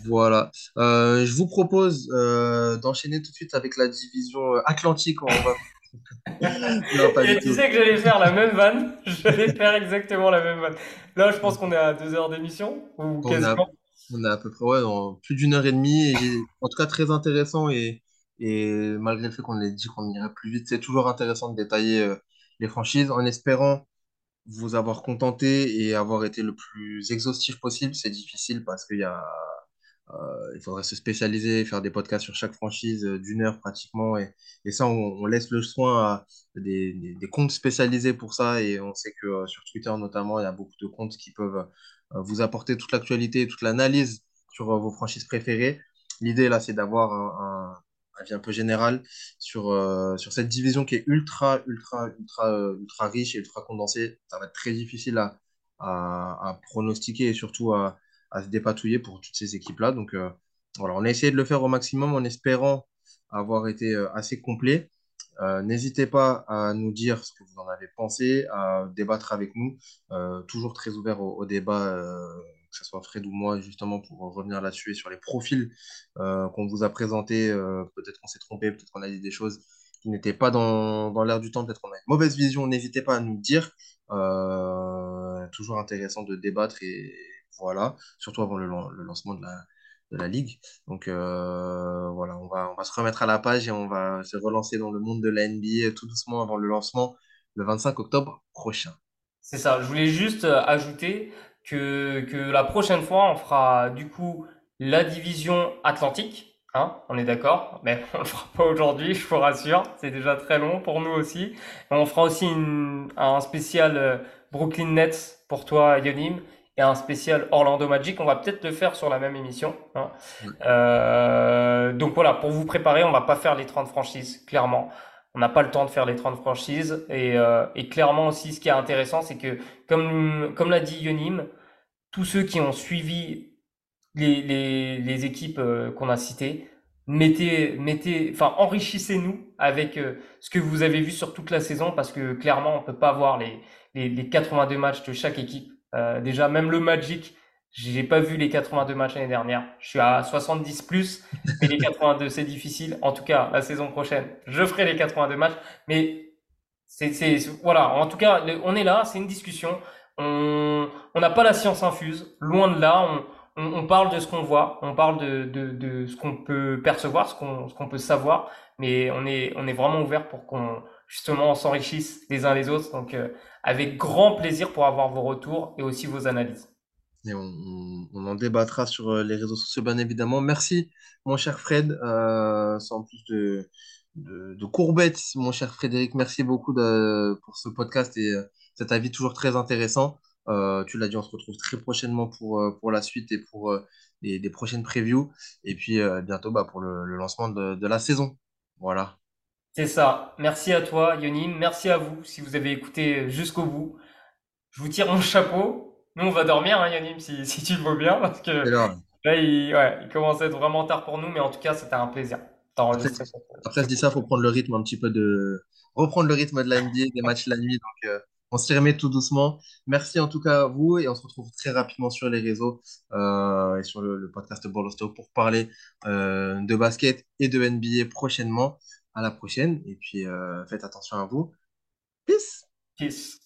Voilà, je vous propose d'enchaîner tout de suite avec la division Atlantique. Non, pas du tout. Tu sais que j'allais faire la même vanne, exactement la même vanne. Là, je pense qu'on est à 2 heures d'émission, ou quasiment. On est à peu près plus d'1h30, et en tout cas très intéressant, et malgré le fait qu'on ait dit qu'on irait plus vite, c'est toujours intéressant de détailler les franchises en espérant vous avoir contenté et avoir été le plus exhaustif possible. C'est difficile parce qu'il y a, il faudrait se spécialiser, faire des podcasts sur chaque franchise d'1 heure pratiquement, et ça on laisse le soin à des comptes spécialisés pour ça, et on sait que sur Twitter notamment, il y a beaucoup de comptes qui peuvent vous apporter toute l'actualité, toute l'analyse sur vos franchises préférées. L'idée là, c'est d'avoir un avis un peu général sur cette division qui est ultra riche et ultra condensée. Ça va être très difficile à pronostiquer et surtout à se dépatouiller pour toutes ces équipes-là. Donc voilà, on a essayé de le faire au maximum en espérant avoir été assez complet. N'hésitez pas à nous dire ce que vous en avez pensé, à débattre avec nous. Toujours très ouvert au débat que ce soit Fred ou moi, justement, pour revenir là-dessus et sur les profils qu'on vous a présentés. Peut-être qu'on s'est trompé, peut-être qu'on a dit des choses qui n'étaient pas dans l'air du temps, peut-être qu'on a une mauvaise vision, n'hésitez pas à nous dire. Toujours intéressant de débattre, et voilà, surtout avant le lancement de la Ligue. Donc voilà, on va se remettre à la page et on va se relancer dans le monde de la NBA tout doucement avant le lancement le 25 octobre prochain. C'est ça, je voulais juste ajouter que la prochaine fois, on fera du coup la division Atlantique, hein, on est d'accord, mais on ne le fera pas aujourd'hui, je vous rassure, c'est déjà très long pour nous aussi. Et on fera aussi un spécial Brooklyn Nets pour toi, Yonim, et un spécial Orlando Magic, on va peut-être le faire sur la même émission, hein. Donc voilà, pour vous préparer, on ne va pas faire les 30 franchises, clairement. On n'a pas le temps de faire les 30 franchises. Et clairement aussi, ce qui est intéressant, c'est que, comme l'a dit Yonim, tous ceux qui ont suivi les équipes qu'on a citées, enrichissez-nous avec ce que vous avez vu sur toute la saison, parce que clairement, on ne peut pas voir les 82 matchs de chaque équipe. Déjà, même le Magic, j'ai pas vu les 82 matchs l'année dernière. Je suis à 70 plus, mais les 82, c'est difficile. En tout cas, la saison prochaine, je ferai les 82 matchs. Mais voilà. En tout cas, on est là, c'est une discussion. On n'a pas la science infuse. Loin de là, on parle de ce qu'on voit, on parle de ce qu'on peut percevoir, ce qu'on peut savoir. Mais on est vraiment ouvert pour qu'on, justement, on s'enrichisse les uns les autres. Donc, avec grand plaisir pour avoir vos retours et aussi vos analyses. Et on en débattra sur les réseaux sociaux, bien évidemment. Merci, mon cher Fred. Sans plus de courbettes, mon cher Frédéric, merci beaucoup pour ce podcast et cet avis toujours très intéressant. Tu l'as dit, on se retrouve très prochainement pour la suite et pour des prochaines previews. Et puis, bientôt pour le lancement de la saison. Voilà. C'est ça. Merci à toi, Yonim. Merci à vous, si vous avez écouté jusqu'au bout. Je vous tire mon chapeau. Nous, on va dormir, hein, Yonim, si tu le veux bien, parce que là, il commence à être vraiment tard pour nous, mais en tout cas, c'était un plaisir d'enregistrer. Après, je dis ça, il faut prendre le rythme un petit peu reprendre le rythme de la NBA, des matchs la nuit, donc on s'y remet tout doucement. Merci en tout cas à vous, et on se retrouve très rapidement sur les réseaux et sur le podcast Borlosto pour parler de basket et de NBA prochainement. À la prochaine, et puis faites attention à vous. Peace. Peace.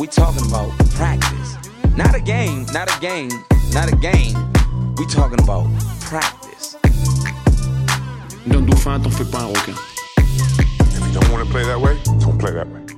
We talking about practice, not a game, not a game, not a game. We talking about practice. D'un dauphin, t'en fais pas un requin. If you don't want to play that way, don't play that way.